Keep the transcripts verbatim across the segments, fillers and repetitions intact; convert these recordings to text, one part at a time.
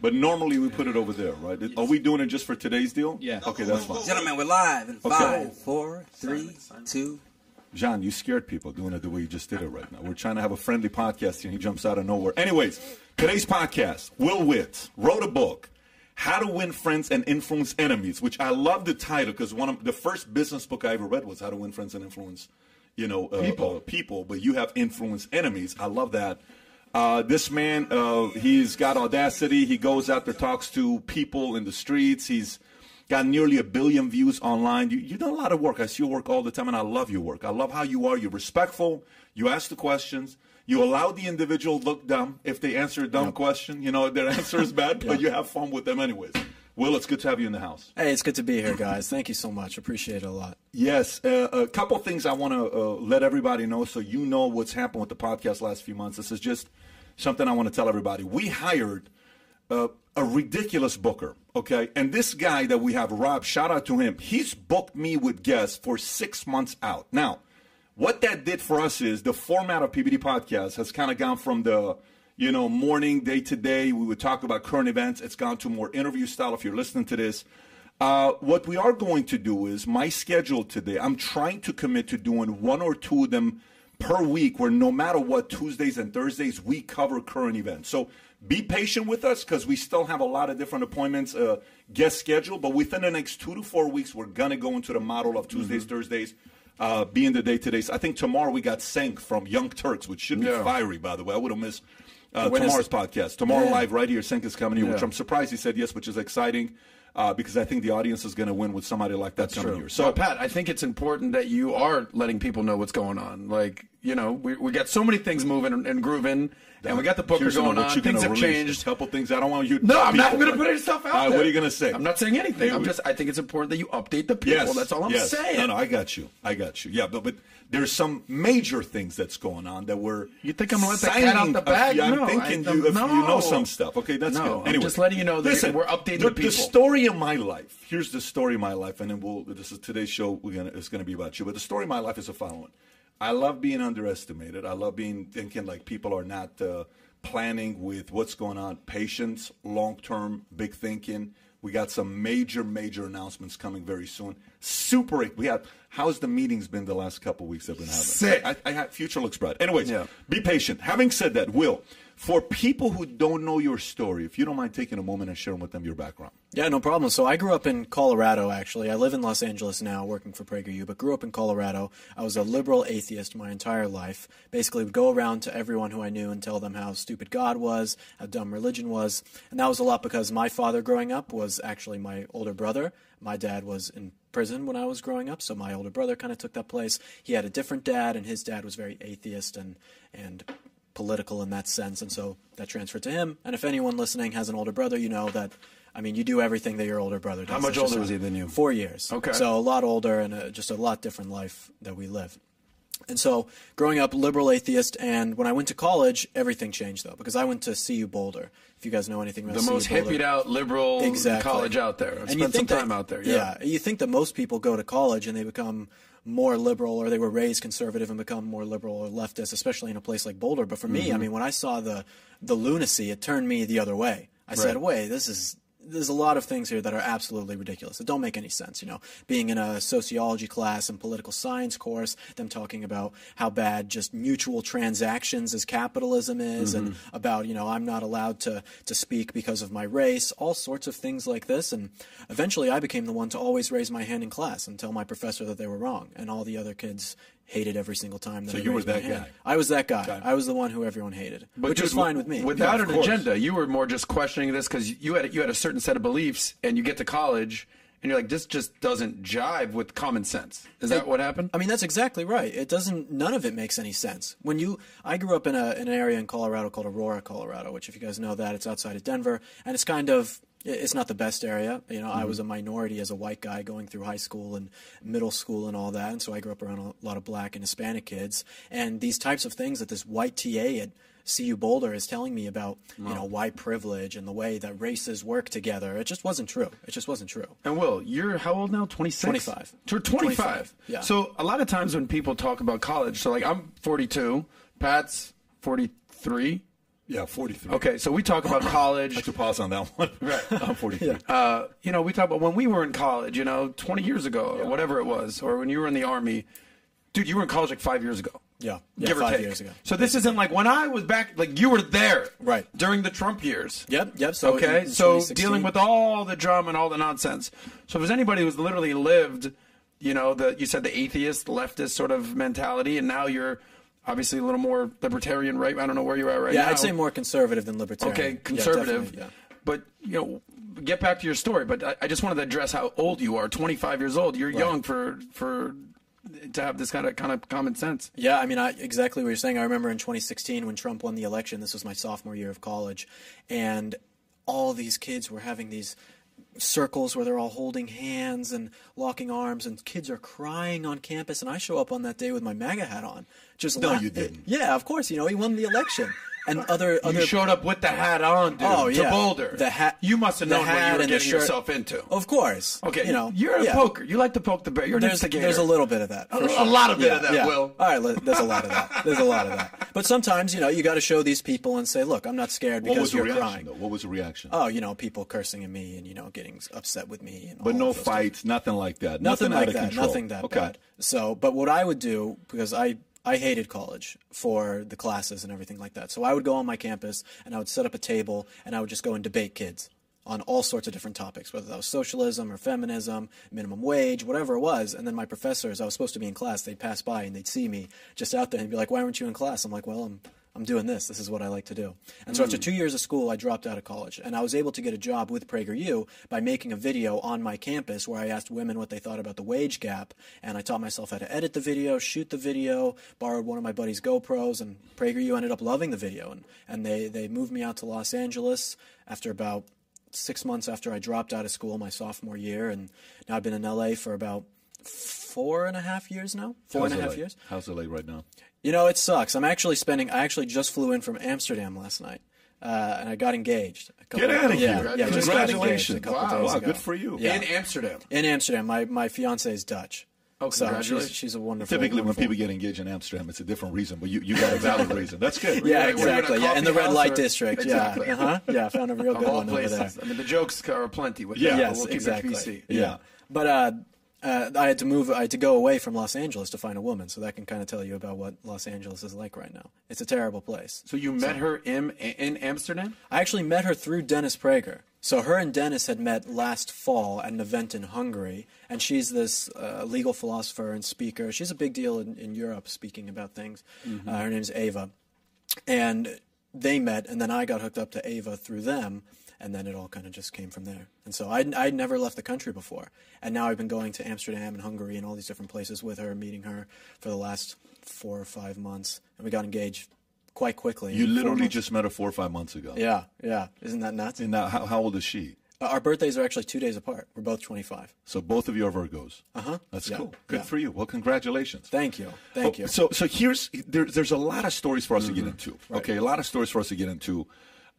But normally we put it over there, right? Yes. Are we doing it just for today's deal? Yeah. Okay, that's fine. Gentlemen, we're live in okay. five, four, three, Simon, Simon. two. John, you scared people doing it the way you just did it right now. We're trying to have a friendly podcast here, and he jumps out of nowhere. Anyways, today's podcast, Will Witt wrote a book, How to Win Friends and Influence Enemies, which I love the title because one of the first business book I ever read was How to Win Friends and Influence, you know, uh, people. Uh, people, but you have influence enemies. I love that. Uh, this man, uh, he's got audacity. He goes out there, talks to people in the streets. He's got nearly a billion views online. You, you do a lot of work. I see your work all the time, and I love your work. I love how you are. You're respectful. You ask the questions. You allow the individual to look dumb if they answer a dumb yep. question. You know, their answer is bad, but yeah. you have fun with them anyways. Will, it's good to have you in the house. Hey, it's good to be here, guys. Thank you so much. Appreciate it a lot. Yes. Uh, a couple things I want to uh, let everybody know so you know what's happened with the podcast last few months. This is just something I want to tell everybody. We hired uh, a ridiculous booker, okay? And this guy that we have, Rob, shout out to him. He's booked me with guests for six months out. Now, what that did for us is the format of P B D Podcast has kind of gone from the – you know, morning, day to day, we would talk about current events. It's gone to more interview style if you're listening to this. Uh, what we are going to do is my schedule today, I'm trying to commit to doing one or two of them per week where no matter what, Tuesdays and Thursdays, we cover current events. So be patient with us because we still have a lot of different appointments, uh, guest schedule. But within the next two to four weeks, we're going to go into the model of Tuesdays, mm-hmm. Thursdays. Uh, being the day today. So I think tomorrow we got Sank from Young Turks, which should be yeah. fiery, by the way. I would have missed uh, tomorrow's podcast. Tomorrow yeah. live right here, Sank is coming here, yeah. which I'm surprised he said yes, which is exciting uh, because I think the audience is going to win with somebody like that That's coming true. Here. So, now, Pat, I think it's important that you are letting people know what's going on. Like, you know, we we got so many things moving and grooving, and we got the booker going on. Things have changed. A couple things I don't want you to No, I'm not going to put yourself out there. What are you going to say? I'm not saying anything. I'm just, I think it's important that you update the people. Yes, that's all I'm yes. saying. No, no, I got you. I got you. Yeah, but, but there's some major things that's going on that we're You think I'm going to let the cat out the bag? A, I'm no, thinking I, I'm, you, if no. you know some stuff. Okay, that's no, good. Anyway, I'm just letting you know that listen, we're updating the, the people. The story of my life, here's the story of my life, and then we'll, this is today's show, we're gonna, it's going to be about you, but the story of my life is the following. I love being underestimated. I love being thinking like people are not uh, planning with what's going on. Patience, long-term, big thinking. We got some major, major announcements coming very soon. Super. We have. How's the meetings been the last couple weeks I've been having? Sick. I, I have, future looks bright. Anyways, yeah. be patient. Having said that, Will, for people who don't know your story, if you don't mind taking a moment and sharing with them your background. Yeah, no problem. So I grew up in Colorado, actually. I live in Los Angeles now, working for PragerU, but grew up in Colorado. I was a liberal atheist my entire life. Basically, would go around to everyone who I knew and tell them how stupid God was, how dumb religion was. And that was a lot because my father growing up was actually my older brother. My dad was in prison when I was growing up, so my older brother kind of took that place. He had a different dad, and his dad was very atheist and and political in that sense, and so that transferred to him. And if anyone listening has an older brother, you know that, I mean, you do everything that your older brother does. How much older was he than you? Four years. Okay. So a lot older and a, just a lot different life that we live. And so growing up, liberal atheist, and when I went to college, everything changed, though, because I went to C U Boulder. If you guys know anything about the C U most hippied out liberal exactly. college out there. I've and spent you think some time that, out there. Yeah. yeah. You think that most people go to college and they become more liberal, or they were raised conservative and become more liberal or leftist, especially in a place like Boulder. But for mm-hmm. me, I mean, when I saw the, the lunacy, it turned me the other way. I right. said, wait, this is... there's a lot of things here that are absolutely ridiculous that don't make any sense, you know, being in a sociology class and political science course, them talking about how bad just mutual transactions as capitalism is mm-hmm. and about, you know, I'm not allowed to, to speak because of my race, all sorts of things like this. And eventually I became the one to always raise my hand in class and tell my professor that they were wrong. And all the other kids hated every single time. That so I you were that guy. Hand. I was that guy. Time. I was the one who everyone hated, but which was fine with me. Without yeah, an course. Agenda, you were more just questioning this because you had you had a certain set of beliefs, and you get to college, and you're like, this just doesn't jive with common sense. Is it, that what happened? I mean, that's exactly right. It doesn't. None of it makes any sense. When you, I grew up in a in an area in Colorado called Aurora, Colorado, which if you guys know that, it's outside of Denver, and it's kind of. It's not the best area. You know, mm-hmm. I was a minority as a white guy going through high school and middle school and all that. And so I grew up around a lot of black and Hispanic kids. And these types of things that this white T A at C U Boulder is telling me about, wow. you know, white privilege and the way that races work together. It just wasn't true. It just wasn't true. And Will, you're how old now? twenty-six? twenty-five. You're twenty-five. twenty-five. Yeah. So a lot of times when people talk about college, so like I'm forty-two, Pat's forty-three. Yeah, forty-three. Okay, so we talk about college. I should pause on that one. Right. I'm forty-three. Yeah. Uh, you know, we talk about when we were in college, you know, twenty years ago yeah. or whatever it was, or when you were in the Army. Dude, you were in college like five years ago. Yeah, yeah give five or take. years ago. So this isn't like when I was back, like you were there right during the Trump years. Yep, yep. So okay, so dealing with all the drama and all the nonsense. So if there's anybody who's literally lived, you know, the you said the atheist, leftist sort of mentality, and now you're obviously a little more libertarian, right? I don't know where you're at right yeah, now. Yeah, I'd say more conservative than libertarian. Okay, conservative. Yeah, yeah. But, you know, get back to your story. But I, I just wanted to address how old you are, twenty-five years old. You're right. young for for... to have this kind of kind of common sense. Yeah, I mean, I, exactly what you're saying. I remember in twenty sixteen when Trump won the election, this was my sophomore year of college, and all these kids were having these circles where they're all holding hands and locking arms, and kids are crying on campus, and I show up on that day with my MAGA hat on. Just No, la- you didn't. Yeah, of course. You know, he won the election. And other, other... You showed up with the hat on, dude. Oh, yeah. To Boulder. The hat. You must have known what you were getting yourself into. Of course. Okay. You know, you're a yeah. poker. You like to poke the bear. You're an there's, instigator. There's a little bit of that. A, sure. a lot of bit yeah, of that, yeah. Will. All right. There's a lot of that. There's a lot of that. But sometimes, you know, you got to show these people and say, look, I'm not scared because you're reaction, crying. Though? What was the reaction? Oh, you know, people cursing at me and, you know, getting upset with me. And but all no fights, nothing like that. Nothing, nothing like out of that. Control. Nothing that okay. bad. So, but what I would do, because I... I hated college for the classes and everything like that. So I would go on my campus and I would set up a table and I would just go and debate kids on all sorts of different topics, whether that was socialism or feminism, minimum wage, whatever it was. And then my professors, I was supposed to be in class, they'd pass by and they'd see me just out there and be like, why weren't you in class? I'm like, well, I'm I'm doing this. This is what I like to do. And so mm. after two years of school, I dropped out of college. And I was able to get a job with PragerU by making a video on my campus where I asked women what they thought about the wage gap. And I taught myself how to edit the video, shoot the video, borrowed one of my buddy's GoPros. And PragerU ended up loving the video. And, and they, they moved me out to Los Angeles after about six months after I dropped out of school my sophomore year. And now I've been in L A for about four and a half years now. Four How's and a half years. How's L A right now? You know, it sucks. I'm actually spending – I actually just flew in from Amsterdam last night, uh, and I got engaged. A couple Get out of yeah, here. Yeah, congratulations. Wow, days wow ago. Good for you. Yeah. In Amsterdam. In Amsterdam. My my fiancée is Dutch. Oh, congratulations. So she's, she's a wonderful – Typically wonderful. When people get engaged in Amsterdam, it's a different reason, but you, you got a valid reason. That's good. Yeah, right? exactly. Yeah, in the red light or... district. Exactly. Yeah, uh-huh. yeah, I found a real good one places. over there. I mean, the jokes are plenty. But yeah, yeah yes, we'll keep exactly. P C. Yeah. yeah. But uh, – Uh, I had to move. I had to go away from Los Angeles to find a woman, so that can kind of tell you about what Los Angeles is like right now. It's a terrible place. So you met so, her in in Amsterdam? I actually met her through Dennis Prager. So her and Dennis had met last fall at an event in Hungary, and she's this uh, legal philosopher and speaker. She's a big deal in, in Europe, speaking about things. Mm-hmm. Uh, her name's Ava, and they met, and then I got hooked up to Ava through them. And then it all kind of just came from there. And so I'd, I'd never left the country before. And now I've been going to Amsterdam and Hungary and all these different places with her, meeting her for the last four or five months. And we got engaged quite quickly. You literally just met her four or five months ago. Yeah, yeah. Isn't that nuts? And now, how, how old is she? Uh, our birthdays are actually two days apart. We're both twenty-five. So both of you are Virgos. Uh-huh. That's yeah. cool. Good yeah. for you. Well, congratulations. Thank you. Thank oh, you. So so here's there, there's a lot of stories for us mm-hmm. to get into. Right. Okay, a lot of stories for us to get into.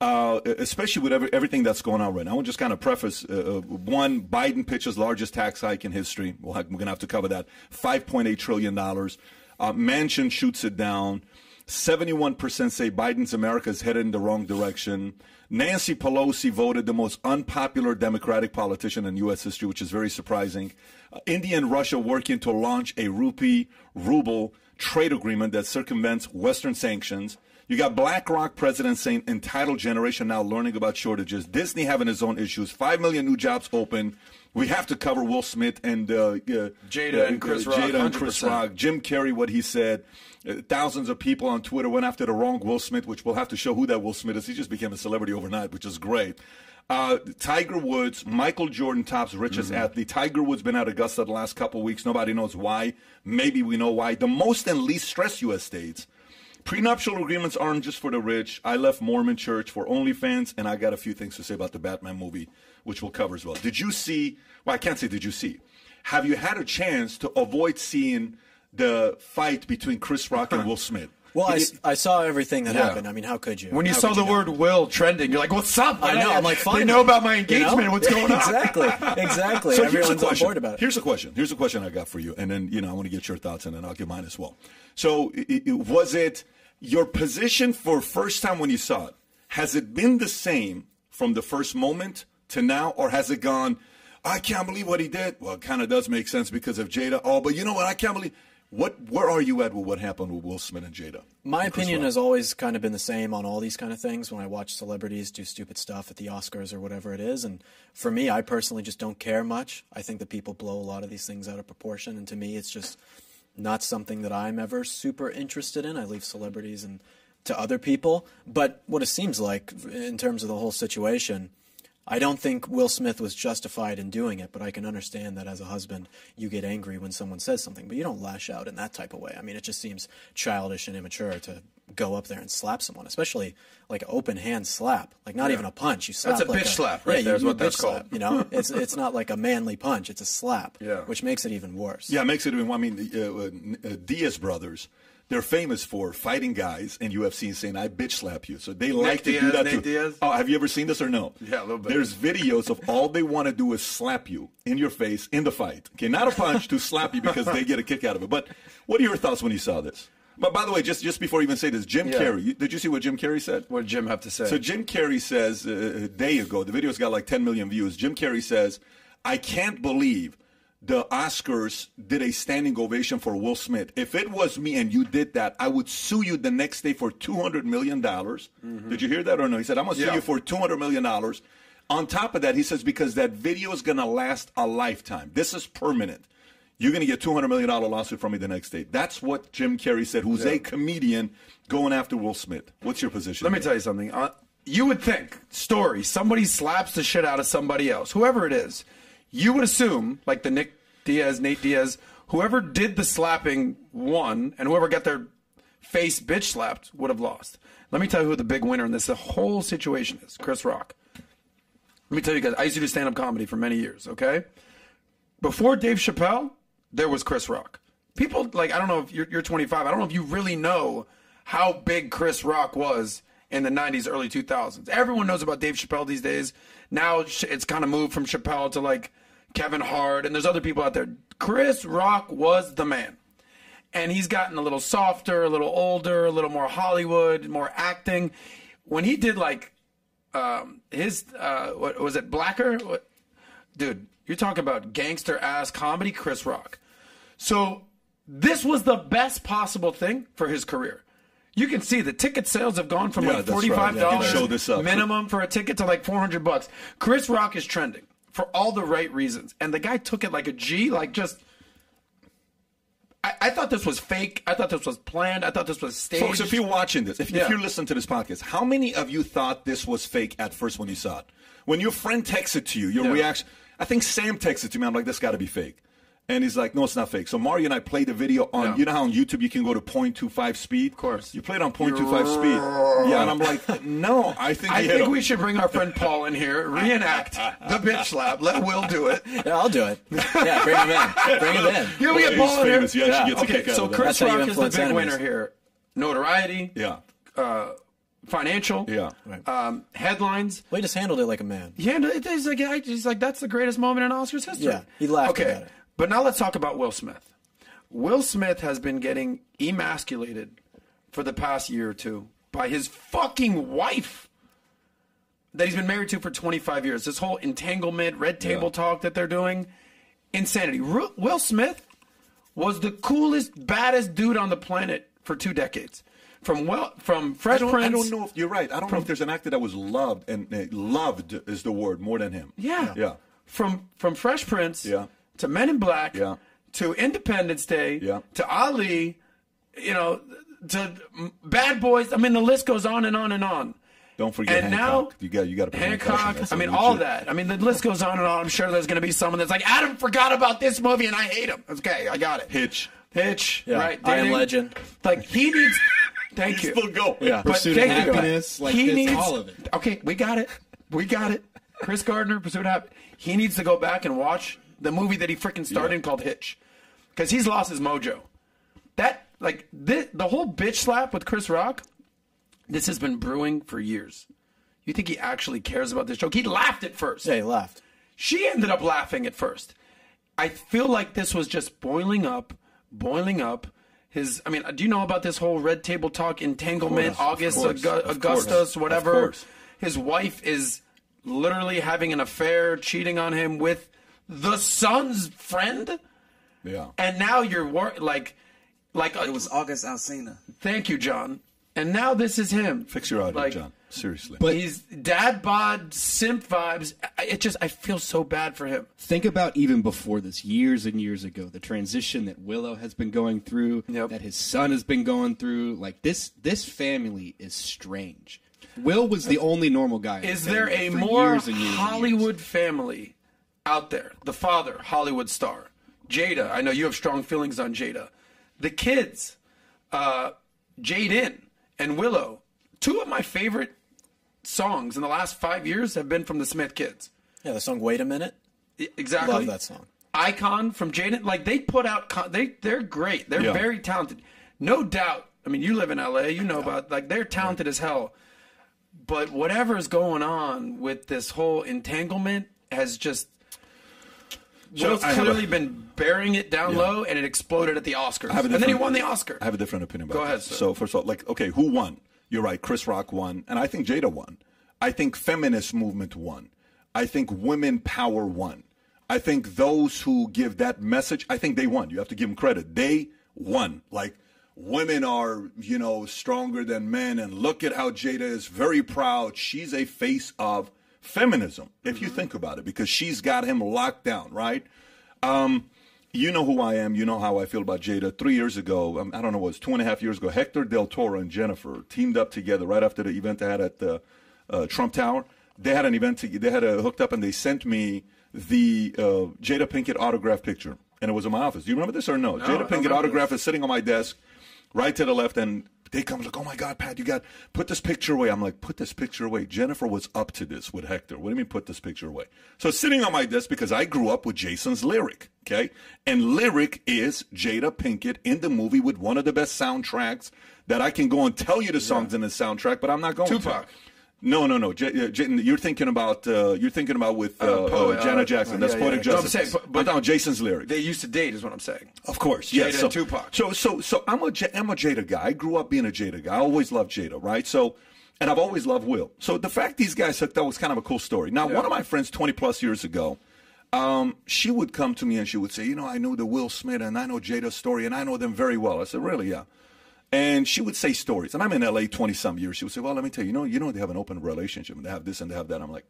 Uh, especially with every, everything that's going on right now. I want to just kind of preface, uh, one, Biden pitches largest tax hike in history. We'll have, we're going to have to cover that. five point eight trillion dollars. Uh, Manchin shoots it down. seventy-one percent say Biden's America is headed in the wrong direction. Nancy Pelosi voted the most unpopular Democratic politician in U S history, which is very surprising. Uh, India and Russia working to launch a rupee-ruble trade agreement that circumvents Western sanctions. You got BlackRock president saying entitled generation now learning about shortages. Disney having his own issues. Five million new jobs open. We have to cover Will Smith and uh, uh, Jada uh, and Chris Rock. Jada and Chris Rock. Jim Carrey, what he said. Uh, thousands of people on Twitter went after the wrong Will Smith, which we'll have to show who that Will Smith is. He just became a celebrity overnight, which is great. Uh, Tiger Woods, Michael Jordan tops richest mm-hmm. athlete. Tiger Woods been at Augusta the last couple of weeks. Nobody knows why. Maybe we know why. The most and least stressed U S states. Prenuptial agreements aren't just for the rich. I left Mormon church for OnlyFans, and I got a few things to say about the Batman movie, which we'll cover as well. Did you see – well, I can't say did you see. Have you had a chance to avoid seeing the fight between Chris Rock and Will Smith? Well, I, I saw everything that yeah. happened. I mean, how could you? When you how saw the you word know? Will trending, you're like, what's up? I know. I, I'm like, fine. They know about my engagement. You know? What's going on? Exactly. Exactly. So everyone's on board about it. Here's a question. Here's a question I got for you. And then, you know, I want to get your thoughts and then I'll get mine as well. So it, it, was it your position for first time when you saw it? has it been the same from the first moment to now, or has it gone, I can't believe what he did? Well, it kind of does make sense because of Jada. Oh, but you know what? I can't believe. What? Where are you at with what happened with Will Smith and Jada? My and opinion has always kind of been the same on all these kind of things when I watch celebrities do stupid stuff at the Oscars or whatever it is. And for me, I personally just don't care much. I think that people blow a lot of these things out of proportion. And to me, it's just not something that I'm ever super interested in. I leave celebrities and to other people. But what it seems like in terms of the whole situation, I don't think Will Smith was justified in doing it, but I can understand that as a husband, you get angry when someone says something, but you don't lash out in that type of way. I mean, it just seems childish and immature to go up there and slap someone, especially like an open hand slap, like not yeah. even a punch. You slap. That's a like bitch a, slap, right? Yeah, there is what that's called. Slap, you know, it's it's not like a manly punch; it's a slap, yeah. which makes it even worse. Yeah, it makes it even. I mean, the uh, uh, Diaz brothers. They're famous for fighting guys in U F C and saying, I bitch slap you. So they like to do that too. Oh, have you ever seen this or no? Yeah, a little bit. There's videos of all they want to do is slap you in your face in the fight. Okay, not a punch, to slap you because they get a kick out of it. But what are your thoughts when you saw this? But by the way, just, just before you even say this, Jim yeah. Carrey, did you see what Jim Carrey said? What did Jim have to say? So Jim Carrey says, uh, a day ago, the video's got like ten million views. Jim Carrey says, I can't believe the Oscars did a standing ovation for Will Smith. If it was me and you did that, I would sue you the next day for two hundred million dollars. Mm-hmm. Did you hear that or no? He said, I'm going to sue yeah. you for two hundred million dollars. On top of that, he says, because that video is going to last a lifetime. This is permanent. You're going to get two hundred million dollars lawsuit from me the next day. That's what Jim Carrey said, who's yeah. a comedian going after Will Smith. What's your position? Let me tell you something. Uh, you would think, story, somebody slaps the shit out of somebody else, whoever it is. You would assume, like the Nick Diaz, Nate Diaz, whoever did the slapping won, and whoever got their face bitch slapped would have lost. Let me tell you who the big winner in this the whole situation is, Chris Rock. Let me tell you guys, I used to do stand-up comedy for many years, okay? Before Dave Chappelle, there was Chris Rock. People, like, I don't know if you're, you're twenty-five, I don't know if you really know how big Chris Rock was in the nineties, early two thousands. Everyone knows about Dave Chappelle these days. Now it's kind of moved from Chappelle to, like, Kevin Hart, and there's other people out there. Chris Rock was the man. And he's gotten a little softer, a little older, a little more Hollywood, more acting. When he did, like, um, his, uh, what was it, Blacker? What? Dude, you're talking about gangster-ass comedy, Chris Rock. So this was the best possible thing for his career. You can see the ticket sales have gone from, yeah, like, forty-five dollars right. minimum for a ticket to, like, four hundred bucks. Chris Rock is trending. For all the right reasons. And the guy took it like a G, like just... I, I thought this was fake. I thought this was planned. I thought this was staged. Folks, if you're watching this, if, yeah. if you're listening to this podcast, how many of you thought this was fake at first when you saw it? When your friend texted to you, your yeah. reaction... I think Sam texted to me. I'm like, this got to be fake. And he's like, no, it's not fake. So Mario and I played the video on... Yeah. You know how on YouTube you can go to point two five speed? Of course. You played on point two five speed. Yeah, and I'm like, no, I think... I think him. we should bring our friend Paul in here, reenact the bitch slap. Let Will do it. Yeah, I'll do it. Yeah, bring him in. Bring him in. Here we get Paul in here. You yeah. get okay, so Chris Rock is the big enemies. winner here. Notoriety. Yeah. Uh, financial. Yeah. Right. Um, headlines. Well, he just handled it like a man. Yeah, he's like, he's like, that's the greatest moment in Oscars history. Yeah, he laughed okay. about it. But now let's talk about Will Smith. Will Smith has been getting emasculated for the past year or two by his fucking wife that he's been married to for twenty-five years. This whole entanglement, red table yeah. talk that they're doing, insanity. R- Will Smith was the coolest, baddest dude on the planet for two decades. From well, from Fresh Prince. I don't know if you're right. I don't from, know if there's an actor that was loved, and uh, loved is the word, more than him. Yeah. Yeah. From from Fresh Prince. Yeah. To Men in Black, yeah. to Independence Day, yeah. to Ali, you know, to Bad Boys. I mean, the list goes on and on and on. Don't forget and Hancock. Now, you got, you got to put Hancock. Hancock I mean, all that. I mean, the list goes on and on. I'm sure there's going to be someone that's like, Adam forgot about this movie and I hate him. Okay, I got it. Hitch, Hitch, yeah. right? Dating. I Am Legend. Like he needs. Thank you. Still go. Yeah. But Pursuit of Happiness. Like he this, needs all of it. Okay, we got it. We got it. Chris Gardner, Pursuit of Happiness. He needs to go back and watch the movie that he freaking starred yeah. in called Hitch, because he's lost his mojo. That, like, this, the whole bitch slap with Chris Rock, this has been brewing for years. You think he actually cares about this joke? He laughed at first. Yeah, he laughed. She ended up laughing at first. I feel like this was just boiling up, boiling up. his, I mean, do you know about this whole Red Table Talk entanglement, August, Augustus, whatever? His wife is literally having an affair, cheating on him with the son's friend. Yeah. And now you're wor- like, like it was August Alsina. Thank you, John. And now this is him. Fix your audio, like, John. Seriously. But he's dad bod, simp vibes. It just, I feel so bad for him. Think about even before this, years and years ago, the transition that Willow has been going through, yep. that his son has been going through. Like, this, this family is strange. Will was the only normal guy. Is there a more Hollywood family out there? The father, Hollywood star. Jada, I know you have strong feelings on Jada. The kids, uh, Jaden and Willow. Two of my favorite songs in the last five years have been from the Smith kids. Yeah, the song "Wait a Minute." Exactly, love that song. Icon from Jaden. Like, they put out, con- they they're great. They're yeah. very talented, no doubt. I mean, you live in L A, you know yeah. about like they're talented right. as hell. But whatever is going on with this whole entanglement has just so Will's clearly a, been burying it down yeah. low, and it exploded at the Oscars. And then he won the Oscar. I have a different opinion about. Go ahead. Sir. So first of all, like, okay, who won? You're right. Chris Rock won. And I think Jada won. I think feminist movement won. I think women power won. I think those who give that message, I think they won. You have to give them credit. They won. Like, women are, you know, stronger than men. And look at how Jada is very proud. She's a face of feminism, if mm-hmm. you think about it, because she's got him locked down, right? Um, you know who I am. You know how I feel about Jada. Three years ago, um, I don't know what it was, two and a half years ago, Hector Del Toro and Jennifer teamed up together right after the event they had at the uh, Trump Tower. They had an event. To, they had a, hooked up, and they sent me the uh, Jada Pinkett autograph picture, and it was in my office. Do you remember this or no? no Jada Pinkett autograph this. Is sitting on my desk right to the left, and they come like, oh, my God, Pat, you got put this picture away. I'm like, put this picture away. Jennifer was up to this with Hector. What do you mean put this picture away? So sitting on my desk, because I grew up with Jason's Lyric. Okay, and Lyric is Jada Pinkett in the movie with one of the best soundtracks that I can go and tell you the songs yeah. in the soundtrack, but I'm not going Tupac. To. No, no, no. J- J- you're thinking about uh, you're thinking about with uh, uh, po- uh, Janet Jackson. Uh, That's yeah, Poetic yeah. Justice. No, I'm saying, but, but no, Jason's Lyric. They used to date, is what I'm saying. Of course, Jada yeah, so, and Tupac. So, so, so I'm a J- I'm a Jada guy. I grew up being a Jada guy. I always loved Jada, right? So, and I've always loved Will. So the fact these guys hooked up was kind of a cool story. Now, yeah. one of my friends, twenty plus years ago. Um, she would come to me and she would say, you know, I know the Will Smith and I know Jada's story and I know them very well. I said, really? Yeah. And she would say stories. And I'm in L A twenty some years. She would say, well, let me tell you, you know, you know, they have an open relationship and they have this and they have that. I'm like,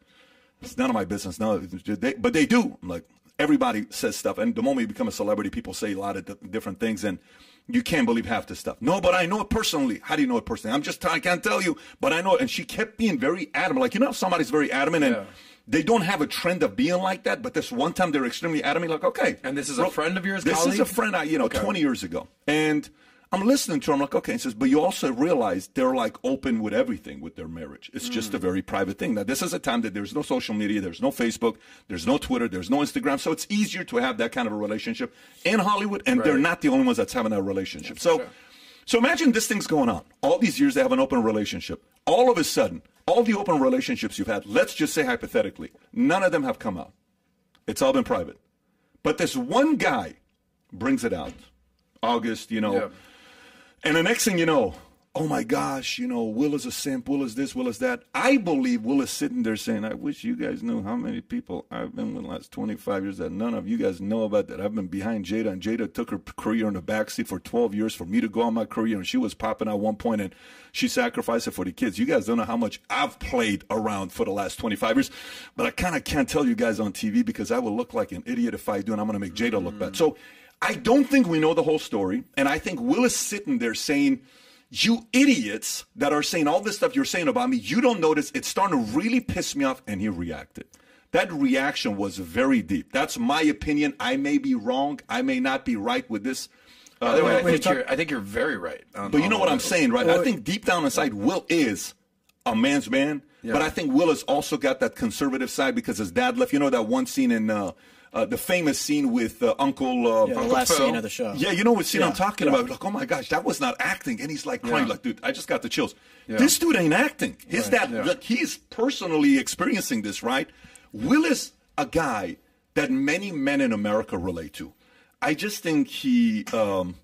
it's none of my business. No, they, but they do. I'm like, everybody says stuff. And the moment you become a celebrity, people say a lot of d- different things and you can't believe half the stuff. No, but I know it personally. How do you know it personally? I'm just, I can't tell you, but I know it. And she kept being very adamant. Like, you know, if somebody's very adamant and, yeah. they don't have a trend of being like that, but this one time they're extremely adamant, like, okay. And this is a friend of yours, This colleague? Is a friend, I, you know, okay. twenty years ago. And I'm listening to her. I'm like, okay. He says, but you also realize they're like open with everything with their marriage. It's mm. just a very private thing. Now, this is a time that there's no social media. There's no Facebook. There's no Twitter. There's no Instagram. So it's easier to have that kind of a relationship in Hollywood, and right. they're not the only ones that's having that relationship. Yeah, so, sure. so imagine this thing's going on. All these years they have an open relationship. All of a sudden, all the open relationships you've had, let's just say hypothetically, none of them have come out. It's all been private. But this one guy brings it out. August, you know. Yeah. And the next thing you know, oh, my gosh, you know, Will is a simp, Will is this, Will is that. I believe Will is sitting there saying, I wish you guys knew how many people I've been with the last twenty-five years that none of you guys know about that. I've been behind Jada, and Jada took her career in the backseat for twelve years for me to go on my career, and she was popping at one point, and she sacrificed it for the kids. You guys don't know how much I've played around for the last twenty-five years, but I kind of can't tell you guys on T V because I will look like an idiot if I do, and I'm going to make Jada look mm. bad. So I don't think we know the whole story, and I think Will is sitting there saying, you idiots that are saying all this stuff you're saying about me, you don't notice. It's starting to really piss me off, and he reacted. That reaction was very deep. That's my opinion. I may be wrong. I may not be right with this. Uh, By the way, I, think you're, I think you're very right. Um, but you know what I'm saying, right? Well, I think deep down inside, Will is a man's man, yeah. but I think Will has also got that conservative side because his dad left. You know that one scene in uh, – Uh, the famous scene with uh, Uncle uh, yeah, Uncle the last Phil. Scene of the show. Yeah, you know what scene yeah, I'm talking yeah. about? Like, oh my gosh, that was not acting. And he's like crying, yeah. like, dude, I just got the chills. Yeah. This dude ain't acting. His right. dad, yeah. look, he's personally experiencing this, right? Will is a guy that many men in America relate to. I just think he, um,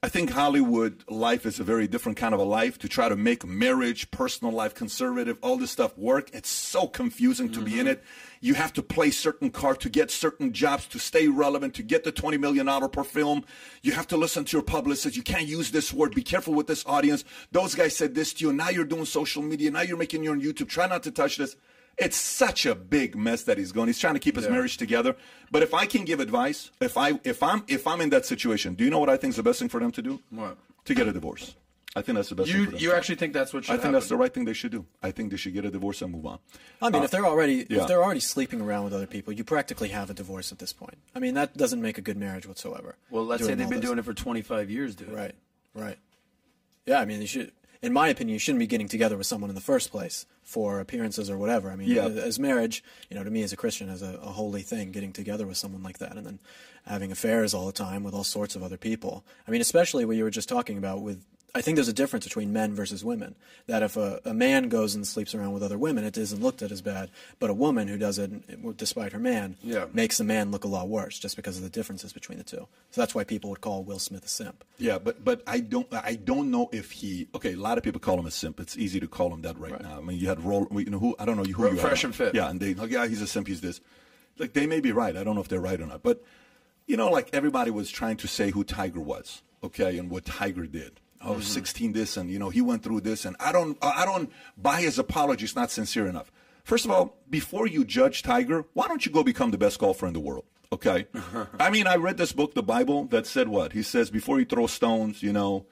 I think Hollywood life is a very different kind of a life to try to make marriage, personal life, conservative, all this stuff work. It's so confusing to mm-hmm. be in it. You have to play certain cards to get certain jobs, to stay relevant, to get the twenty million dollars per film. You have to listen to your publicist. You can't use this word. Be careful with this audience. Those guys said this to you. Now you're doing social media. Now you're making your own YouTube. Try not to touch this. It's such a big mess that he's going. He's trying to keep his yeah. marriage together. But if I can give advice, if I if I'm if I'm in that situation, do you know what I think is the best thing for them to do? What? To get a divorce. I think that's the best you, thing for them. You actually think that's what should happen? I think happen. that's the right thing they should do. I think they should get a divorce and move on. I mean, uh, if they're already yeah. if they're already sleeping around with other people, you practically have a divorce at this point. I mean, that doesn't make a good marriage whatsoever. Well, let's say they've been doing it for twenty-five years, dude. Right. Right. Yeah, I mean, they should. In my opinion, you shouldn't be getting together with someone in the first place for appearances or whatever. I mean, yeah. as marriage, you know, to me as a Christian, as a, a holy thing, getting together with someone like that and then having affairs all the time with all sorts of other people. I mean, especially what you were just talking about with, I think there's a difference between men versus women, that if a, a man goes and sleeps around with other women, it isn't looked at as bad. But a woman who does it despite her man yeah. makes the man look a lot worse just because of the differences between the two. So that's why people would call Will Smith a simp. Yeah, but but I don't I don't know if he – okay, a lot of people call him a simp. It's easy to call him that right, right. now. I mean, you had – you know, who I don't know who you Fresh had. and Fit. Yeah, and they – yeah, he's a simp, he's this. Like, they may be right. I don't know if they're right or not. But, you know, like everybody was trying to say who Tiger was, okay, and what Tiger did. Oh, mm-hmm. sixteen this, and, you know, he went through this, and I don't I don't buy his apology. It's not sincere enough. First of all, before you judge Tiger, why don't you go become the best golfer in the world, okay? I mean, I read this book, the Bible, that said what? He says, before you throw stones, you know,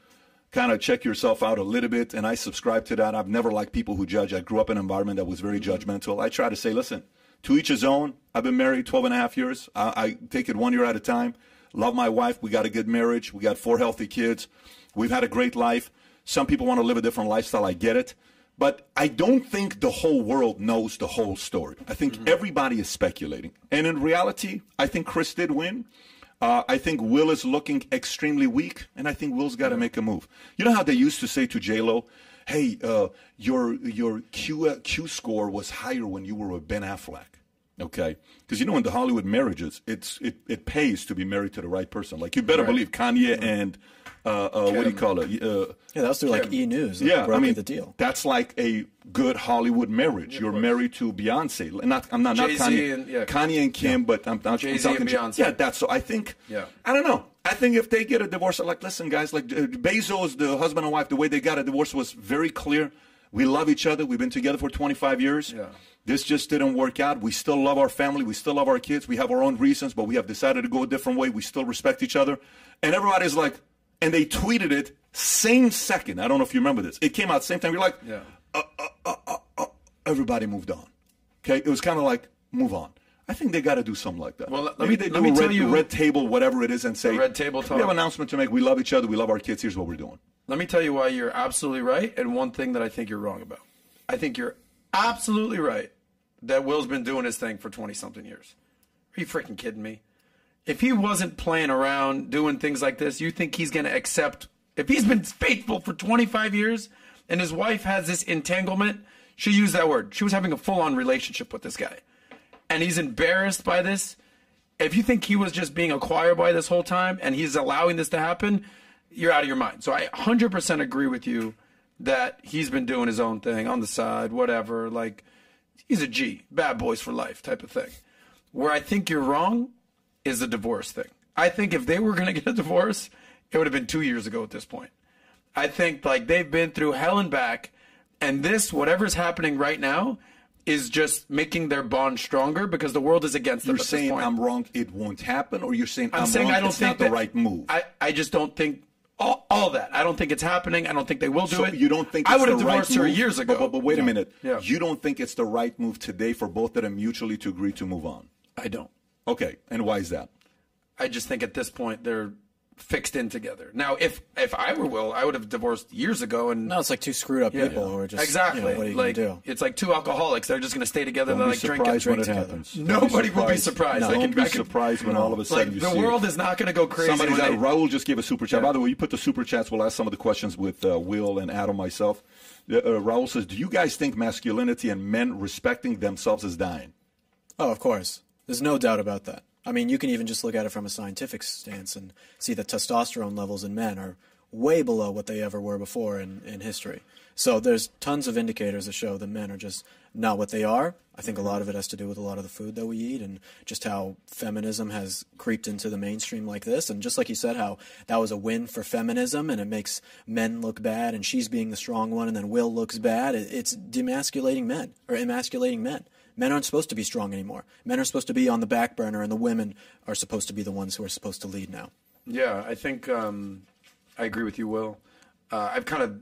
kind of check yourself out a little bit, and I subscribe to that. I've never liked people who judge. I grew up in an environment that was very mm-hmm. judgmental. I try to say, listen, to each his own. I've been married twelve and a half years. I, I take it one year at a time. Love my wife. We got a good marriage. We got four healthy kids. We've had a great life. Some people want to live a different lifestyle. I get it. But I don't think the whole world knows the whole story. I think mm-hmm. everybody is speculating. And in reality, I think Chris did win. Uh, I think Will is looking extremely weak, and I think Will's got to make a move. You know how they used to say to J-Lo, hey, uh, your your Q, uh, Q score was higher when you were with Ben Affleck. Okay, because you know in the Hollywood marriages, it's it, it pays to be married to the right person. Like you better right. believe Kanye and uh, uh, what do you call it? Uh, yeah, that's through Kim. Like E! News. Like yeah, I mean the deal. That's like a good Hollywood marriage. Yeah, you're married to Beyonce. Not I'm not, not Kanye. And, yeah. Kanye and Kim, yeah. but I'm, I'm, I'm talking and Beyonce. Yeah, that's so. I think. Yeah. I don't know. I think if they get a divorce, like listen, guys, like uh, Bezos, the husband and wife, the way they got a divorce was very clear. We love each other. We've been together for twenty-five years. Yeah. This just didn't work out. We still love our family. We still love our kids. We have our own reasons, but we have decided to go a different way. We still respect each other. And everybody's like, and they tweeted it same second. I don't know if you remember this. It came out same time. You're like, yeah. uh, uh, uh, uh, uh, everybody moved on. Okay. It was kind of like, move on. I think they got to do something like that. Well, let Maybe me, they do let me red, tell you, red table, whatever it is, and say, red table talk. We have an announcement to make. We love each other. We love our kids. Here's what we're doing. Let me tell you why you're absolutely right and one thing that I think you're wrong about. I think you're absolutely right that Will's been doing his thing for twenty-something years. Are you freaking kidding me? If he wasn't playing around doing things like this, you think he's going to accept? If he's been faithful for twenty-five years and his wife has this entanglement, she used that word. She was having a full-on relationship with this guy. And he's embarrassed by this. If you think he was just being a choir boy this whole time and he's allowing this to happen, you're out of your mind. So I one hundred percent agree with you that he's been doing his own thing on the side, whatever. Like, he's a G, bad boys for life type of thing. Where I think you're wrong is the divorce thing. I think if they were going to get a divorce, it would have been two years ago at this point. I think, like, they've been through hell and back, and this, whatever's happening right now, is just making their bond stronger because the world is against them. You're saying I'm wrong, it won't happen, or you're saying I'm, I'm saying wrong, I don't it's think not that, the right move? I, I just don't think... All, all that. I don't think it's happening. I don't think they will do so it. You don't think I would have divorced right her move, years ago. But, but, but wait yeah. a minute. Yeah. You don't think it's the right move today for both of them mutually to agree to move on? I don't. Okay. And why is that? I just think at this point they're fixed in together. Now, if if I were Will, I would have divorced years ago. And now it's like two screwed up yeah, people yeah. who are just exactly you know, what are you like do? It's like two alcoholics. They're just going to stay together. Don't and like drink and drink together. Nobody will be surprised. No, they don't can, be surprised can, when all of a sudden like, you the see world it. Is not going to go crazy. Somebody when they, Raul just gave a super chat. Yeah. By the way, you put the super chats. We'll ask some of the questions with uh, Will and Adam myself. Uh, uh, Raul says, "Do you guys think masculinity and men respecting themselves is dying?" Oh, of course. There's no doubt about that. I mean, you can even just look at it from a scientific stance and see that testosterone levels in men are way below what they ever were before in, in history. So there's tons of indicators that show that men are just not what they are. I think a lot of it has to do with a lot of the food that we eat and just how feminism has creeped into the mainstream like this. And just like you said, how that was a win for feminism and it makes men look bad and she's being the strong one and then Will looks bad. It's demasculating men or emasculating men. Men aren't supposed to be strong anymore. Men are supposed to be on the back burner and the women are supposed to be the ones who are supposed to lead now. Yeah, I think um, I agree with you, Will. Uh, I've kind of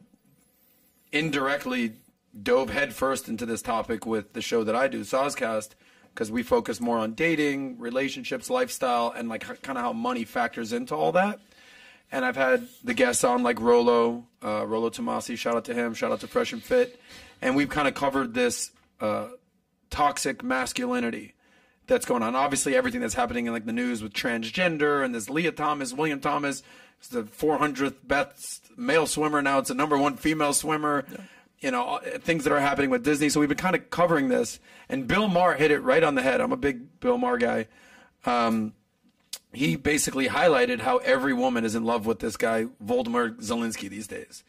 indirectly dove headfirst into this topic with the show that I do, Sozcast, because we focus more on dating, relationships, lifestyle, and like h- kind of how money factors into all that. And I've had the guests on like Rolo, uh, Rolo Tomasi, shout out to him, shout out to Fresh and Fit. And we've kind of covered this uh, toxic masculinity that's going on. Obviously, everything that's happening in like the news with transgender and this Leah Thomas, William Thomas, it's the four hundredth best male swimmer. Now it's the number one female swimmer. Yeah. You know, things that are happening with Disney. So we've been kind of covering this. And Bill Maher hit it right on the head. I'm a big Bill Maher guy. Um, he basically highlighted how every woman is in love with this guy, Volodymyr Zelensky, these days.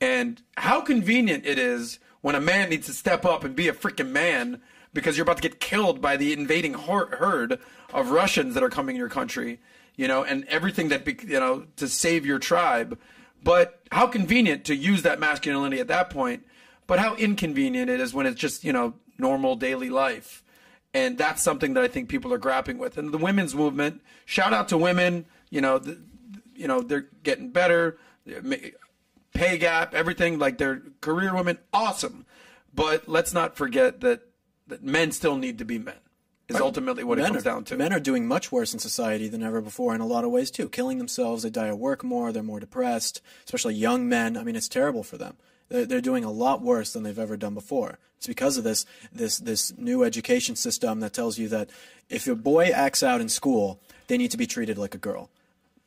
And how convenient it is when a man needs to step up and be a freaking man because you're about to get killed by the invading horde of Russians that are coming in your country, you know, and everything that, be, you know, to save your tribe. But how convenient to use that masculinity at that point, but how inconvenient it is when it's just, you know, normal daily life. And that's something that I think people are grappling with. And the women's movement, shout out to women, you know, the, you know, they're getting better, pay gap, everything, like they're career women, awesome. But let's not forget that, that men still need to be men. Is ultimately what men it comes are, down to. Men are doing much worse in society than ever before in a lot of ways, too. Killing themselves, they die at work more, they're more depressed, especially young men. I mean, it's terrible for them. They're, they're doing a lot worse than they've ever done before. It's because of this, this, this new education system that tells you that if your boy acts out in school, they need to be treated like a girl.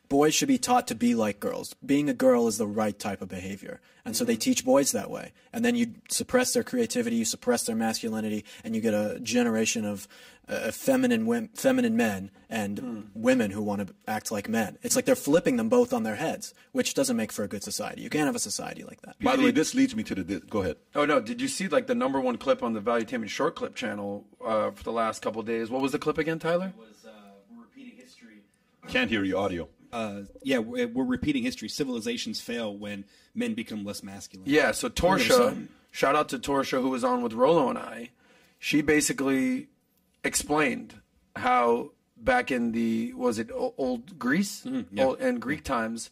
Boys should be taught to be like girls. Being a girl is the right type of behavior. And so they teach boys that way. And then you suppress their creativity, you suppress their masculinity, and you get a generation of uh, feminine women, feminine men and mm. women who want to act like men. It's like they're flipping them both on their heads, which doesn't make for a good society. You can't have a society like that. By the way, this leads me to the – go ahead. Oh, no. Did you see like the number one clip on the Valuetainment Short Clip channel uh, for the last couple of days? What was the clip again, Tyler? It was uh, we're repeating history. Can't hear you, audio. Uh, yeah, we're, we're repeating history. Civilizations fail when men become less masculine. Yeah, so Torsha, shout out to Torsha, who was on with Rolo and I. She basically explained how back in the, was it old Greece? Mm-hmm, yeah. old, and Greek times,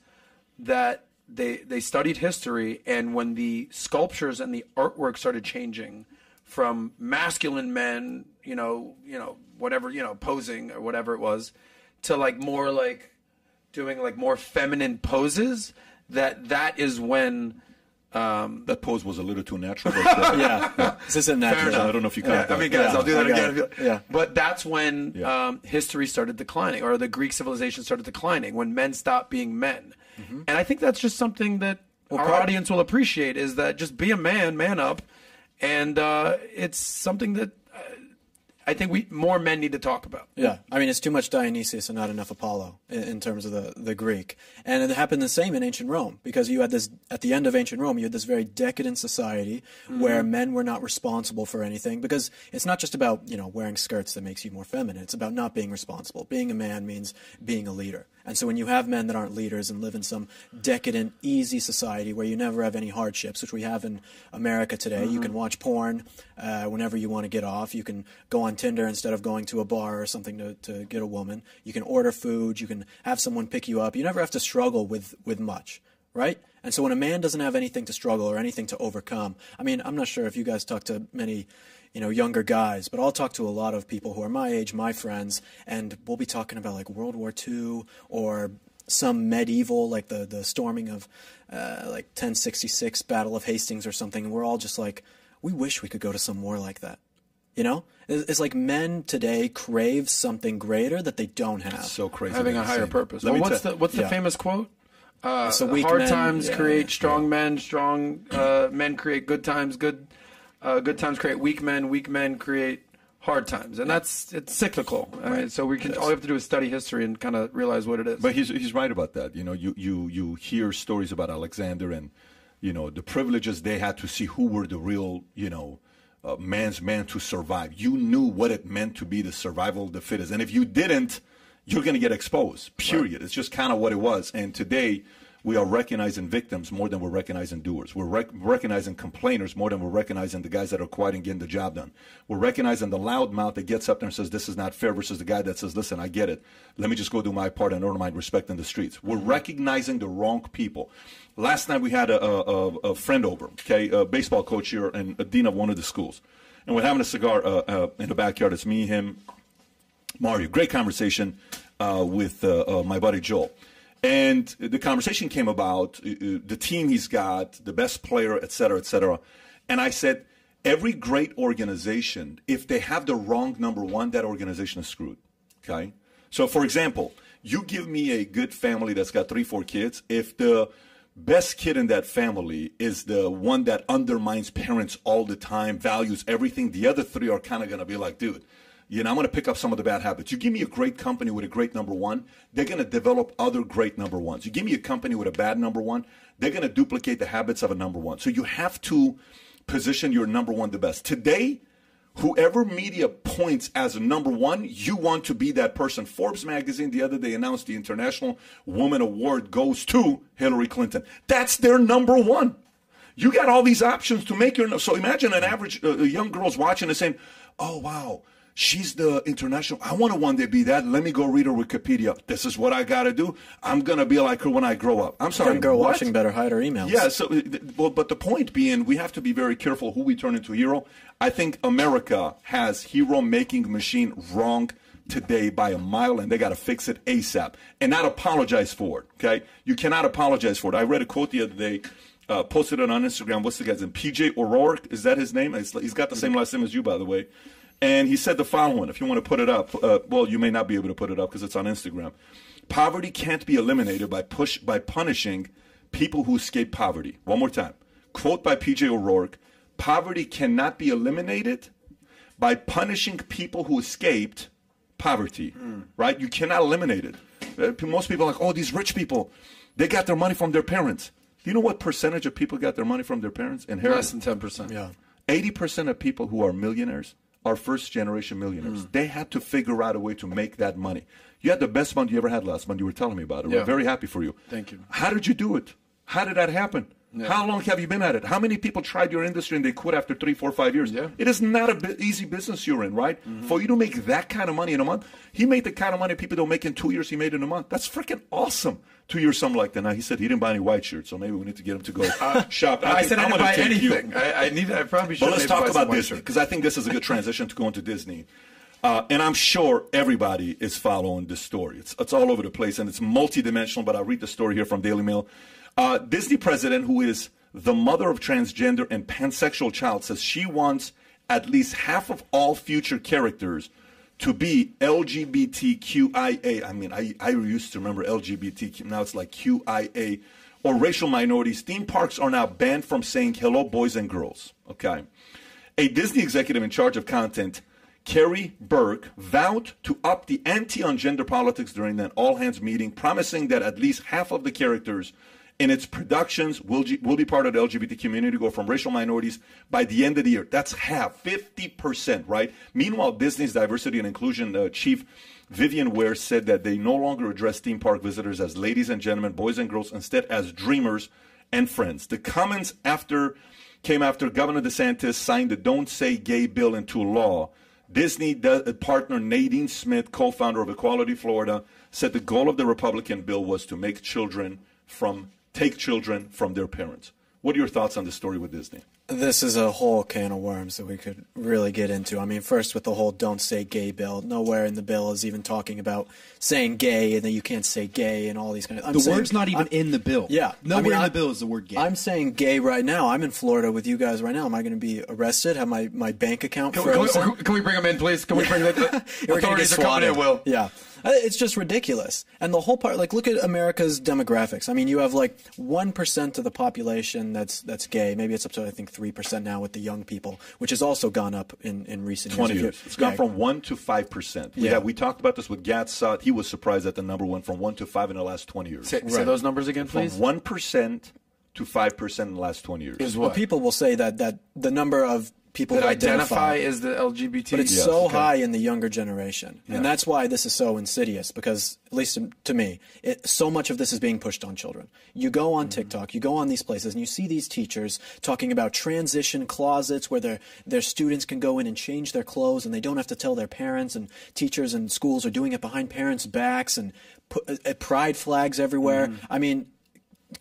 that they, they studied history, and when the sculptures and the artwork started changing from masculine men, you know, you know, whatever, you know, posing or whatever it was, to like more like, doing like more feminine poses, that that is when um that pose was a little too natural. yeah. yeah this isn't natural. I don't know if you caught that. I mean, guys, yeah. I'll do that again. Yeah, but that's when yeah. um history started declining, or the Greek civilization started declining, when men stopped being men. Mm-hmm. And I think that's just something that well, our probably. audience will appreciate, is that just be a man man up. And uh it's something that I think we more men need to talk about. Yeah. I mean, it's too much Dionysius and not enough Apollo in, in terms of the, the Greek. And it happened the same in ancient Rome, because you had this, at the end of ancient Rome, you had this very decadent society mm-hmm. where men were not responsible for anything, because it's not just about, you know, wearing skirts that makes you more feminine. It's about not being responsible. Being a man means being a leader. And so when you have men that aren't leaders and live in some decadent, easy society where you never have any hardships, which we have in America today, mm-hmm. you can watch porn uh, whenever you want to get off. You can go on Tinder instead of going to a bar or something to, to get a woman. You can order food. You can have someone pick you up. You never have to struggle with, with much, right? And so when a man doesn't have anything to struggle or anything to overcome, I mean, I'm not sure if you guys talk to many you know, younger guys, but I'll talk to a lot of people who are my age, my friends, and we'll be talking about like World War Two or some medieval, like the, the storming of uh, like ten sixty-six, Battle of Hastings or something. And we're all just like, we wish we could go to some war like that. You know, it's like men today crave something greater that they don't have. It's so crazy. Having a higher purpose. Well, what's the, what's the yeah. famous quote? Uh, hard men, times yeah, create strong yeah. men, strong uh, men create good times, good Uh, good times create weak men. Weak men create hard times, and that's it's cyclical. All right, so we can all we have to do is study history and kind of realize what it is. But he's he's right about that. You know, you you you hear stories about Alexander and, you know, the privileges they had to see who were the real, you know, uh, man's man to survive. You knew what it meant to be the survival of the fittest, and if you didn't, you're going to get exposed. Period. Right. It's just kind of what it was. And today, we are recognizing victims more than we're recognizing doers. We're rec recognizing complainers more than we're recognizing the guys that are quiet and getting the job done. We're recognizing the loudmouth that gets up there and says, this is not fair, versus the guy that says, listen, I get it. Let me just go do my part and earn my respect in the streets. We're recognizing the wrong people. Last night we had a, a, a friend over, okay, a baseball coach here and a dean of one of the schools. And we're having a cigar uh, uh, in the backyard. It's me, him, Mario. Great conversation uh, with uh, uh, my buddy Joel. And the conversation came about uh, the team he's got, the best player, et cetera, et cetera. And I said, every great organization, if they have the wrong number one, that organization is screwed, okay? So, for example, you give me a good family that's got three, four kids. If the best kid in that family is the one that undermines parents all the time, values everything, the other three are kind of going to be like, dude, you know, I'm going to pick up some of the bad habits. You give me a great company with a great number one, they're going to develop other great number ones. You give me a company with a bad number one, they're going to duplicate the habits of a number one. So you have to position your number one the best. Today, whoever media points as a number one, you want to be that person. Forbes magazine the other day announced the International Woman Award goes to Hillary Clinton. That's their number one. You got all these options to make your... So imagine an average uh, young girl's watching and saying, oh, wow, she's the international. I want to one day be that. Let me go read her Wikipedia. This is what I got to do. I'm going to be like her when I grow up. I'm sorry. Young girl watching better hide her emails. Yeah, so, well, but the point being, we have to be very careful who we turn into a hero. I think America has hero-making machine wrong today by a mile, and they got to fix it ASAP and not apologize for it, okay? You cannot apologize for it. I read a quote the other day, uh, posted it on Instagram. What's the guy's name? P J O'Rourke? Is that his name? He's got the same last name as you, by the way. And he said the following, if you want to put it up, uh, well, you may not be able to put it up because it's on Instagram. Poverty can't be eliminated by push by punishing people who escape poverty. One more time. Quote by P J O'Rourke, poverty cannot be eliminated by punishing people who escaped poverty, mm. right? You cannot eliminate it. Most people are like, oh, these rich people, they got their money from their parents. Do you know what percentage of people got their money from their parents? Inheritance. Less than ten percent. Yeah. eighty percent of people who are millionaires are first-generation millionaires. Mm. They had to figure out a way to make that money. You had the best month you ever had last month. You were telling me about it. Yeah. We're very happy for you. Thank you. How did you do it? How did that happen? Yeah. How long have you been at it? How many people tried your industry and they quit after three, four, five years? Yeah. It is not an easy business you're in, right? Mm-hmm. For you to make that kind of money in a month, he made the kind of money people don't make in two years he made in a month. That's freaking awesome. Two years, something like that. Now, he said he didn't buy any white shirts, so maybe we need to get him to go uh, shop. I, I said I didn't buy anything. I, I, need, I probably should. But let's talk about Disney, because I think this is a good transition to going to Disney. Uh, and I'm sure everybody is following this story. It's, it's all over the place, and it's multidimensional, but I'll read the story here from Daily Mail. Uh, Disney president, who is the mother of transgender and pansexual child, says she wants at least half of all future characters to be L G B T Q I A. I mean, I, I used to remember L G B T Q. Now it's like Q I A or racial minorities. Theme parks are now banned from saying hello, boys and girls. Okay. A Disney executive in charge of content, Carrie Burke, vowed to up the ante on gender politics during an all-hands meeting, promising that at least half of the characters in its productions will, will be part of the L G B T community, go from racial minorities by the end of the year. That's half, fifty percent, right? Meanwhile, Disney's diversity and inclusion uh, chief Vivian Ware said that they no longer address theme park visitors as ladies and gentlemen, boys and girls, instead as dreamers and friends. The comments after came after Governor DeSantis signed the Don't Say Gay bill into law. Disney partner Nadine Smith, co-founder of Equality Florida, said the goal of the Republican bill was to make children from... take children from their parents. What are your thoughts on the story with Disney? This is a whole can of worms that we could really get into. I mean, first with the whole Don't Say Gay bill, nowhere in the bill is even talking about saying gay and that you can't say gay and all these kind of things. The saying, word's not even I'm, in the bill. Yeah. Nowhere I mean, in I'm, the bill is the word gay. I'm saying gay right now. I'm in Florida with you guys right now. Am I going to be arrested? Have my, my bank account can, frozen? Can we, can we bring them in, please? Can we bring them in? Authorities are coming in, Will. Yeah. It's just ridiculous. And the whole part, like, look at America's demographics. I mean, you have like one percent of the population that's that's gay. Maybe it's up to, I think, three percent now with the young people, which has also gone up in, in recent years. twenty years. It's gone yeah. from one to five percent. Yeah. yeah, we talked about this with Gatsat. He was surprised at the number one from one to five in the last twenty years. Say, right. say those numbers again, please. From one percent to five percent in the last twenty years. Is what? Well, people will say that, that the number of people that identify, identify as the L G B T. But it's yes, so okay. high in the younger generation. Yeah. And that's why this is so insidious, because, at least to me, it, so much of this is being pushed on children. You go on mm-hmm. TikTok, you go on these places, and you see these teachers talking about transition closets where their, their students can go in and change their clothes, and they don't have to tell their parents, and teachers and schools are doing it behind parents' backs, and pu- uh, pride flags everywhere. Mm-hmm. I mean,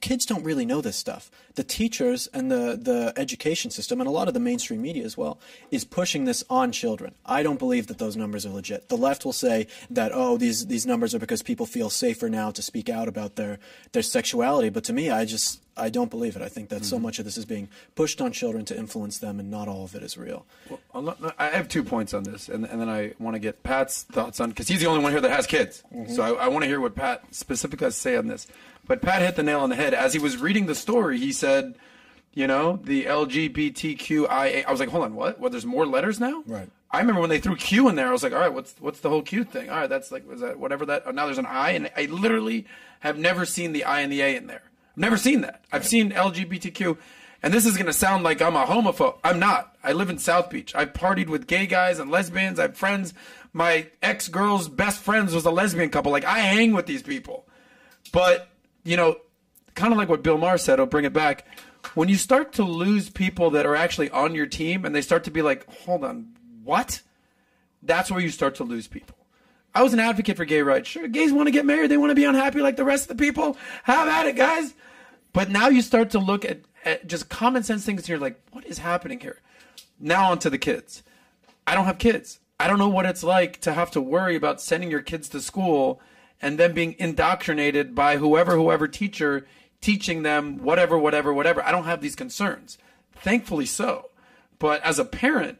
kids don't really know this stuff. The teachers and the, the education system, and a lot of the mainstream media as well, is pushing this on children. I don't believe that those numbers are legit. The left will say that, oh, these, these numbers are because people feel safer now to speak out about their, their sexuality. But to me, I just – I don't believe it. I think that mm-hmm. so much of this is being pushed on children to influence them, and not all of it is real. Well, I have two points on this, and, and then I want to get Pat's thoughts on – because he's the only one here that has kids. Mm-hmm. So I, I want to hear what Pat specifically has to say on this. But Pat hit the nail on the head. As he was reading the story, he said, you know, the LGBTQIA. I was like, hold on, what? What, there's more letters now? Right. I remember when they threw Q in there, I was like, all right, what's what's the whole Q thing? All right, that's like, was that whatever that? Oh, now there's an I, and I literally have never seen the I and the A in there. I've never seen that. I've right. seen L G B T Q, and this is going to sound like I'm a homophobe. I'm not. I live in South Beach. I've partied with gay guys and lesbians. I have friends. My ex-girl's best friends was a lesbian couple. Like, I hang with these people. But... you know, kind of like what Bill Maher said, I'll bring it back. When you start to lose people that are actually on your team and they start to be like, hold on, what? That's where you start to lose people. I was an advocate for gay rights. Sure, gays want to get married. They want to be unhappy like the rest of the people. Have at it, guys. But now you start to look at, at just common sense things. And you're like, what is happening here? Now on to the kids. I don't have kids. I don't know what it's like to have to worry about sending your kids to school and then being indoctrinated by whoever, whoever teacher teaching them whatever, whatever, whatever. I don't have these concerns. Thankfully so. But as a parent,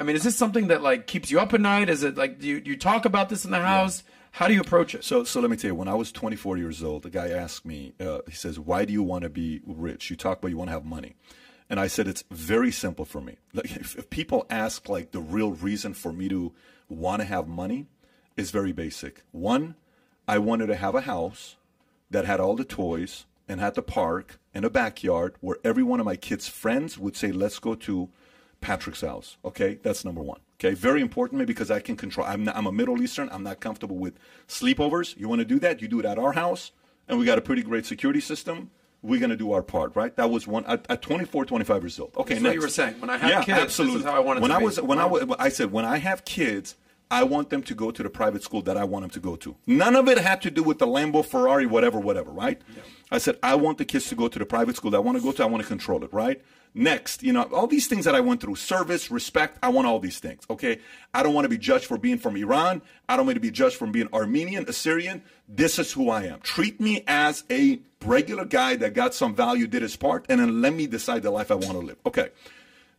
I mean, is this something that, like, keeps you up at night? Is it like, do you, you talk about this in the house? Yeah. How do you approach it? So so let me tell you, when I was twenty-four years old, a guy asked me, uh, he says, why do you want to be rich? You talk about you want to have money. And I said, it's very simple for me. Like, if, if people ask, like, the real reason for me to want to have money, it's very basic. One, I wanted to have a house that had all the toys and had the park and a backyard where every one of my kids' friends would say, let's go to Patrick's house. Okay, that's number one. Okay, very important to me because I can control. I'm, not, I'm a Middle Eastern. I'm not comfortable with sleepovers. You want to do that? You do it at our house. And we got a pretty great security system. We're going to do our part, right? That was one at, at twenty-four, twenty-five years old. Okay, that's next. What you were saying. When I have yeah, kids, absolutely. This is how I wanted when to I was, be. When I was, I said, when I have kids, I want them to go to the private school that I want them to go to. None of it had to do with the Lambo, Ferrari, whatever, whatever, right? Yeah. I said, I want the kids to go to the private school that I want to go to. I want to control it, right? Next, you know, all these things that I went through, service, respect, I want all these things, okay? I don't want to be judged for being from Iran. I don't want to be judged for being Armenian, Assyrian. This is who I am. Treat me as a regular guy that got some value, did his part, and then let me decide the life I want to live. Okay,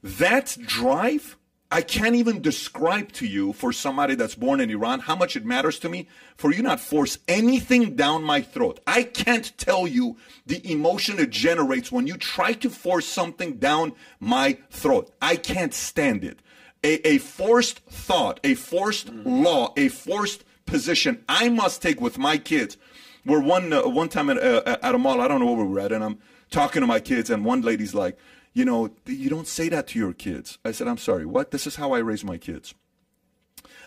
that drive... I can't even describe to you, for somebody that's born in Iran, how much it matters to me for you not force anything down my throat. I can't tell you the emotion it generates when you try to force something down my throat. I can't stand it. A, a forced thought, a forced mm-hmm. law, a forced position I must take with my kids. We're one, uh, one time at, uh, at a mall, I don't know where we were at, and I'm talking to my kids, and one lady's like, you know, you don't say that to your kids. I said, I'm sorry, what? This is how I raise my kids.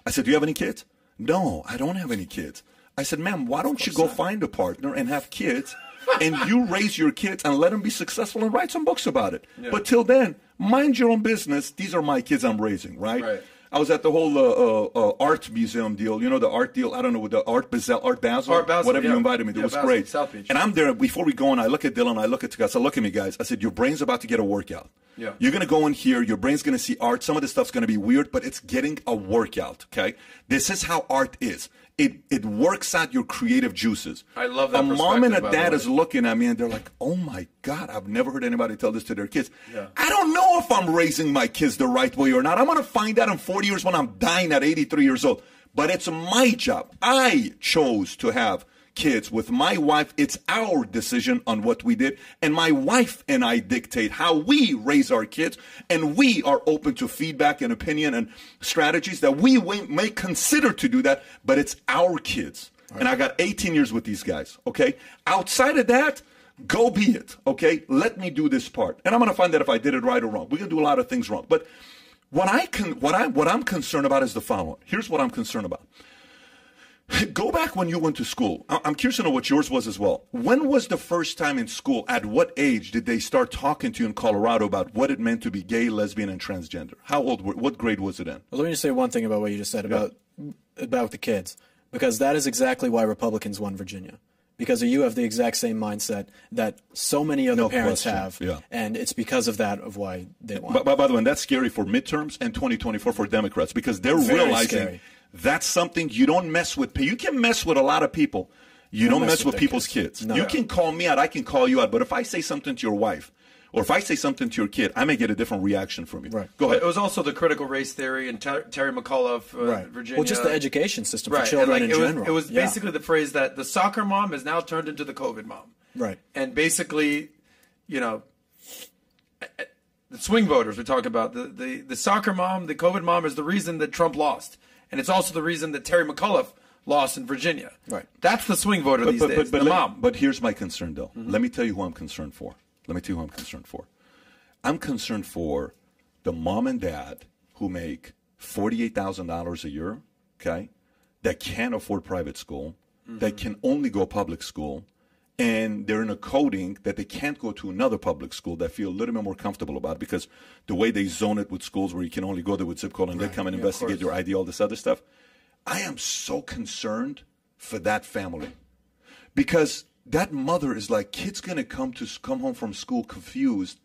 I said, do you have any kids? No, I don't have any kids. I said, ma'am, why don't you go find a partner and have kids and you raise your kids and let them be successful and write some books about it. Yeah. But till then, mind your own business. These are my kids I'm raising, right? Right. I was at the whole uh, uh, uh, art museum deal, you know, the art deal, I don't know, with the Art Basel, Art Basel, art Basel whatever yeah. you invited me to, yeah, it was Basel, great. South Beach. And I'm there, before we go on, I look at Dylan, I look at the guys, I look at me, guys, I said, your brain's about to get a workout. Yeah. You're going to go in here, your brain's going to see art, some of this stuff's going to be weird, but it's getting a workout, okay? This is how art is. It it works out your creative juices. I love that. A mom and a dad is looking at me and they're like, oh my God, I've never heard anybody tell this to their kids. Yeah. I don't know if I'm raising my kids the right way or not. I'm going to find out in forty years when I'm dying at eighty-three years old. But it's my job. I chose to have kids with my wife. It's our decision on what we did. And my wife and I dictate how we raise our kids. And we are open to feedback and opinion and strategies that we may consider to do that. But it's our kids. Right. And I got eighteen years with these guys. Okay. Outside of that, go be it. Okay. Let me do this part. And I'm going to find out if I did it right or wrong. We're going to do a lot of things wrong. But what I can, what I, what I'm concerned about is the following. Here's what I'm concerned about. Go back when you went to school. I'm curious to know what yours was as well. When was the first time in school, at what age did they start talking to you in Colorado about what it meant to be gay, lesbian, and transgender? How old were, what grade was it in? Well, let me just say one thing about what you just said about, yeah. about the kids, because that is exactly why Republicans won Virginia. Because you have the exact same mindset that so many other no parents question. have, yeah. and it's because of that of why they won. By, by, by the way, and that's scary for midterms and twenty twenty-four for Democrats, because they're Very realizing scary. that's something you don't mess with. You can mess with a lot of people. You don't, don't mess, mess with, with people's kids. kids. No, you no. can call me out. I can call you out. But if I say something to your wife, or if I say something to your kid, I may get a different reaction from you. Right. Go ahead. It was also the critical race theory and ter Terry McAuliffe, uh, right. Virginia. Well, just the education system right. for children like, in it was, general. It was yeah. basically the phrase that the soccer mom has now turned into the COVID mom. Right. And basically, you know, the swing voters we talk about, the, the, the soccer mom, the COVID mom is the reason that Trump lost. And it's also the reason that Terry McAuliffe lost in Virginia. Right. That's the swing voter but, these but, days, but, but the let, mom. But here's my concern, though. Mm-hmm. Let me tell you who I'm concerned for. Let me tell you who I'm concerned for. I'm concerned for the mom and dad who make forty-eight thousand dollars a year, okay, that can't afford private school, mm-hmm. that can only go public school, and they're in a coding that they can't go to another public school that feel a little bit more comfortable about because the way they zone it with schools where you can only go there with zip code and right. they come and yeah, investigate your I D, all this other stuff. I am so concerned for that family because that mother is like, kid's going to come to come home from school confused,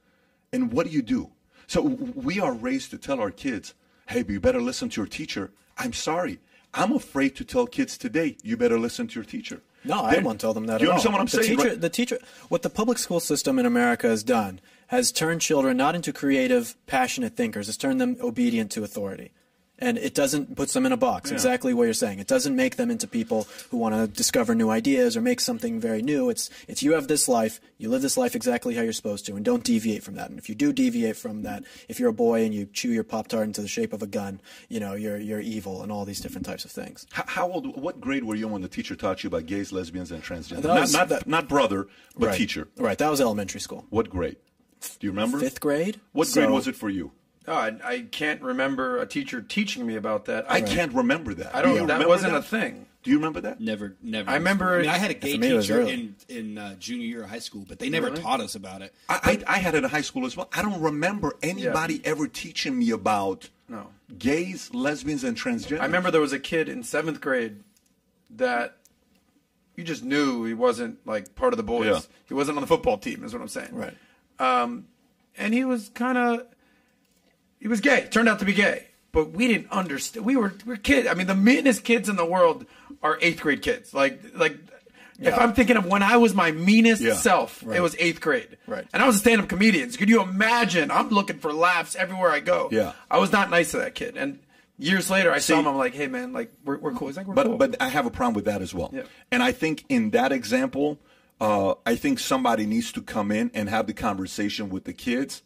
and what do you do? So we are raised to tell our kids, hey, you better listen to your teacher. I'm sorry. I'm afraid to tell kids today, you better listen to your teacher. No, They're, I won't tell them that you at all. You understand what I'm the saying? Teacher, right? The teacher, what the public school system in America has done has turned children not into creative, passionate thinkers. It's turned them obedient to authority. And it doesn't put them in a box, yeah. exactly what you're saying. It doesn't make them into people who want to discover new ideas or make something very new. It's, it's you have this life, you live this life exactly how you're supposed to, and don't deviate from that. And if you do deviate from that, if you're a boy and you chew your Pop-Tart into the shape of a gun, you know, you're, you're evil and all these different types of things. How, how old, what grade were you when the teacher taught you about gays, lesbians, and transgender? Was, not, not, that, not brother, but right, teacher. Right, that was elementary school. What grade? Do you remember? Fifth grade. What so, grade was it for you? Oh, I, I can't remember a teacher teaching me about that. I right. can't remember that. I don't. Yeah. That wasn't that? a thing. Do you remember that? Never, never. I remember. I, mean, I had a gay teacher in in uh, junior year of high school, but they never really? taught us about it. I, I I had it in high school as well. I don't remember anybody yeah. ever teaching me about no. gays, lesbians, and transgender. I remember there was a kid in seventh grade that you just knew he wasn't like part of the boys. Yeah. He wasn't on the football team. Is what I'm saying. Right. Um, and he was kind of. He was gay. Turned out to be gay, but we didn't understand. We were we we're kids. I mean, the meanest kids in the world are eighth grade kids. Like like, yeah. if I'm thinking of when I was my meanest yeah. self, right. it was eighth grade. Right. And I was a stand-up comedian. So could you imagine? I'm looking for laughs everywhere I go. Yeah. I was not nice to that kid. And years later, I See, saw him. I'm like, hey man, like we're we're cool. He's like, we're but, cool. But I have a problem with that as well. Yeah. And I think in that example, uh, I think somebody needs to come in and have the conversation with the kids.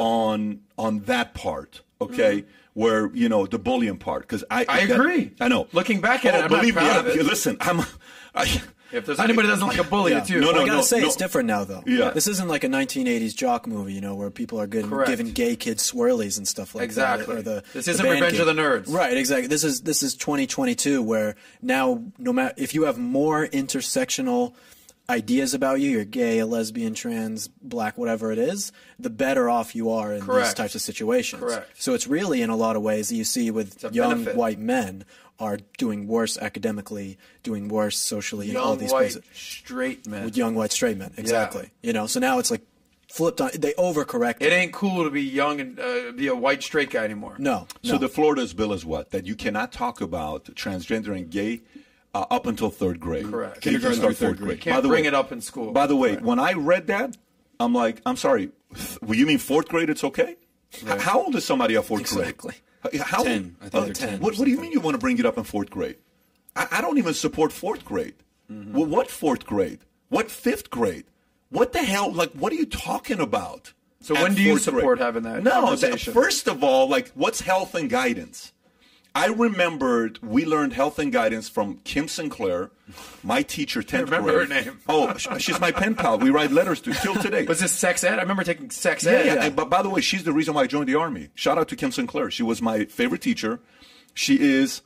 On on that part, okay, mm-hmm. where you know the bullying part, because I I that, agree. I know. Looking back at oh, it, I'm believe not proud me. Of it. Listen, I'm. I, if there's anybody that doesn't like a bully, yeah. it's you. No, no, I gotta no, say no. it's different now, though. Yeah. This isn't like a nineteen eighties jock movie, you know, where people are good, giving gay kids swirlies and stuff like exactly. that. Or the, this isn't the Revenge kid. of the Nerds, right? Exactly. This is this is twenty twenty-two, where now no matter if you have more intersectional ideas about you, you're gay, a lesbian, trans, black, whatever it is, the better off you are in Correct. these types of situations. Correct. So it's really in a lot of ways that you see with young benefit. white men are doing worse academically, doing worse socially. Young and all these white places. straight men. With young white straight men, exactly. Yeah. You know, so now it's like flipped on. They overcorrect. It ain't cool to be young and uh, be a white straight guy anymore. No. So no. the Florida's bill is what? That you cannot talk about transgender and gay Uh, up until third grade. Correct. Kindergarten through third grade. Can't bring it up in school. By the way, when I read that, I'm like, I'm sorry, well, you mean fourth grade, it's okay? Right. How old is somebody at fourth grade? Exactly. How? Ten. I think uh, ten. ten what, what do you mean you want to bring it up in fourth grade? I, I don't even support fourth grade. Mm-hmm. Well, what fourth grade? What fifth grade? What the hell? Like, what are you talking about? So when do you support grade? having that no, conversation? No, first of all, like, what's health and guidance? I remembered we learned health and guidance from Kim Sinclair, my teacher, tenth grade. Remember her name. Oh, she's my pen pal. We write letters to till today. Was this sex ed? I remember taking sex yeah, ed. Yeah, yeah. And, but by the way, she's the reason why I joined the Army. Shout out to Kim Sinclair. She was my favorite teacher. She is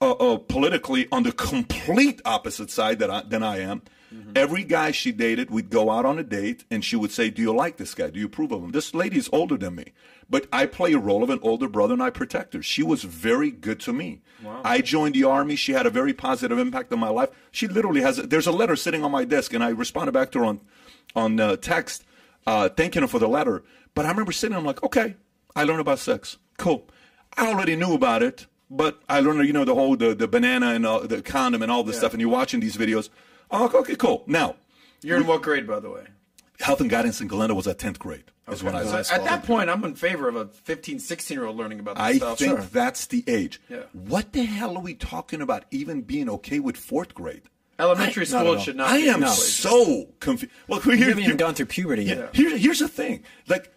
uh, uh, politically on the complete opposite side that I, than I am. Mm-hmm. Every guy she dated, we'd go out on a date, and she would say, do you like this guy? Do you approve of him? This lady is older than me. But I play a role of an older brother, and I protect her. She was very good to me. Wow. I joined the Army. She had a very positive impact on my life. She literally has – there's a letter sitting on my desk, and I responded back to her on, on uh, text uh, thanking her for the letter. But I remember sitting there, I'm like, okay, I learned about sex. Cool. I already knew about it, but I learned, you know, the whole the, – the banana and uh, the condom and all this yeah. stuff, and you're watching these videos – oh, okay, cool. Now, you're in what grade, by the way? Health and guidance in Glenda was at tenth grade. Is okay. when I was at school. That point, I'm in favor of a fifteen, sixteen-year-old learning about this I stuff. I think sure. that's the age. Yeah. What the hell are we talking about even being okay with fourth grade? Elementary I, school not should not I be. I am no, so confused. Well, we haven't even gone through puberty yet. Yeah. Here, here's the thing. Like,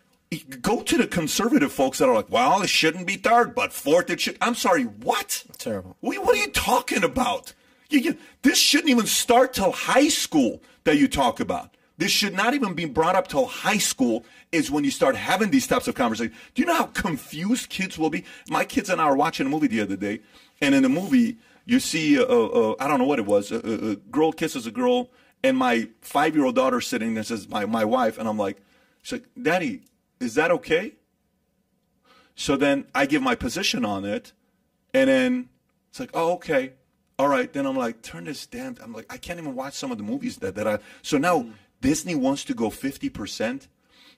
go to the conservative folks that are like, well, it shouldn't be third, but fourth it should. I'm sorry, what? That's terrible. We, what are you talking about? You, you, this shouldn't even start till high school that you talk about. This should not even be brought up till high school is when you start having these types of conversations. Do you know how confused kids will be? My kids and I were watching a movie the other day, and in the movie, you see, uh, uh, I don't know what it was, a, a, a girl kisses a girl, and my five-year-old daughter sitting there says, my, my wife, and I'm like, she's like, Daddy, is that okay? So then I give my position on it, and then it's like, oh, okay. All right, then I'm like, turn this damn, I'm like, I can't even watch some of the movies that, that I, so now mm. Disney wants to go fifty percent.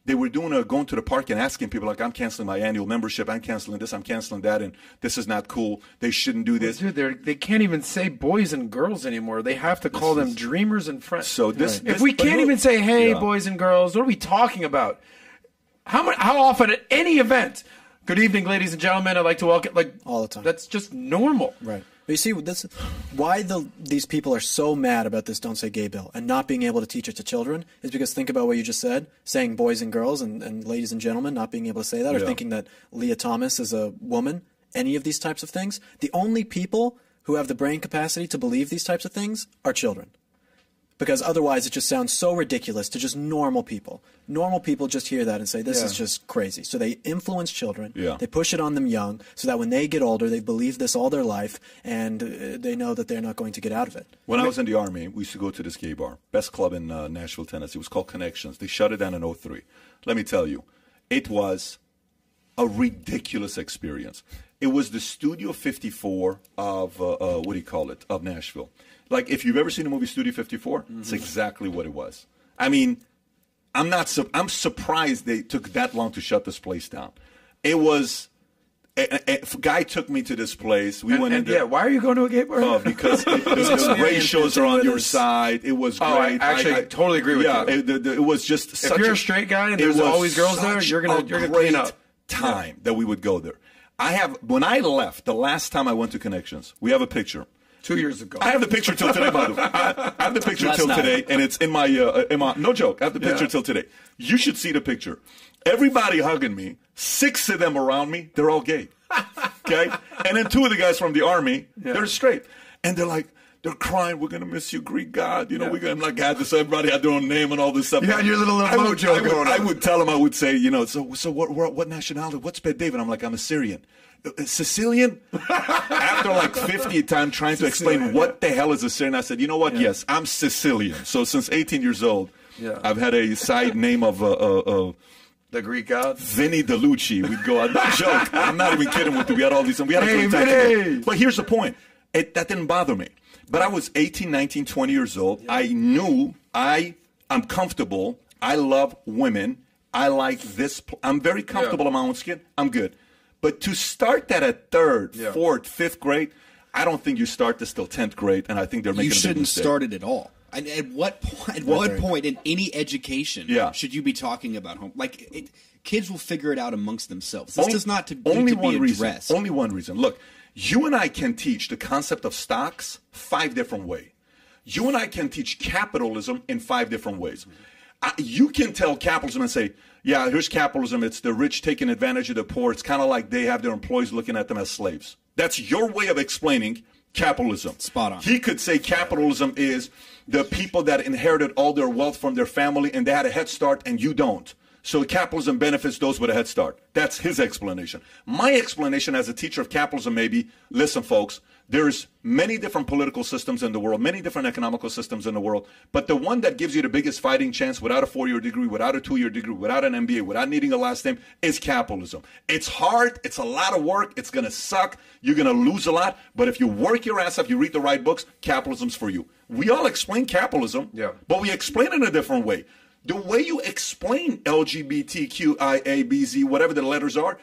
They were doing a, going to the park and asking people, like, I'm canceling my annual membership, I'm canceling this, I'm canceling that, and this is not cool, they shouldn't do this. Dude, they can't even say boys and girls anymore. They have to call this them is, dreamers and friends. So this, right. this If we can't even say, hey, yeah. boys and girls, what are we talking about? How much, how often at any event, good evening, ladies and gentlemen, I'd like to welcome, like, all the time. That's just normal. Right. You see, this, why the, these people are so mad about this Don't Say Gay bill and not being able to teach it to children is because think about what you just said, saying boys and girls and, and ladies and gentlemen, not being able to say that, yeah. or thinking that Leah Thomas is a woman, any of these types of things. The only people who have the brain capacity to believe these types of things are children. Because otherwise it just sounds so ridiculous to just normal people. Normal people just hear that and say, this yeah. is just crazy. So they influence children. Yeah. They push it on them young so that when they get older, they believe this all their life, and they know that they're not going to get out of it. When I was in the Army, we used to go to this gay bar, best club in uh, Nashville, Tennessee. It was called Connections. They shut it down in oh three. Let me tell you, it was a ridiculous experience. It was the Studio fifty-four of, uh, uh, what do you call it, of Nashville. Like, if you've ever seen the movie Studio fifty-four, mm-hmm. it's exactly what it was. I mean, I'm not su- I'm surprised they took that long to shut this place down. It was a, a, a guy took me to this place. We and, went and in. Yeah, why are you going to a gay bar? Oh, because it, the ratios are on your side. It was oh, great. I actually I, I, totally agree with yeah, you. Yeah, it, it was just. Such if you're a, a straight guy and there's always girls there, you're gonna you're gonna clean up. Time yeah. that we would go there. I have when I left the last time I went to Connections. We have a picture. Two years ago. I have the picture till today, by the way. I have the picture till today, and it's in my, uh, in my, no joke, I have the picture yeah. till today. You should see the picture. Everybody hugging me, six of them around me, they're all gay, okay? And then two of the guys from the Army, yeah. they're straight. And they're like, they're crying, we're going to miss you, Greek God. You know, yeah. we're going to, like, I had this, everybody had their own name and all this stuff. You had your little mojo going on. I would tell them, I would say, you know, so so what, what nationality, what's Bed David? I'm like, I'm a Syrian. Sicilian? After like fiftieth time trying Sicilian, to explain what yeah. the hell is a Syrian, I said, you know what? Yeah. Yes, I'm Sicilian. So since eighteen years old, yeah. I've had a side name of uh, uh, uh, the Greek God, Vinny DeLucci. We'd go out. No joke. I'm not even kidding with you. We had all these. We had a hey, great time. Hey. But here's the point. It, that didn't bother me. But I was eighteen, nineteen, twenty years old. Yeah. I knew I I'm comfortable. I love women. I like this. Pl- I'm very comfortable yeah. in my own skin. I'm good. But to start that at third, yeah. fourth, fifth grade, I don't think you start this till tenth grade, and I think they're making a big mistake. You shouldn't start it at all. At, at what point? At what right. point in any education yeah. should you be talking about home? Like, it, kids will figure it out amongst themselves. This only, does not to, only to one be addressed. Reason, only one reason. Look, you and I can teach the concept of stocks five different ways. You and I can teach capitalism in five different ways. Mm-hmm. I, you can tell capitalism and say, yeah, here's capitalism. It's the rich taking advantage of the poor. It's kind of like they have their employees looking at them as slaves. That's your way of explaining capitalism. Spot on. He could say capitalism is the people that inherited all their wealth from their family and they had a head start and you don't. So capitalism benefits those with a head start. That's his explanation. My explanation as a teacher of capitalism may be, listen, folks, there's many different political systems in the world, many different economical systems in the world, but the one that gives you the biggest fighting chance without a four-year degree, without a two-year degree, without an M B A, without needing a last name, is capitalism. It's hard. It's a lot of work. It's going to suck. You're going to lose a lot. But if you work your ass off, you read the right books, capitalism's for you. We all explain capitalism, yeah. but we explain it in a different way. The way you explain L G B T Q I A B Z, whatever the letters are,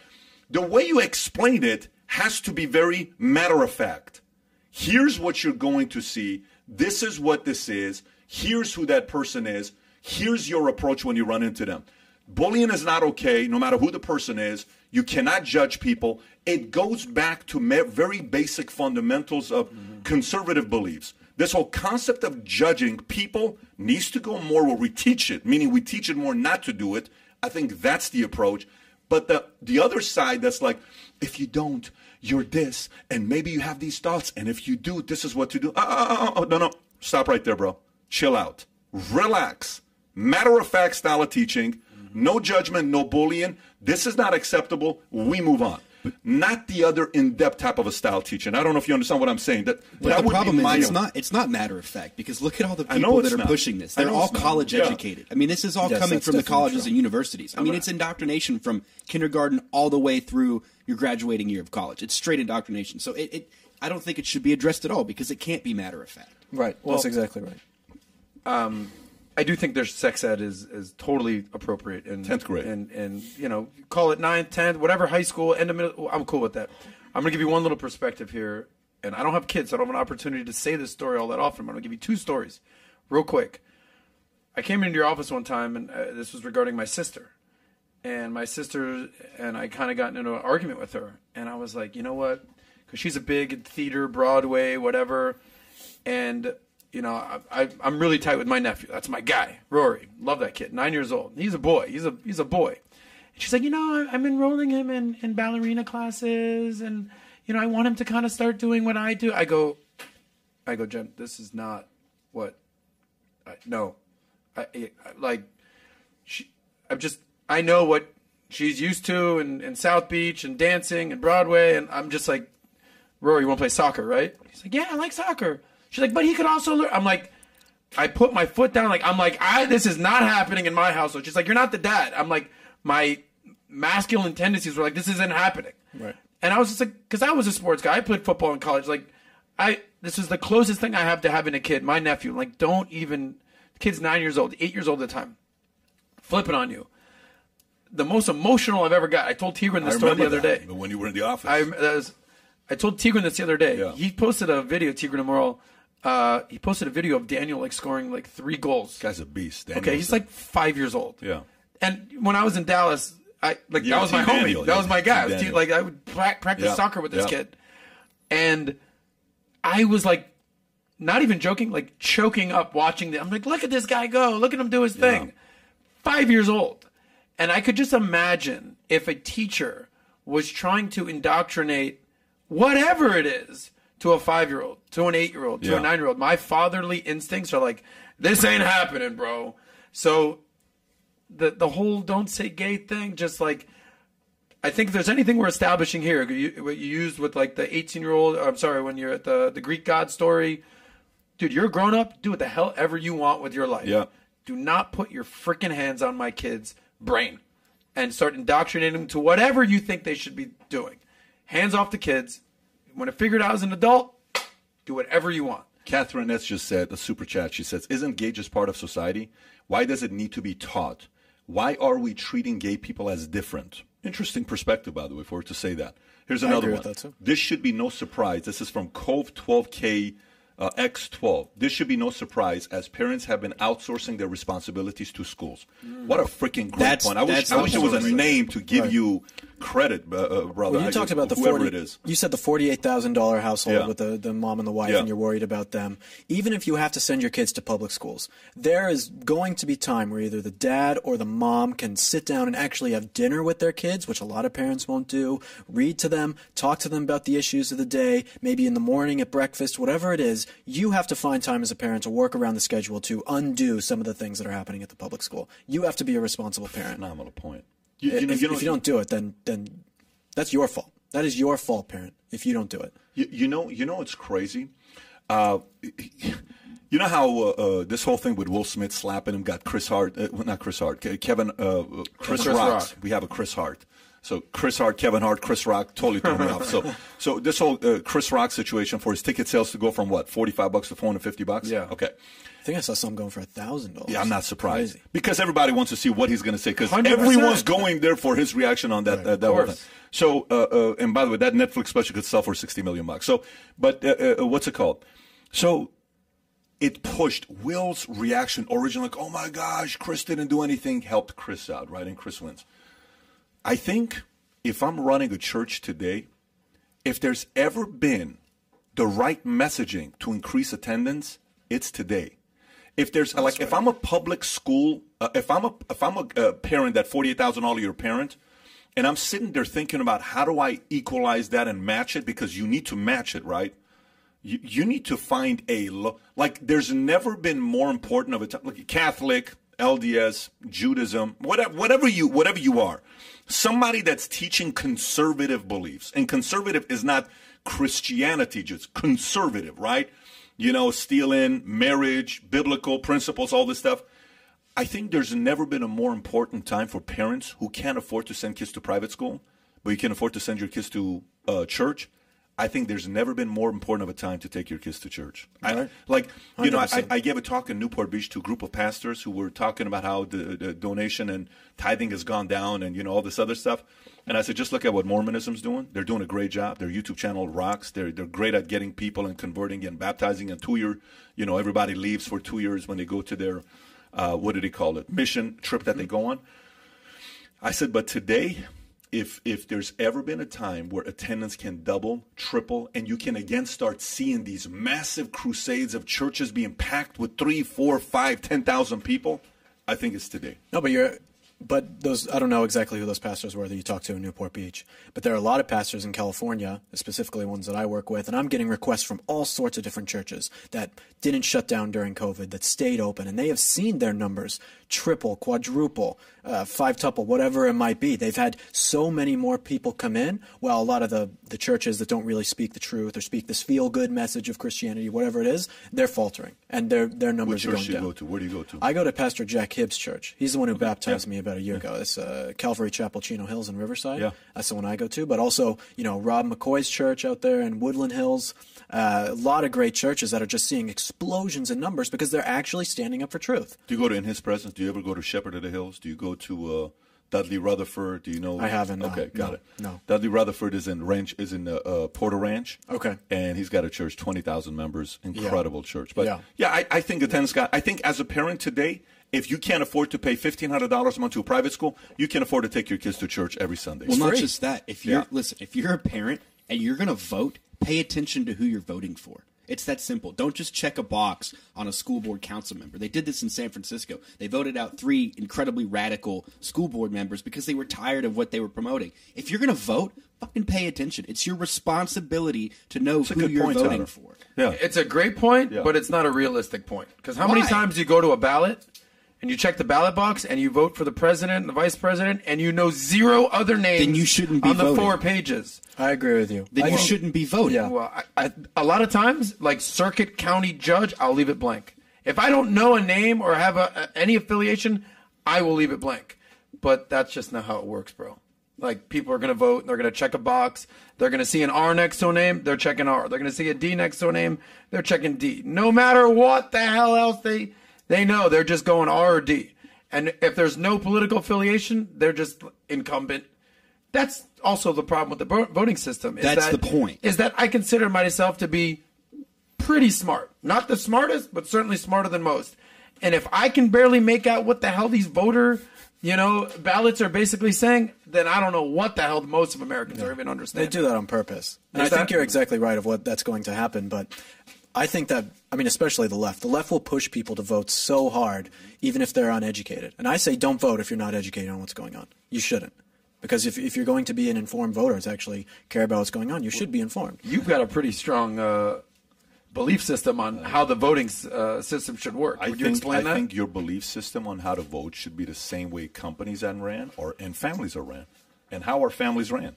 the way you explain it has to be very matter of fact. Here's what you're going to see. This is what this is. Here's who that person is. Here's your approach when you run into them. Bullying is not okay, no matter who the person is. You cannot judge people. It goes back to very basic fundamentals of mm-hmm. conservative beliefs. This whole concept of judging people needs to go more where we teach it, meaning we teach it more not to do it. I think that's the approach. But the, the other side that's like, if you don't, you're this, and maybe you have these thoughts, and if you do, this is what to do. Uh, uh, uh, uh, no, no, stop right there, bro. Chill out. Relax. Matter-of-fact style of teaching. No judgment, no bullying. This is not acceptable. We move on. Not the other in-depth type of a style teaching. I don't know if you understand what I'm saying. That, but that the would problem be is it's not, it's not matter of fact, because look at all the people that are not. pushing this. They're all college not. educated. Yeah. I mean, this is all yes, coming from the colleges true. and universities. I mean, right. it's indoctrination from kindergarten all the way through your graduating year of college. It's straight indoctrination. So it, it I don't think it should be addressed at all because it can't be matter of fact. Right. Well, that's exactly right. Um, I do think there's sex ed is, is totally appropriate in tenth grade, and and you know, call it ninth, tenth, whatever, high school, end of middle. I'm cool with that. I'm gonna give you one little perspective here, and I don't have kids, so I don't have an opportunity to say this story all that often. But I'm gonna give you two stories, real quick. I came into your office one time, and uh, this was regarding my sister, and my sister and I kind of got into an argument with her, and I was like, you know what, because she's a big theater, Broadway, whatever, and. You know, I, I, I'm really tight with my nephew. That's my guy, Rory. Love that kid. Nine years old. He's a boy. He's a he's a boy. And she's like, you know, I'm enrolling him in, in ballerina classes, and you know, I want him to kind of start doing what I do. I go, I go, Jen, this is not what. I, no, I, I like. She, I'm just. I know what she's used to, and in, in South Beach, and dancing, and Broadway, and I'm just like, Rory, you want to play soccer, right? He's like, yeah, I like soccer. She's like, but he could also learn. I'm like, I put my foot down. Like, I'm like, I, this is not happening in my household. She's like, you're not the dad. I'm like, my masculine tendencies were like, this isn't happening. Right. And I was just like, because I was a sports guy. I played football in college. Like, I, this is the closest thing I have to having a kid, my nephew. Like, don't even, the kid's nine years old, eight years old at the time. Flipping on you. The most emotional I've ever got. I told Tigran this story the other that, day. When you were in the office. I, that was, I told Tigran this the other day. Yeah. He posted a video, Tigran Immoral. Uh, he posted a video of Daniel like scoring like three goals. This guy's a beast. Daniel's okay, he's like five years old. Yeah. And when I was in Dallas, I like yeah, that was my Daniel, homie. That yeah. was my guy. I was te- like I would pra- practice yeah. soccer with this yeah. kid, and I was like, not even joking, like choking up watching the. I'm like, look at this guy go. Look at him do his yeah. thing. Five years old, and I could just imagine if a teacher was trying to indoctrinate whatever it is. To a five-year-old, to an eight-year-old, to yeah. a nine-year-old. My fatherly instincts are like, this ain't happening, bro. So the the whole don't say gay thing, just like, I think if there's anything we're establishing here, you, what you used with like the eighteen-year-old, I'm sorry, when you're at the, the Greek god story, dude, you're a grown-up, do what the hell ever you want with your life. Yeah. Do not put your freaking hands on my kid's brain and start indoctrinating them to whatever you think they should be doing. Hands off the kids. When I figured out as an adult, do whatever you want. Catherine Ness just said, a super chat, she says, isn't gay just part of society? Why does it need to be taught? Why are we treating gay people as different? Interesting perspective, by the way, for her to say that. Here's another one. This should be no surprise. This is from Cove twelve K Uh, X twelve, this should be no surprise as parents have been outsourcing their responsibilities to schools. Mm. What a freaking great that's, point. I wish, I wish there was a name to give right. you credit, uh, brother. Well, you I talked guess, about the forty, it is. You said the forty-eight thousand dollars household yeah. with the, the mom and the wife yeah. and you're worried about them. Even if you have to send your kids to public schools, there is going to be time where either the dad or the mom can sit down and actually have dinner with their kids, which a lot of parents won't do, read to them, talk to them about the issues of the day, maybe in the morning at breakfast, whatever it is. You have to find time as a parent to work around the schedule to undo some of the things that are happening at the public school. You have to be a responsible parent. Phenomenal point. You, you if, know, you if know, you don't do it, then then that's your fault. That is your fault, parent, if you don't do it. You, you know, you know, it's crazy. Uh, you know how uh, uh, this whole thing with Will Smith slapping him got Chris Hart, uh, not Chris Hart, Kevin, uh, Chris, Chris Rock. Rock. We have a Chris Hart. So Chris Hart, Kevin Hart, Chris Rock, totally thrown me off. So, so this whole uh, Chris Rock situation for his ticket sales to go from what forty-five bucks to four hundred fifty bucks. Yeah. Okay. I think I saw some going for a thousand dollars. Yeah, I'm not surprised Crazy. Because everybody wants to see what he's going to say because everyone's going there for his reaction on that. Right, uh, that one. So, uh, uh, and by the way, that Netflix special could sell for sixty million bucks. So, but uh, uh, what's it called? So. It pushed Will's reaction originally, like, oh, my gosh, Chris didn't do anything, helped Chris out, right? And Chris wins. I think if I'm running a church today, if there's ever been the right messaging to increase attendance, it's today. If there's That's like right. if I'm a public school, uh, if I'm a if I'm a uh, parent, that forty-eight thousand dollars a year parent, and I'm sitting there thinking about how do I equalize that and match it, because you need to match it, right? You, you need to find a lo- like. There's never been more important of a time. Like Catholic, L D S, Judaism, whatever, whatever you, whatever you are, somebody that's teaching conservative beliefs. And conservative is not Christianity, just conservative, right? You know, stealing, marriage, biblical principles, all this stuff. I think there's never been a more important time for parents who can't afford to send kids to private school, but you can afford to send your kids to uh, church. I think there's never been more important of a time to take your kids to church. Right. I, like, you one hundred percent. Know, I, I gave a talk in Newport Beach to a group of pastors who were talking about how the, the donation and tithing has gone down and, you know, all this other stuff. And I said, just look at what Mormonism's doing. They're doing a great job. Their YouTube channel rocks. They're, they're great at getting people and converting and baptizing. And two-year, you know, everybody leaves for two years when they go to their, uh, what do they call it, mission trip that mm-hmm. they go on. I said, but today... If if there's ever been a time where attendance can double, triple, and you can again start seeing these massive crusades of churches being packed with three, four, five, ten thousand people, I think it's today. No, but you're, but those I don't know exactly who those pastors were that you talked to in Newport Beach, but there are a lot of pastors in California, specifically ones that I work with, and I'm getting requests from all sorts of different churches that didn't shut down during COVID, that stayed open, and they have seen their numbers triple, quadruple. Uh, five-tuple, whatever it might be. They've had so many more people come in, while a lot of the, the churches that don't really speak the truth or speak this feel-good message of Christianity, whatever it is, they're faltering, and their their numbers are going down. What church do you go to? Where do you go to? I go to Pastor Jack Hibbs' church. He's the one who okay. baptized yeah. me about a year yeah. ago. It's uh, Calvary Chapel, Chino Hills in Riverside. Yeah. That's the one I go to. But also, you know, Rob McCoy's church out there in Woodland Hills. Uh, a lot of great churches that are just seeing explosions in numbers because they're actually standing up for truth. Do you go to In His Presence? Do you ever go to Shepherd of the Hills? Do you go to uh, Dudley Rutherford? Do you know? I haven't. Okay, no, got it. No, Dudley Rutherford is in Ranch, is in uh, uh, Porter Ranch. Okay, and he's got a church, twenty thousand members, incredible yeah. church. But yeah, yeah I, I think attendance got. I think as a parent today, if you can't afford to pay fifteen hundred dollars a month to a private school, you can afford to take your kids to church every Sunday. Well, it's not free. Just that. If you're yeah. listen, if you're a parent and you're going to vote, pay attention to who you're voting for. It's that simple. Don't just check a box on a school board council member. They did this in San Francisco. They voted out three incredibly radical school board members because they were tired of what they were promoting. If you're going to vote, fucking pay attention. It's your responsibility to know it's who you're point, voting Tyler. For. Yeah. It's a great point, yeah. but it's not a realistic point. Because how Why? Many times do you go to a ballot and you check the ballot box and you vote for the president and the vice president and you know zero other names then you shouldn't be on the voting. Four pages? I agree with you. Then I you think, shouldn't be voting. Yeah. Well, I, I, a lot of times, like circuit, county, judge, I'll leave it blank. If I don't know a name or have a, a, any affiliation, I will leave it blank. But that's just not how it works, bro. Like, people are going to vote, and they're going to check a box. They're going to see an R next to a name. They're checking R. They're going to see a D next to a name. They're checking D. No matter what the hell else they they know, they're just going R or D. And if there's no political affiliation, they're just incumbent. That's also the problem with the voting system. Is That's that, the point. Is that I consider myself to be pretty smart. Not the smartest, but certainly smarter than most. And if I can barely make out what the hell these voter, you know, ballots are basically saying, then I don't know what the hell most of Americans yeah. are even understanding. They do that on purpose. And Is I that- think you're exactly right of what that's going to happen. But I think that, I mean, especially the left, the left will push people to vote so hard, even if they're uneducated. And I say don't vote if you're not educated on what's going on. You shouldn't. Because if if you're going to be an informed voter to actually care about what's going on, you should be informed. You've got a pretty strong uh, belief system on how the voting uh, system should work. Would I you think, explain I that? I think your belief system on how to vote should be the same way companies are ran or and families are ran. And how are families ran?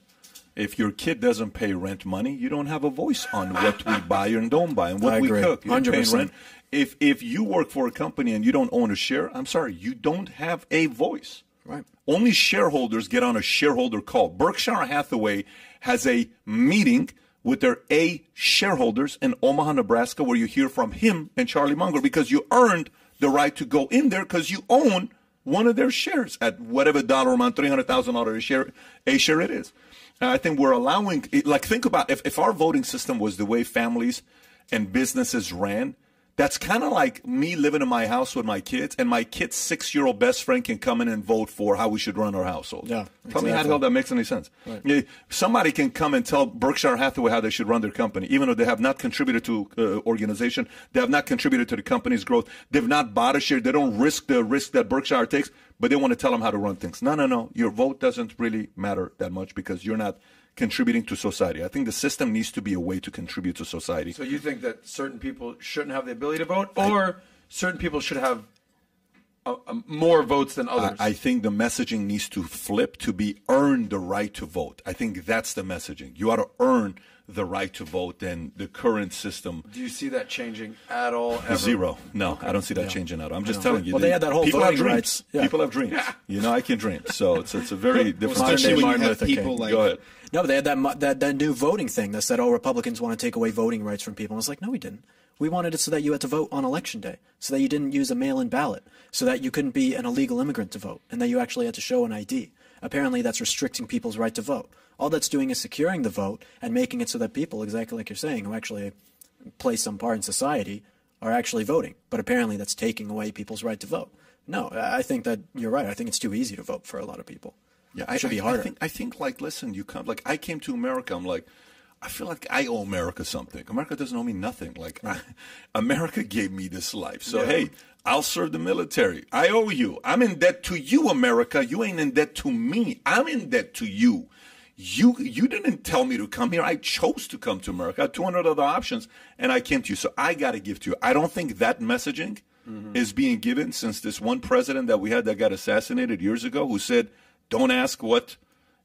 If your kid doesn't pay rent money, you don't have a voice on what we buy and don't buy and what I we agree. cook. You're paying rent. If, if you work for a company and you don't own a share, I'm sorry, you don't have a voice. Right. Only shareholders get on a shareholder call. Berkshire Hathaway has a meeting with their A shareholders in Omaha, Nebraska, where you hear from him and Charlie Munger because you earned the right to go in there because you own one of their shares at whatever dollar amount, three hundred thousand dollars a share, a share it is. And I think we're allowing, like, think about if, if our voting system was the way families and businesses ran. That's kind of like me living in my house with my kids, and my kid's six-year-old best friend can come in and vote for how we should run our household. Yeah, exactly. Tell me how the hell that makes any sense. Right. Somebody can come and tell Berkshire Hathaway how they should run their company, even though they have not contributed to uh, organization, they have not contributed to the company's growth, they've not bought a share, they don't risk the risk that Berkshire takes, but they want to tell them how to run things. No, no, no, your vote doesn't really matter that much because you're not contributing to society. I think the system needs to be a way to contribute to society. So you think that certain people shouldn't have the ability to vote, or I, certain people should have a, a more votes than others? I, I think the messaging needs to flip to be earn the right to vote. I think that's the messaging. You ought to earn the right to vote than the current system. Do you see that changing at all? Ever? Zero. No, okay. I don't see that yeah. changing at all. I'm just telling you. Well, they, they had that whole people voting have dreams. Rights. Yeah. People have dreams. Yeah. You know, I can dream. So it's it's a very different. Well, especially when you have people like. Go ahead. No, but they had that, that that new voting thing that said, oh, Republicans want to take away voting rights from people. And I was like, no, we didn't. We wanted it so that you had to vote on Election Day, so that you didn't use a mail-in ballot, so that you couldn't be an illegal immigrant to vote, and that you actually had to show an I D. Apparently, that's restricting people's right to vote. All that's doing is securing the vote and making it so that people, exactly like you're saying, who actually play some part in society are actually voting. But apparently that's taking away people's right to vote. No, I think that you're right. I think it's too easy to vote for a lot of people. Yeah, it I, should be harder. I think, I think like, listen, you come, like I came to America. I'm like, I feel like I owe America something. America doesn't owe me nothing. Like I, America gave me this life. So, yeah. hey, I'll serve the military. I owe you. I'm in debt to you, America. You ain't in debt to me. I'm in debt to you. You you didn't tell me to come here. I chose to come to America. I had two hundred other options, and I came to you. So I got to give to you. I don't think that messaging mm-hmm. is being given since this one president that we had that got assassinated years ago who said, don't ask what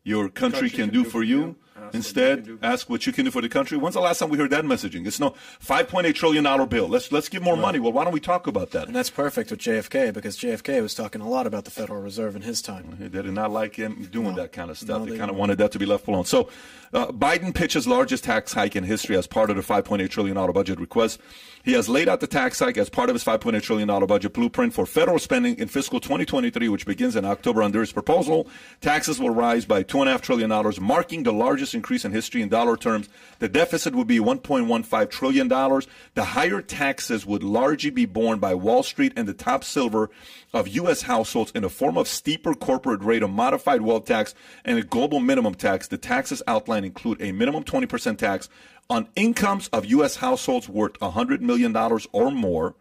your country, country can, can do, do for you. you. Instead, what you ask what you can do for the country. When's the last time we heard that messaging? It's no five point eight trillion dollar bill. Let's let's give more right. money. Well, why don't we talk about that? And that's perfect with J F K because J F K was talking a lot about the Federal Reserve in his time. They did not like him doing no. that kind of stuff. No, they, they kind of wanted that to be left alone. So uh, Biden pitches largest tax hike in history as part of the five point eight trillion dollar budget request. He has laid out the tax hike as part of his five point eight trillion dollar budget blueprint for federal spending in fiscal twenty twenty-three, which begins in October. Under his proposal, taxes will rise by two point five trillion dollars, marking the largest increase in history in dollar terms. The deficit would be one point one five trillion dollars. The higher taxes would largely be borne by Wall Street and the top silver of U S households in the form of steeper corporate rate, a modified wealth tax, and a global minimum tax. The taxes outlined include a minimum twenty percent tax on incomes of U S households worth one hundred million dollars or more.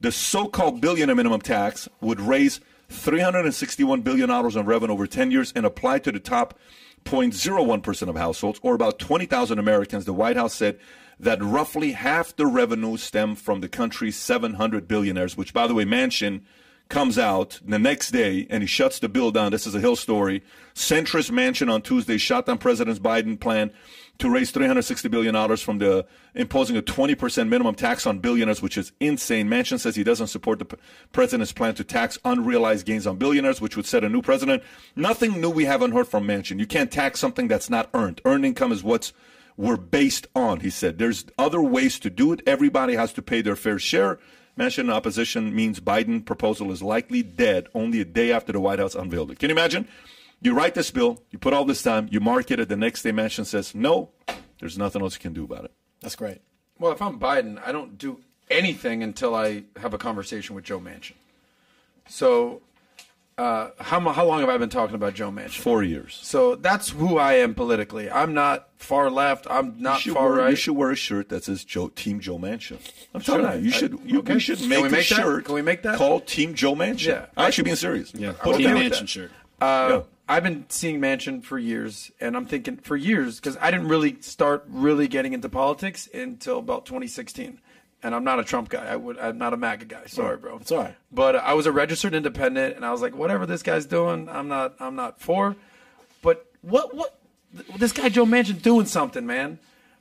The so-called billionaire minimum tax would raise three hundred sixty-one billion dollars in revenue over ten years and apply to the top zero point zero one percent of households, or about twenty thousand Americans. The White House said that roughly half the revenue stem from the country's seven hundred billionaires, which, by the way, Manchin comes out the next day and he shuts the bill down. This is a Hill story. Centrist Manchin on Tuesday shot down President Biden's plan to raise three hundred sixty billion dollars from the imposing a twenty percent minimum tax on billionaires, which is insane. Manchin says he doesn't support the president's plan to tax unrealized gains on billionaires, which would set a new precedent. Nothing new we haven't heard from Manchin. You can't tax something that's not earned. Earned income is what's we're based on, he said. There's other ways to do it. Everybody has to pay their fair share. Manchin in opposition means Biden's proposal is likely dead only a day after the White House unveiled it. Can you imagine? You write this bill, you put all this time, you market it, the next day Manchin says, no, there's nothing else you can do about it. That's great. Well, if I'm Biden, I don't do anything until I have a conversation with Joe Manchin. So uh, how, how long have I been talking about Joe Manchin? Four years. So that's who I am politically. I'm not far left. I'm not far wear, right. You should wear a shirt that says Joe, Team Joe Manchin. I'm should telling I, you, you I, should you, okay. we should make, we make a shirt. Can we make that? Called Team Joe Manchin. Yeah. I should be serious. Yeah. Put Team Manchin shirt. Uh, yeah. I've been seeing Manchin for years, and I'm thinking for years because I didn't really start really getting into politics until about twenty sixteen. And I'm not a Trump guy. I would, I'm not a MAGA guy. Sorry, bro. It's all right. But uh, I was a registered independent, and I was like, whatever this guy's doing, I'm not. I'm not for. But what? What? This guy Joe Manchin doing something, man.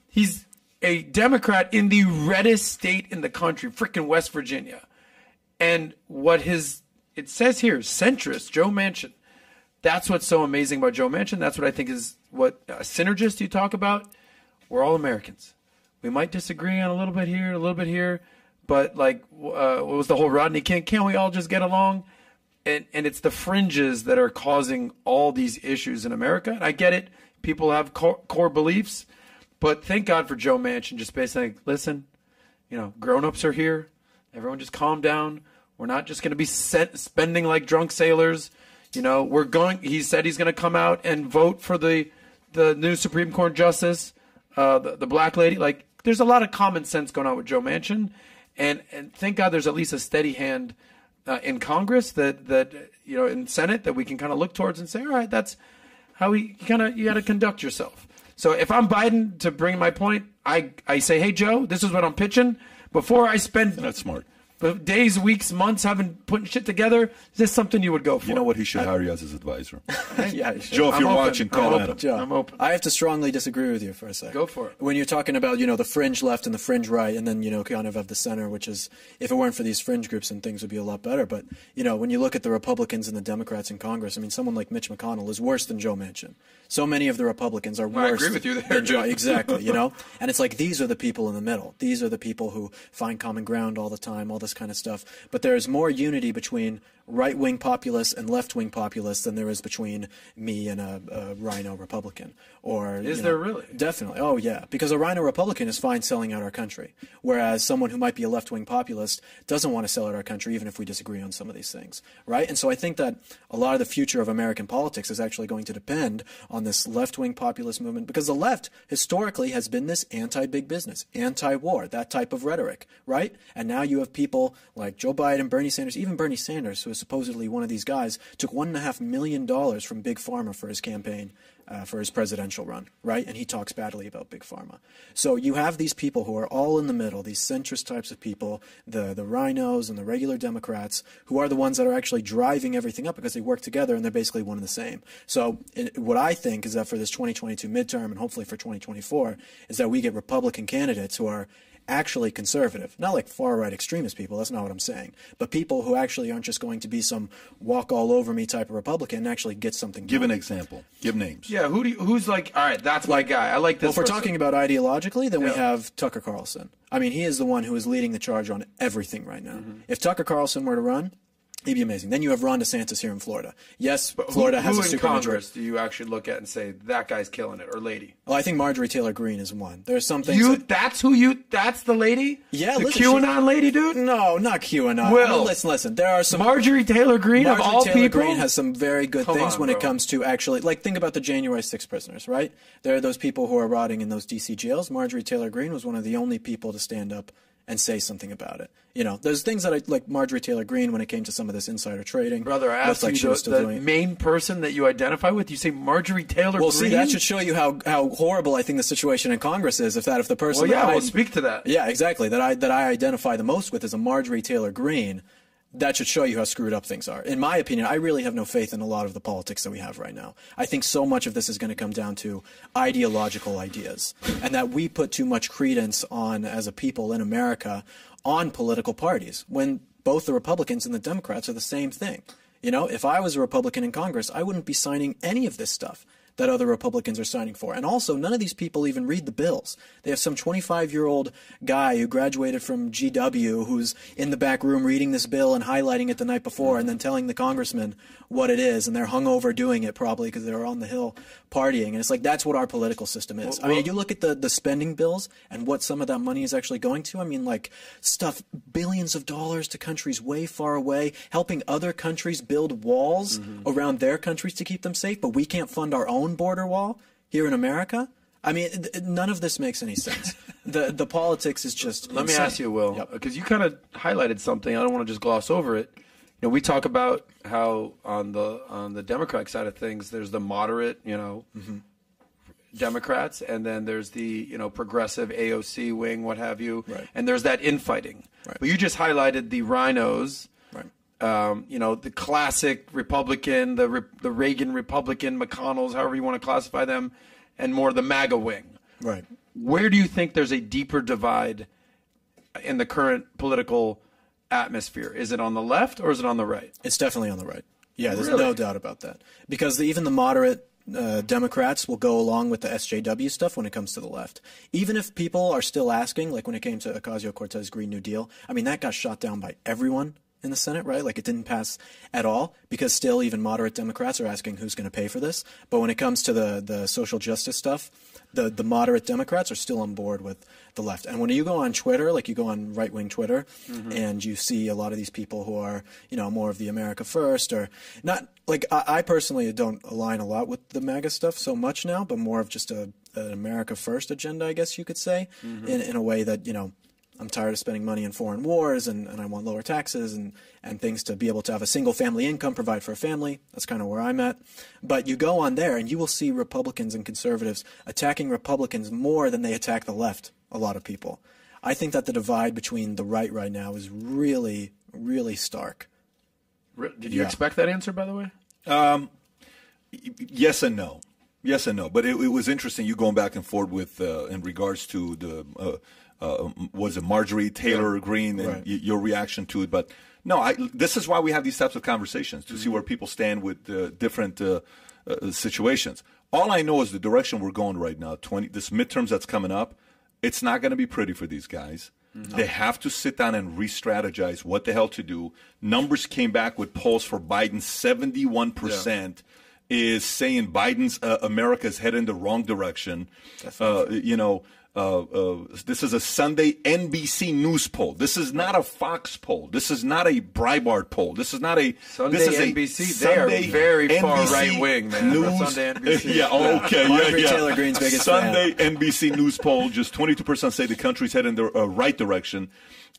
He's a Democrat in the reddest state in the country, freaking West Virginia. And what his it says here, centrist Joe Manchin. That's what's so amazing about Joe Manchin. That's what I think is what a synergist you talk about. We're all Americans. We might disagree on a little bit here, a little bit here, but like uh, what was the whole Rodney King? Can't we all just get along? And and it's the fringes that are causing all these issues in America. And I get it. People have core, core beliefs, but thank God for Joe Manchin just basically like, listen, you know, grown-ups are here. Everyone just calm down. We're not just going to be set, spending like drunk sailors. You know, we're going. He said he's going to come out and vote for the the new Supreme Court justice, uh, the, the black lady. Like, there's a lot of common sense going on with Joe Manchin, and and thank God there's at least a steady hand uh, in Congress that that you know in Senate that we can kind of look towards and say, all right, that's how we kind of you got to conduct yourself. So if I'm Biden, to bring my point, I I say, hey Joe, this is what I'm pitching before I spend. That's smart. But days, weeks, months, haven't put shit together. Is this something you would go for? You know what? He should hire you as his advisor. Yeah, Joe, if I'm you're open. watching, call him. Joe, I'm open. I have to strongly disagree with you for a second. Go for it. When you're talking about, you know, the fringe left and the fringe right, and then, you know, kind of have the center, which is, if it weren't for these fringe groups, then things would be a lot better. But, you know, when you look at the Republicans and the Democrats in Congress, I mean, someone like Mitch McConnell is worse than Joe Manchin. So many of the Republicans are worse. I agree with you there, Joe. Exactly, you know? And it's like, these are the people in the middle. These are the people who find common ground all the time, all this kind of stuff. But there is more unity between right-wing populists and left-wing populists than there is between me and a, a rhino Republican. Or is you know, there really? Definitely. Oh, yeah. Because a rhino Republican is fine selling out our country, whereas someone who might be a left-wing populist doesn't want to sell out our country, even if we disagree on some of these things, right? And so I think that a lot of the future of American politics is actually going to depend on this left-wing populist movement, because the left historically has been this anti-big business, anti-war, that type of rhetoric, right? And now you have people like Joe Biden, Bernie Sanders, even Bernie Sanders, who is supposedly one of these guys, took one and a half million dollars from Big Pharma for his campaign, uh, for his presidential run, right? And he talks badly about Big Pharma. So you have these people who are all in the middle, these centrist types of people, the, the rhinos and the regular Democrats, who are the ones that are actually driving everything up because they work together and they're basically one and the same. So it, what I think is that for this twenty twenty-two midterm and hopefully for twenty twenty-four is that we get Republican candidates who are actually conservative, not like far-right extremist people, that's not what I'm saying, but people who actually aren't just going to be some walk-all-over-me type of Republican and actually get something Give done. An example. Give names. Yeah, who do you, who's like, all right, that's my guy. I like this well, if person. We're talking about ideologically, then yeah. we have Tucker Carlson. I mean, he is the one who is leading the charge on everything right now. Mm-hmm. If Tucker Carlson were to run, he'd be amazing. Then you have Ron DeSantis here in Florida. Yes, but Florida who, has who a super Congress majority. Do you actually look at and say that guy's killing it, or lady? Well, I think Marjorie Taylor Greene is one. There's some things. You that, that's who you that's the lady? Yeah, the listen, QAnon she, lady, dude. No, not QAnon. Will, no, listen, listen. There are some Marjorie Taylor Greene of all Taylor people. Greene has some very good Come things on, when bro. It comes to actually like think about the January sixth prisoners, right? There are those people who are rotting in those D C jails. Marjorie Taylor Greene was one of the only people to stand up and say something about it. You know, there's things that I like Marjorie Taylor Greene when it came to some of this insider trading. Brother, I asked like you, the, the main person that you identify with, you say Marjorie Taylor well, Greene? Well, see, that should show you how, how horrible I think the situation in Congress is if that if the person Well, yeah, I, we'll speak to that. Yeah, exactly. That I that I identify the most with is a Marjorie Taylor Greene. That should show you how screwed up things are. In my opinion, I really have no faith in a lot of the politics that we have right now. I think so much of this is going to come down to ideological ideas, and that we put too much credence on, as a people in America, on political parties, when both the Republicans and the Democrats are the same thing. You know, if I was a Republican in Congress, I wouldn't be signing any of this stuff. that other Republicans are signing for. And also, none of these people even read the bills. They have some twenty-five-year-old guy who graduated from G W who's in the back room reading this bill and highlighting it the night before and then telling the congressman what it is, and they're hungover doing it probably because they were on the Hill partying. And it's like, that's what our political system is. Well, I mean, well, you look at the, the spending bills and what some of that money is actually going to. I mean, like, stuff, billions of dollars to countries way far away, helping other countries build walls mm-hmm. around their countries to keep them safe, but we can't fund our own border wall here in America. I mean, th- none of this makes any sense. the The politics is just Let insane. me ask you, Will, because yep. you kind of highlighted something. I don't want to just gloss over it. You know, we talk about how on the on the Democratic side of things, there's the moderate, you know, mm-hmm. Democrats, and then there's the, you know, progressive A O C wing, what have you, right. and there's that infighting. Right. But you just highlighted the rhinos. Um, you know, the classic Republican, the Re- the Reagan Republican, McConnells, however you want to classify them, and more the MAGA wing. Right. Where do you think there's a deeper divide in the current political atmosphere? Is it on the left or is it on the right? It's definitely on the right. Yeah, there's really? no doubt about that. Because the, even the moderate uh, Democrats will go along with the S J W stuff when it comes to the left. Even if people are still asking, like when it came to Ocasio-Cortez's Green New Deal, I mean, that got shot down by everyone in the Senate, right? Like, it didn't pass at all because still even moderate Democrats are asking who's going to pay for this. But when it comes to the, the social justice stuff, the, the moderate Democrats are still on board with the left. And when you go on Twitter, like you go on right-wing Twitter mm-hmm. and you see a lot of these people who are, you know, more of the America First or not, like I, I personally don't align a lot with the MAGA stuff so much now, but more of just a, an America First agenda, I guess you could say, mm-hmm. in, in a way that, you know, I'm tired of spending money in foreign wars and, and I want lower taxes and, and things to be able to have a single family income, provide for a family. That's kind of where I'm at. But you go on there and you will see Republicans and conservatives attacking Republicans more than they attack the left, a lot of people. I think that the divide between the right right now is really, really stark. Did you yeah. expect that answer, by the way? Um, yes and no. Yes and no. But it, it was interesting you going back and forth with uh, in regards to the uh, – Uh, was it Marjorie Taylor Greene and right. y- your reaction to it? But no, I, this is why we have these types of conversations to mm-hmm. see where people stand with uh, different uh, uh, situations. All I know is the direction we're going right now. Twenty this midterms that's coming up, it's not going to be pretty for these guys. Mm-hmm. They have to sit down and re-strategize what the hell to do. Numbers came back with polls for Biden. Seventy-one yeah. percent is saying Biden's uh, America's heading in the wrong direction. Uh, you know. Uh, uh, this is a Sunday N B C News poll. This is not a Fox poll. This is not a Breitbart poll. This is not a Sunday this is N B C. A Sunday they are very N B C far right wing, man. News. Sunday N B C. yeah, okay, yeah, yeah. Taylor Greene's biggest Sunday fan. N B C News poll. Just twenty-two percent say the country's heading in the uh, right direction.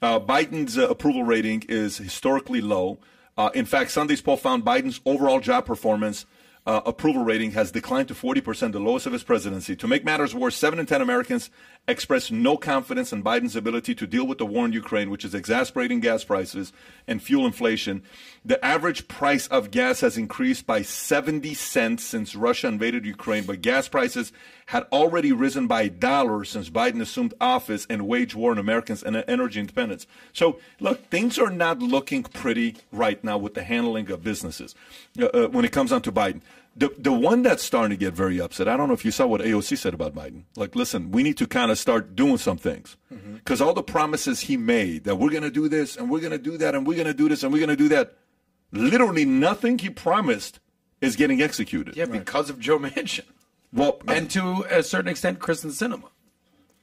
Uh, Biden's uh, approval rating is historically low. Uh, in fact, Sunday's poll found Biden's overall job performance. Uh, approval rating has declined to forty percent, the lowest of his presidency. To make matters worse, seven in ten Americans express no confidence in Biden's ability to deal with the war in Ukraine, which is exacerbating gas prices and fuel inflation. The average price of gas has increased by seventy cents since Russia invaded Ukraine, but gas prices had already risen by a dollar since Biden assumed office and waged war on Americans and energy independence. So, look, things are not looking pretty right now with the handling of businesses uh, uh, when it comes down to Biden. The the one that's starting to get very upset, I don't know if you saw what A O C said about Biden. Like, listen, we need to kind of start doing some things. Because mm-hmm. all the promises he made that we're going to do this and we're going to do that and we're going to do this and we're going to do that, literally nothing he promised is getting executed. Yeah, right. Because of Joe Manchin. Well, right. And to a certain extent, Kristen Sinema.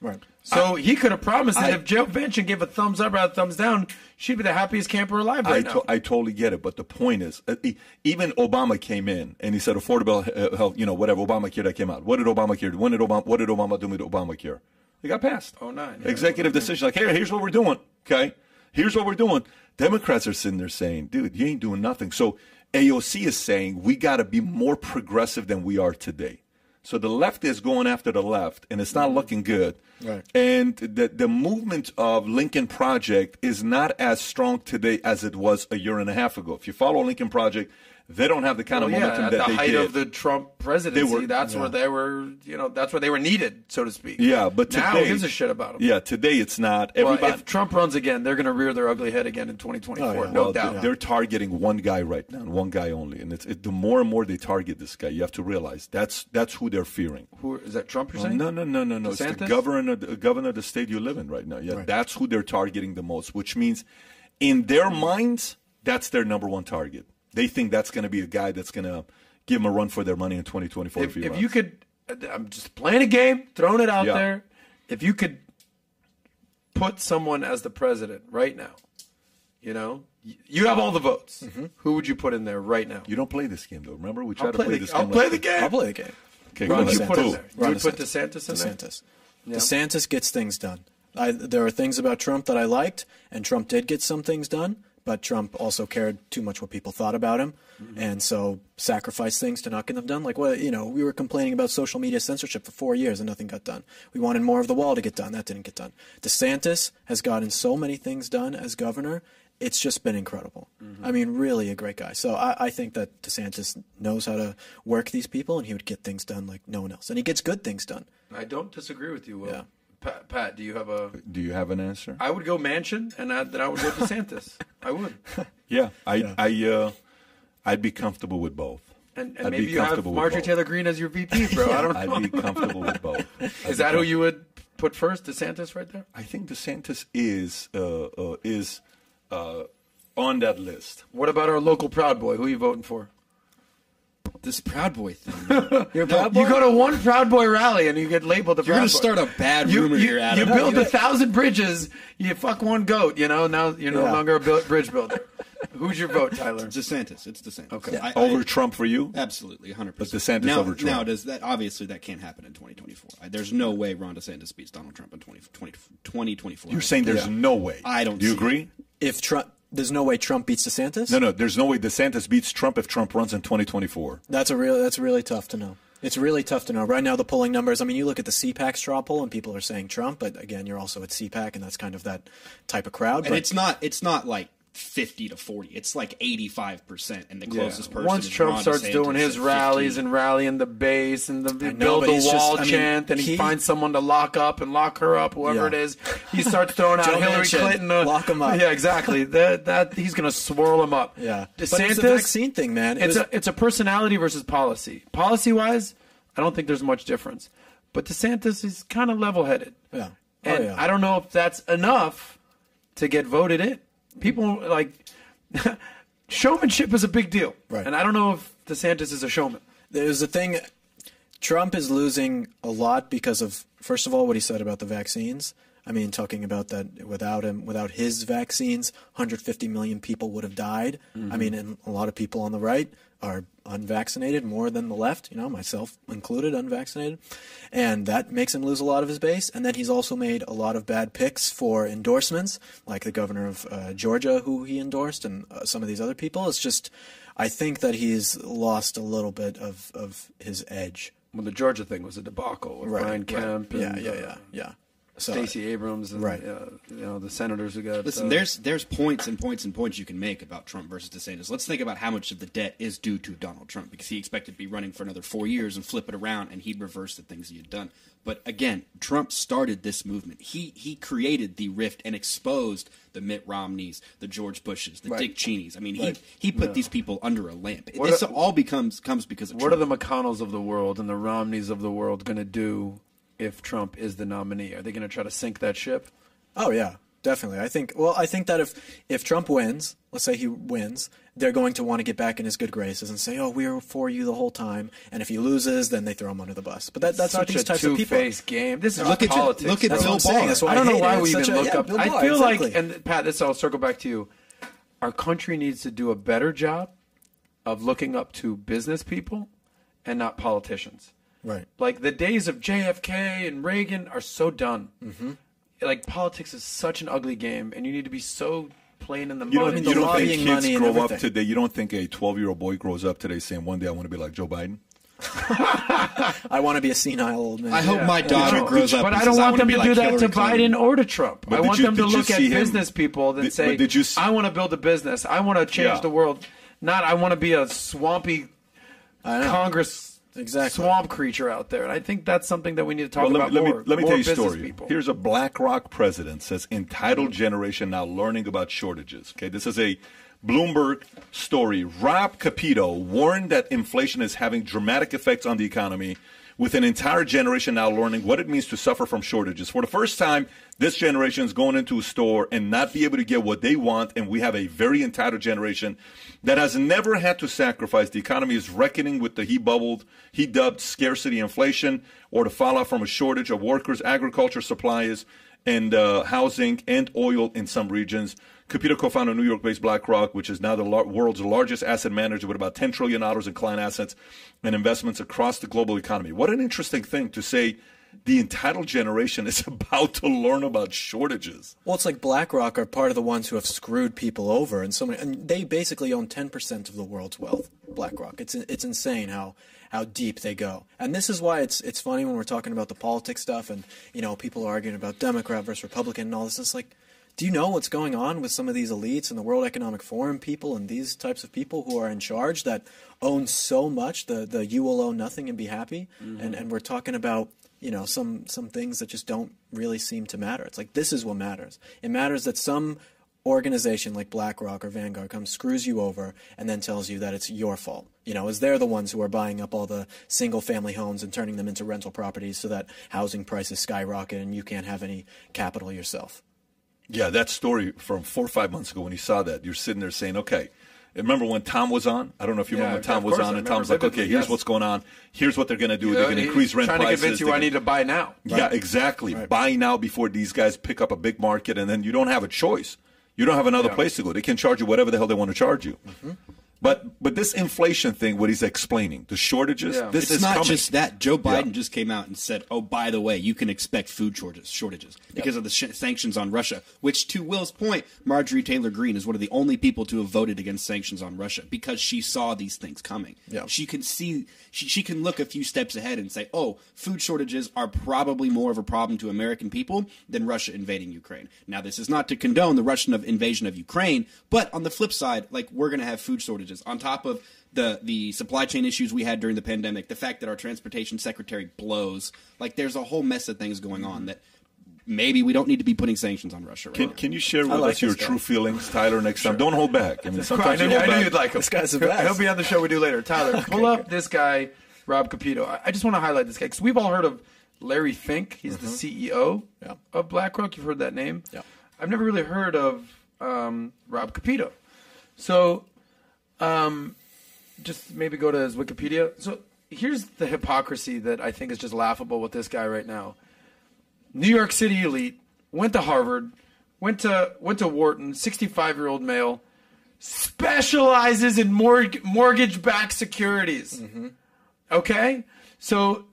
Right. So I, he could have promised that I, if Joe Manchin gave a thumbs up or a thumbs down, she'd be the happiest camper alive right I now. To, I totally get it. But the point is, uh, he, even Obama came in and he said affordable uh, health, you know, whatever, Obamacare that came out. What did Obamacare do? When did Obama, what did Obama do with Obamacare? It got passed. Oh, nine. Yeah, Executive decision. Like, hey, here's what we're doing. Okay. Here's what we're doing. Democrats are sitting there saying, dude, you ain't doing nothing. So A O C is saying we got to be more progressive than we are today. So the left is going after the left, and it's not looking good. Right. And the the movement of Lincoln Project is not as strong today as it was a year and a half ago. If you follow Lincoln Project, They don't have the kind oh, of momentum yeah, that the they height did. Of the Trump presidency. Were, that's yeah. where they were, you know, that's where they were needed, so to speak. Yeah, but today, now who gives a shit about them? Yeah, today it's not. Everybody, well, if Trump runs again, they're going to rear their ugly head again in twenty twenty-four, oh, yeah. no well, doubt. They're, they're targeting one guy right now, one guy only, and it's it, the more and more they target this guy, you have to realize that's that's who they're fearing. Who is that? Trump? You're saying? No, no, no, no, no. DeSantis? It's the governor, the governor of the state you live in right now. Yeah, right. That's who they're targeting the most, which means, in their minds, that's their number one target. They think that's going to be a guy that's going to give them a run for their money in twenty twenty-four. If, if you could, I'm just playing a game, throwing it out yeah. there. If you could put someone as the president right now, you know, you have all the votes. Mm-hmm. Who would you put in there right now? You don't play this game, though. Remember, we tried to play, play the, this game. I'll play the game. I'll play the game. Okay, Ron, you put in there. You would put DeSantis in there? DeSantis. Yeah. DeSantis gets things done. I, there are things about Trump that I liked, and Trump did get some things done. But Trump also cared too much what people thought about him, mm-hmm. and so sacrificed things to not get them done. Like, well, you know, we were complaining about social media censorship for four years and nothing got done. We wanted more of the wall to get done. That didn't get done. DeSantis has gotten so many things done as governor. It's just been incredible. Mm-hmm. I mean, really a great guy. So I, I think that DeSantis knows how to work these people, and he would get things done like no one else. And he gets good things done. I don't disagree with you, Will. Yeah. Pat, Pat, do you have a? Do you have an answer? I would go Manchin, and I, then I would go DeSantis. I would. Yeah, I, yeah. I, uh, I'd be comfortable with both. And, and maybe you have Marjorie Taylor Greene as your V P, bro. yeah, I don't know. I'd be comfortable with both. I'd is that who you would put first, DeSantis, right there? I think DeSantis is uh, uh, is uh, on that list. What about our local Proud Boy? Who are you voting for? This Proud Boy thing. You're a Proud Boy? You go to one Proud Boy rally and you get labeled the Proud Boy. You're going to start a bad rumor here, Adam. You build a thousand bridges, you fuck one goat, you know, now you're no yeah. longer a bridge builder. Who's your vote, Tyler? It's DeSantis. It's DeSantis. Okay. Yeah, I, over I, Trump for you? Absolutely, one hundred percent. But DeSantis now, over Trump. Now, does that, obviously, that can't happen in twenty twenty-four. I, there's no way Ron DeSantis beats Donald Trump in twenty twenty-four. You're saying there's yeah. no way. I don't Do you agree? It. If Trump... There's no way Trump beats DeSantis? No, no. There's no way DeSantis beats Trump if Trump runs in twenty twenty-four. That's a real. That's really tough to know. It's really tough to know. Right now, the polling numbers, I mean, you look at the C PAC straw poll, and people are saying Trump. But, again, you're also at C PAC, and that's kind of that type of crowd. And but, it's not. It's not like fifty to forty. It's like eighty-five percent, and the closest yeah. person Once is Trump Ron starts DeSantis doing his rallies fifteen. And rallying the base and the know, build the wall just, chant, I mean, and he, he finds someone to lock up and lock her up, whoever yeah. it is. He starts throwing out Hillary Manchin, Clinton. Uh, lock him up. Yeah, exactly. That that he's going to swirl him up. Yeah. DeSantis, but it's a vaccine thing, man. It it's, was... a, it's a personality versus policy. Policy-wise, I don't think there's much difference. But DeSantis is kind of level-headed. Yeah. Oh, and yeah. I don't know if that's enough to get voted in. People like showmanship is a big deal, right. and I don't know if DeSantis is a showman. There's a thing. Trump is losing a lot because of, first of all, what he said about the vaccines. I mean, talking about that without him, without his vaccines, one hundred fifty million people would have died. Mm-hmm. I mean, and a lot of people on the right are unvaccinated more than the left, you know, myself included, unvaccinated. And that makes him lose a lot of his base. And then he's also made a lot of bad picks for endorsements, like the governor of uh, Georgia, who he endorsed, and uh, some of these other people. It's just, I think that he's lost a little bit of, of his edge. Well, the Georgia thing was a debacle with right, Brian right. Kemp. Yeah, and, yeah, yeah, yeah, yeah. So, Stacey Abrams and right. uh, you know, the senators who got Listen, uh, there's there's points and points and points you can make about Trump versus DeSantis. Let's think about how much of the debt is due to Donald Trump, because he expected to be running for another four years and flip it around, and he'd reverse the things he had done. But again, Trump started this movement. He he created the rift and exposed the Mitt Romneys, the George Bushes, the right. Dick Cheneys. I mean, right. he he put yeah. these people under a lamp. What this are, all becomes comes because of what Trump. What are the McConnells of the world and the Romneys of the world going to do if Trump is the nominee? Are they going to try to sink that ship? Oh, yeah, definitely. I think, well, I think that if, if Trump wins, let's say he wins, they're going to want to get back in his good graces and say, oh, we were for you the whole time. And if he loses, then they throw him under the bus. But that, that's such what these a types of people. Two-faced game. This is look at politics. Look at Bill Barr. Saying. That's why I don't I know why it. we even a, look yeah, up. Bill I Barr, feel exactly. like, and Pat, this I'll circle back to you. Our country needs to do a better job of looking up to business people and not politicians. Right. Like the days of J F K and Reagan are so done. Mm-hmm. Like politics is such an ugly game, and you need to be so plain in the money. You don't, I mean, you don't think kids grow up today. You don't think a twelve-year-old boy grows up today saying, "One day I want to be like Joe Biden." I want to be a senile old man. I hope yeah. my daughter no, grows you, up. But I don't want I them to like do that Hillary to Clinton. Biden or to Trump. But I want you, them to look at him, business people and say, did you see, "I want to build a business. I want to change yeah. the world." Not I want to be a swampy Congress exactly. swamp creature out there. And I think that's something that we need to talk well, about let me, more. Let me, let me more tell you a story. People. Here's a BlackRock president says entitled generation now learning about shortages. Okay, this is a Bloomberg story. Rob Capito warned that inflation is having dramatic effects on the economy, with an entire generation now learning what it means to suffer from shortages. For the first time, this generation is going into a store and not be able to get what they want, and we have a very entitled generation that has never had to sacrifice. The economy is reckoning with the he bubbled, he dubbed scarcity inflation, or the fallout from a shortage of workers, agriculture supplies, and uh, housing, and oil in some regions. Capito co-founded New York-based BlackRock, which is now the lar- world's largest asset manager with about ten trillion dollars in client assets and investments across the global economy. What an interesting thing to say the entitled generation is about to learn about shortages. Well, it's like BlackRock are part of the ones who have screwed people over. And so many, and they basically own ten percent of the world's wealth, BlackRock. It's it's insane how... how deep they go. And this is why it's it's funny when we're talking about the politics stuff and, you know, people are arguing about Democrat versus Republican and all this. It's like, do you know what's going on with some of these elites and the World Economic Forum people and these types of people who are in charge that own so much, the, the you will own nothing and be happy? Mm-hmm. And and we're talking about, you know, some some things that just don't really seem to matter. It's like, this is what matters. It matters that some organization like BlackRock or Vanguard comes, screws you over, and then tells you that it's your fault. You know, as they're the ones who are buying up all the single-family homes and turning them into rental properties so that housing prices skyrocket and you can't have any capital yourself. Yeah, that story from four or five months ago when you saw that, you're sitting there saying, okay, remember when Tom was on? I don't know if you yeah, remember when Tom was on, and Tom's like, okay, here's yes. what's going on. Here's what they're going to do. Yeah, they're going to increase rent trying prices. Trying to convince you I need to buy now. Right. Yeah, exactly. Right. Buy now before these guys pick up a big market, and then you don't have a choice. You don't have another yeah. place to go. They can charge you whatever the hell they want to charge you. Mm-hmm. But but this inflation thing, what he's explaining, the shortages, yeah. this it's is not coming. Just that. Joe Biden yeah. just came out and said, oh, by the way, you can expect food shortages, shortages because yep. of the sh- sanctions on Russia, which, to Will's point, Marjorie Taylor Greene is one of the only people to have voted against sanctions on Russia because she saw these things coming. Yeah. She can see she, she can look a few steps ahead and say, oh, food shortages are probably more of a problem to American people than Russia invading Ukraine. Now, this is not to condone the Russian of invasion of Ukraine, but on the flip side, like, we're going to have food shortages. On top of the, the supply chain issues we had during the pandemic, the fact that our transportation secretary blows, like, there's a whole mess of things going on that maybe we don't need to be putting sanctions on Russia right can, now. Can you share with like us your guy. true feelings, Tyler, next sure. time? Don't hold back. I mean, sometimes I knew, you hold I knew back. You'd like him. This guy's the best. He'll be on the show we do later. Tyler, okay, pull up good. This guy, Rob Capito. I just want to highlight this guy because we've all heard of Larry Fink. He's mm-hmm. the C E O yeah. of BlackRock. You've heard that name. Yeah. I've never really heard of um, Rob Capito. So... Um, just maybe go to his Wikipedia. So here's the hypocrisy that I think is just laughable with this guy right now. New York City elite, went to Harvard, went to went to Wharton, sixty-five-year-old male, specializes in mor- mortgage-backed securities. Mm-hmm. Okay? So...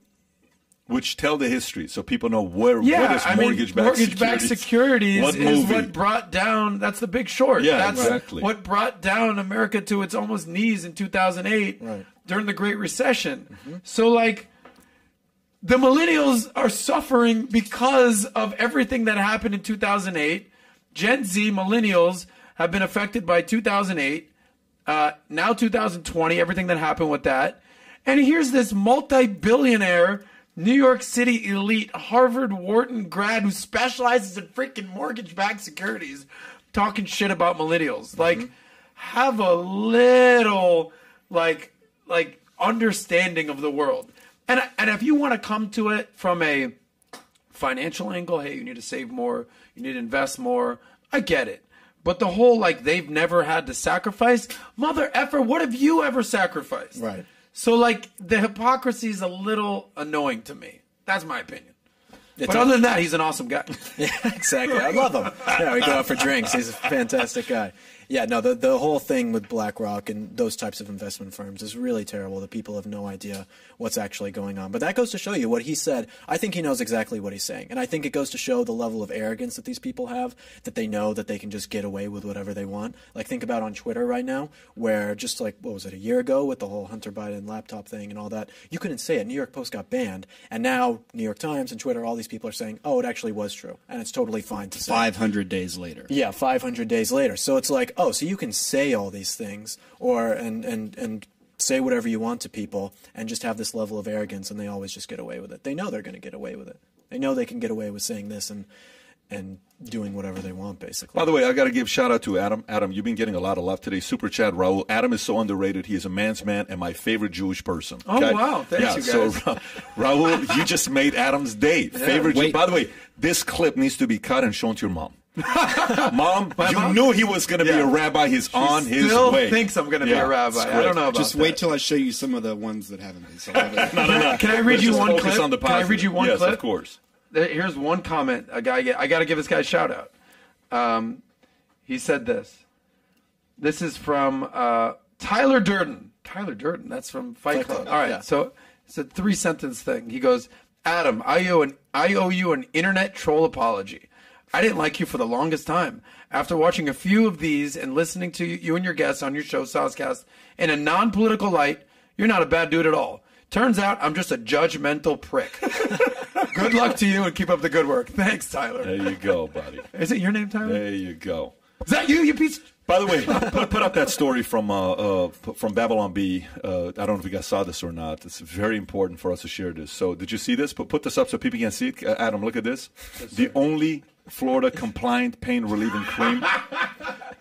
Which tell the history so people know where yeah, what is mortgage-backed I mean, mortgage-backed securities, backed securities what is what brought down – that's The Big Short. Yeah, that's exactly. what brought down America to its almost knees in two thousand eight right. during the Great Recession. Mm-hmm. So, like, the millennials are suffering because of everything that happened in two thousand eight. Gen Z millennials have been affected by two thousand eight, uh, now two thousand twenty, everything that happened with that. And here's this multi-billionaire – New York City elite, Harvard Wharton grad who specializes in freaking mortgage-backed securities talking shit about millennials. Mm-hmm. Like, have a little, like, like understanding of the world. And, and if you want to come to it from a financial angle, hey, you need to save more, you need to invest more, I get it. But the whole, like, they've never had to sacrifice, mother effer, what have you ever sacrificed? Right. So, like, the hypocrisy is a little annoying to me. That's my opinion. It's but other than that, he's an awesome guy. Yeah, exactly. I love him. Yeah, we go out for drinks. He's a fantastic guy. Yeah, no, the, the whole thing with BlackRock and those types of investment firms is really terrible. The people have no idea what's actually going on. But that goes to show you what he said. I think he knows exactly what he's saying. And I think it goes to show the level of arrogance that these people have, that they know that they can just get away with whatever they want. Like, think about on Twitter right now, where just like, what was it, a year ago with the whole Hunter Biden laptop thing and all that, you couldn't say it. New York Post got banned. And now New York Times and Twitter, all these people are saying, oh, it actually was true, and it's totally fine to say. five hundred days later. Yeah, five hundred days later. So it's like, oh, so you can say all these things, or and and and say whatever you want to people and just have this level of arrogance, and they always just get away with it. They know they're going to get away with it. They know they can get away with saying this and and doing whatever they want, basically. By the way, I got to give shout out to Adam. Adam, you've been getting a lot of love today. Super chat, Raul. Adam is so underrated. He is a man's man and my favorite Jewish person. Oh, okay? Wow. Thanks, yeah, you guys. So, Raul, you just made Adam's day. Yeah. Favorite Jew. By the way, this clip needs to be cut and shown to your mom. Mom, My you mom? knew he was going to yeah. be a rabbi. He's she on his still way. Still thinks I'm going to yeah. be a rabbi. I don't know about Just wait that. till I show you some of the ones that haven't been. So no, no, no. Can I read you one clip? On Can I read you one yes, clip? Yes, of course. Here's one comment. A guy, I got to give this guy a shout out. Um, he said this. This is from uh, Tyler Durden. Tyler Durden. That's from Fight Club. All right. Yeah. So it's a three sentence thing. He goes, Adam, I owe an I owe you an internet troll apology. I didn't like you for the longest time. After watching a few of these and listening to you and your guests on your show, Saucecast, in a non-political light, you're not a bad dude at all. Turns out I'm just a judgmental prick. Good luck to you and keep up the good work. Thanks, Tyler. There you go, buddy. Is it your name, Tyler? There you go. Is that you, you piece of... By the way, put, put up that story from uh, uh, from Babylon Bee. Uh, I don't know if you guys saw this or not. It's very important for us to share this. So did you see this? Put, put this up so people can see it. Uh, Adam, look at this. Yes, the only Florida-compliant pain-relieving cream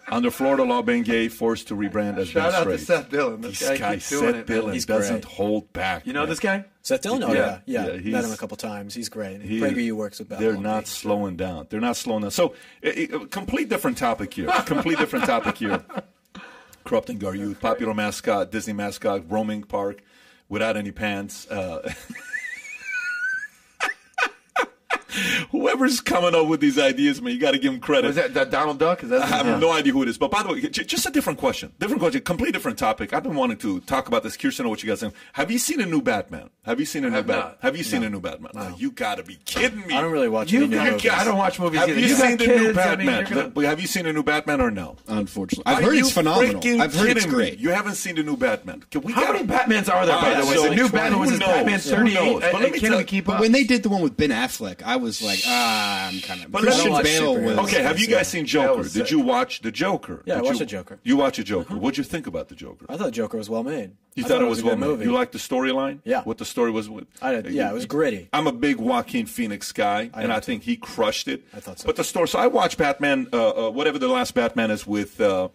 under Florida law being gay, forced to rebrand as Shout out straight. to Seth Dillon. This this guy, guy Seth doing it, Dillon he's doesn't great. hold back. You know man. this guy? Seth Dillon? Oh, yeah. Yeah, yeah, yeah. Met him a couple times. He's great. He, PragerU works with Babylon. They're not Bee. slowing down. They're not slowing down. So, it, it, complete different topic here. complete different topic here. Corrupting Garu, popular mascot, Disney mascot, roaming park, without any pants. Uh, Whoever's coming up with these ideas, man, you got to give them credit. What is that, that Donald Duck? Is that I have yeah. no idea who it is. But by the way, just a different question. Different question. Complete different topic. I've been wanting to talk about this. Curious to know what you guys think. Have you seen a new Batman? Have you seen a new Batman? Have you seen no. a new Batman? No. Oh, you got to be kidding me. I don't really watch you new movies. I don't watch movies have either. You, you seen the kids, new Batman? I mean, gonna... Have you seen a new Batman or no? Unfortunately. I've are heard it's phenomenal. I've heard it's great. Me? You haven't seen the new Batman. We How many Batmans are there, by the way? The new Batman was Batman thirty-eight. Can we keep up? When they did the one with Ben Affleck, I was like, ah, I'm kind of. But let's okay. Have you guys seen Joker? Did you watch the Joker? Yeah, Did I watched you, the Joker. You watched the Joker. Uh-huh. What'd you think about the Joker? I thought Joker was well made. You I thought, thought it was, was well made. You liked the storyline? Yeah. What the story was? With, I did, yeah, it was gritty. I'm a big Joaquin Phoenix guy, I and I think too. he crushed it. I thought so. But the story. So I watched Batman, uh, uh, whatever the last Batman is with. Uh,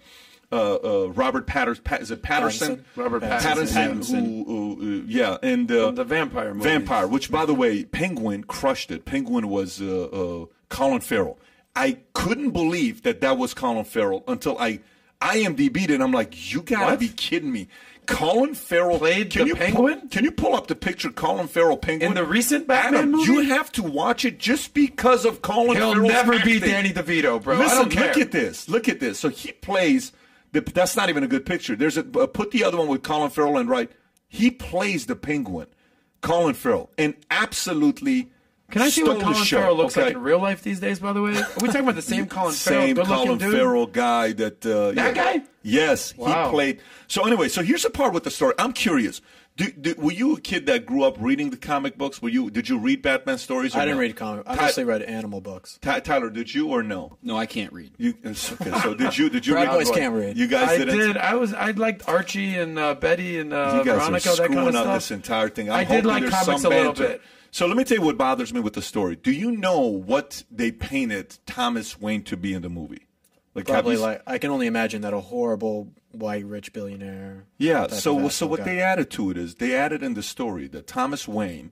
Uh, uh, Robert Patterson, Pat, is it Patterson? Patterson? Robert Patterson, Patterson. Who, who, uh, yeah, and uh, the vampire, movies. vampire. Which, by the way, Penguin crushed it. Penguin was uh, uh, Colin Farrell. I couldn't believe that that was Colin Farrell until I IMDb'd it. I'm like, you gotta what? be kidding me. Colin Farrell played can the you Penguin. Pull, can you pull up the picture? Colin Farrell Penguin in the recent Batman Adam, movie. You have to watch it just because of Colin. He'll Farrell's never acting. be Danny DeVito, bro. Listen, I don't care. Look at this. Look at this. So he plays. That's not even a good picture. There's a uh, put the other one with Colin Farrell and right. He plays the Penguin, Colin Farrell, and absolutely. Can I see what Colin Farrell looks okay. like in real life these days? By the way, are we talking about the same Colin Farrell? Same Colin dude? Farrell guy that uh, that yeah. guy. Yes, wow. he played. So anyway, so here's the part with the story. I'm curious. Do, do, were you a kid that grew up reading the comic books? Were you? Did you read Batman stories? Or I didn't no? read comic. I Ty mostly read animal books. Ty Tyler, did you or no? No, I can't read. You, okay, so did you? Did you? Bad Boys can't read. You guys I didn't. I did. I was. I liked Archie and uh, Betty and uh, you guys Veronica. Are that kind of stuff. This entire thing. I'm I did like comics a little bit. So let me tell you what bothers me with the story. Do you know what they painted Thomas Wayne to be in the movie? Like, Probably like I can only imagine that a horrible white rich billionaire. Yeah. So so what guy. they added to it is they added in the story that Thomas Wayne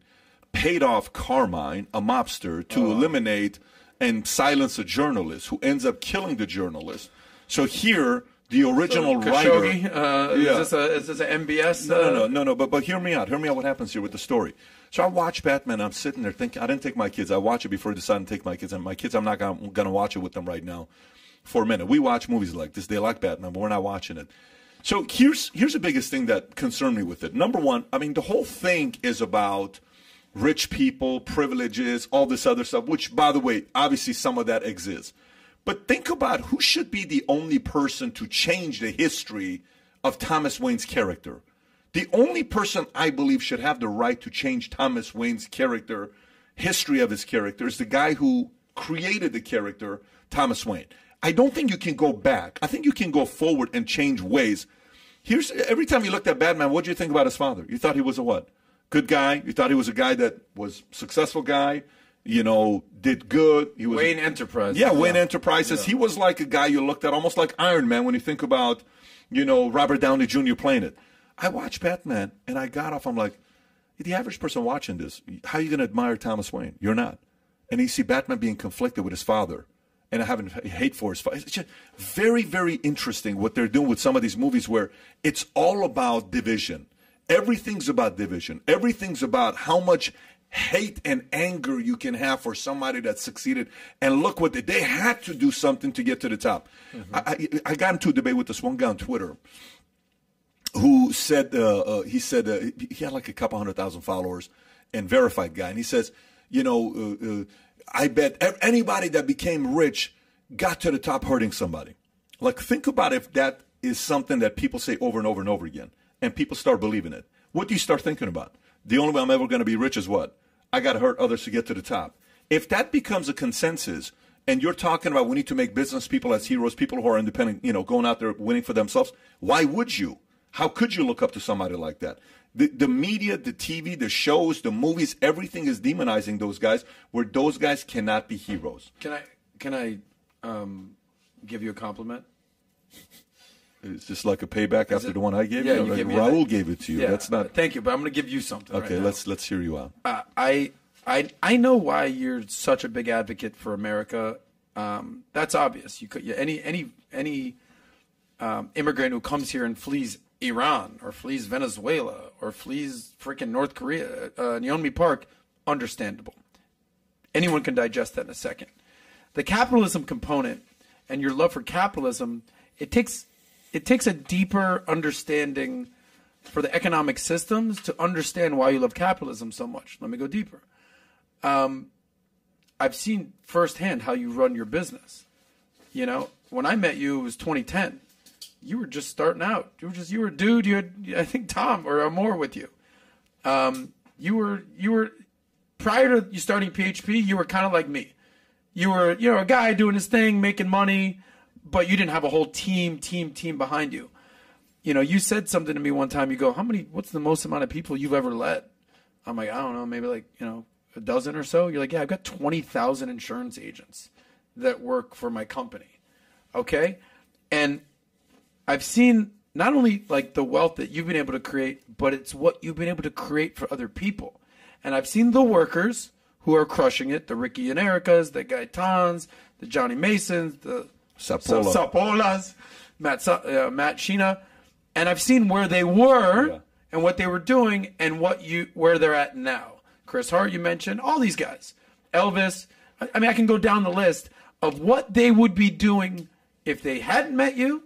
paid off Carmine, a mobster, to oh. eliminate and silence a journalist who ends up killing the journalist. So here the original so, Khashoggi, writer. Uh, yeah. Is this a is this an M B S? No, uh, no, no, no, no. But but hear me out. Hear me out. What happens here with the story? So I watch Batman. I'm sitting there thinking, I didn't take my kids. I watch it before I decided to take my kids. And my kids, I'm not going to watch it with them right now for a minute. We watch movies like this. They like Batman, but we're not watching it. So here's here's the biggest thing that concerned me with it. Number one, I mean, the whole thing is about rich people, privileges, all this other stuff, which, by the way, obviously some of that exists. But think about who should be the only person to change the history of Thomas Wayne's character. The only person I believe should have the right to change Thomas Wayne's character history of his character is the guy who created the character, Thomas Wayne. I don't think you can go back. I think you can go forward and change ways. Here's every time you looked at Batman, what did you think about his father? You thought he was a what? Good guy. You thought he was a guy that was successful guy, you know, did good. He was Wayne Enterprises. Yeah, Wayne yeah. Enterprises. Yeah. He was like a guy you looked at almost like Iron Man when you think about, you know, Robert Downey Junior playing it. I watched Batman and I got off. I'm like, the average person watching this, how are you going to admire Thomas Wayne? You're not. And you see Batman being conflicted with his father. And I haven't hate for his father. It's just very, very interesting what they're doing with some of these movies where it's all about division. Everything's about division. Everything's about how much hate and anger you can have for somebody that succeeded. And look what they, they had to do something to get to the top. Mm-hmm. I, I, I got into a debate with this one guy on Twitter who said, uh, uh, he said, uh, he had like a couple hundred thousand followers and verified guy. And he says, you know, uh, uh, I bet anybody that became rich got to the top hurting somebody. Like, think about if that is something that people say over and over and over again, and people start believing it. What do you start thinking about? The only way I'm ever going to be rich is what? I got to hurt others to get to the top. If that becomes a consensus, and you're talking about we need to make business people as heroes, people who are independent, you know, going out there winning for themselves, why would you? How could you look up to somebody like that? The, the media, the T V, the shows, the movies, everything is demonizing those guys where those guys cannot be heroes. Can I can I um, give you a compliment? It's just like a payback is after it, the one I gave yeah, you. you like, gave Raul gave it to you. Yeah, that's not. Uh, thank you, but I'm going to give you something. Okay, right let's now. let's hear you out. Uh, I I I know why you're such a big advocate for America. Um, that's obvious. You could you, any any any um, immigrant who comes here and flees Iran or flees Venezuela or flees freaking North Korea, uh, Neonmi Park, understandable. Anyone can digest that in a second. The capitalism component and your love for capitalism, it takes it takes a deeper understanding for the economic systems to understand why you love capitalism so much. Let me go deeper. Um, I've seen firsthand how you run your business. You know, when I met you, it was twenty ten. You were just starting out. You were just you were a dude. You had I think Tom or Amor with you. Um, you were you were prior to you starting P H P. You were kind of like me. You were you know a guy doing his thing, making money, but you didn't have a whole team team team behind you. You know, you said something to me one time. You go, how many? What's the most amount of people you've ever led? I'm like, I don't know, maybe like you know a dozen or so. You're like, yeah, I've got twenty thousand insurance agents that work for my company. Okay, and I've seen not only like the wealth that you've been able to create, but it's what you've been able to create for other people. And I've seen the workers who are crushing it, the Ricky and Ericas, the Gaetans, the Johnny Masons, the Sapola. Sapolas, Matt, uh, Matt Sheena. And I've seen where they were yeah. and what they were doing and what you where they're at now. Chris Hart, you mentioned, all these guys. Elvis. I, I mean, I can go down the list of what they would be doing if they hadn't met you.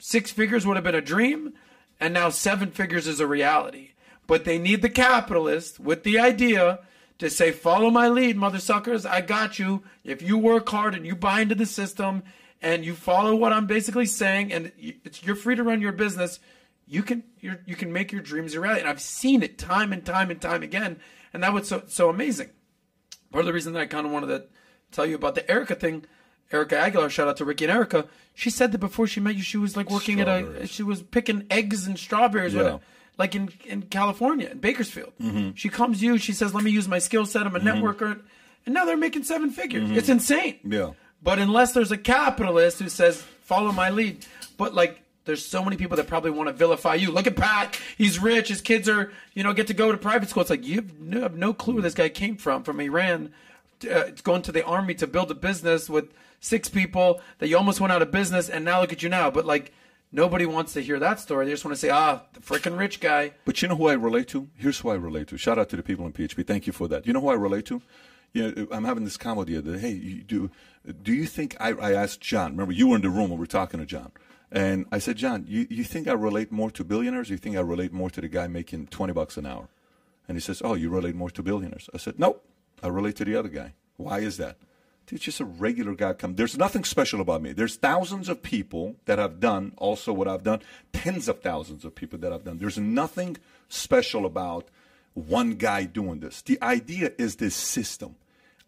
Six figures would have been a dream, and now seven figures is a reality. But they need the capitalist with the idea to say, follow my lead, mother suckers. I got you. If you work hard and you buy into the system and you follow what I'm basically saying, and it's, you're free to run your business, you can you're, you can make your dreams a reality. And I've seen it time and time and time again, and that was so, so amazing. Part of the reason that I kind of wanted to tell you about the Erica thing, Erica Aguilar, shout out to Ricky and Erica. She said that before she met you, she was like working at a, she was picking eggs and strawberries, yeah. with a, like in, in California, in Bakersfield. Mm-hmm. She comes to you, she says, let me use my skill set, I'm a mm-hmm. networker. And now they're making seven figures. Mm-hmm. It's insane. Yeah. But unless there's a capitalist who says, follow my lead. But like, there's so many people that probably want to vilify you. Look at Pat. He's rich. His kids are, you know, get to go to private school. It's like, you have no, have no clue where this guy came from, from Iran. Uh, it's going to the army to build a business with six people that you almost went out of business, and now look at you now. But like, nobody wants to hear that story. They just want to say, ah, the freaking rich guy. But you know who I relate to? Here's who I relate to. Shout out to the people in P H P. Thank you for that. You know who I relate to? You know, I'm having this comedy the other day. Hey, you do do you think I, I asked John? Remember, you were in the room when we were talking to John, and I said, John, you you think I relate more to billionaires? Or you think I relate more to the guy making twenty bucks an hour? And he says, oh, you relate more to billionaires. I said, nope. I relate to the other guy. Why is that? It's just a regular guy. Come, there's nothing special about me. There's thousands of people that have done also what I've done. Tens of thousands of people that I've done. There's nothing special about one guy doing this. The idea is this system.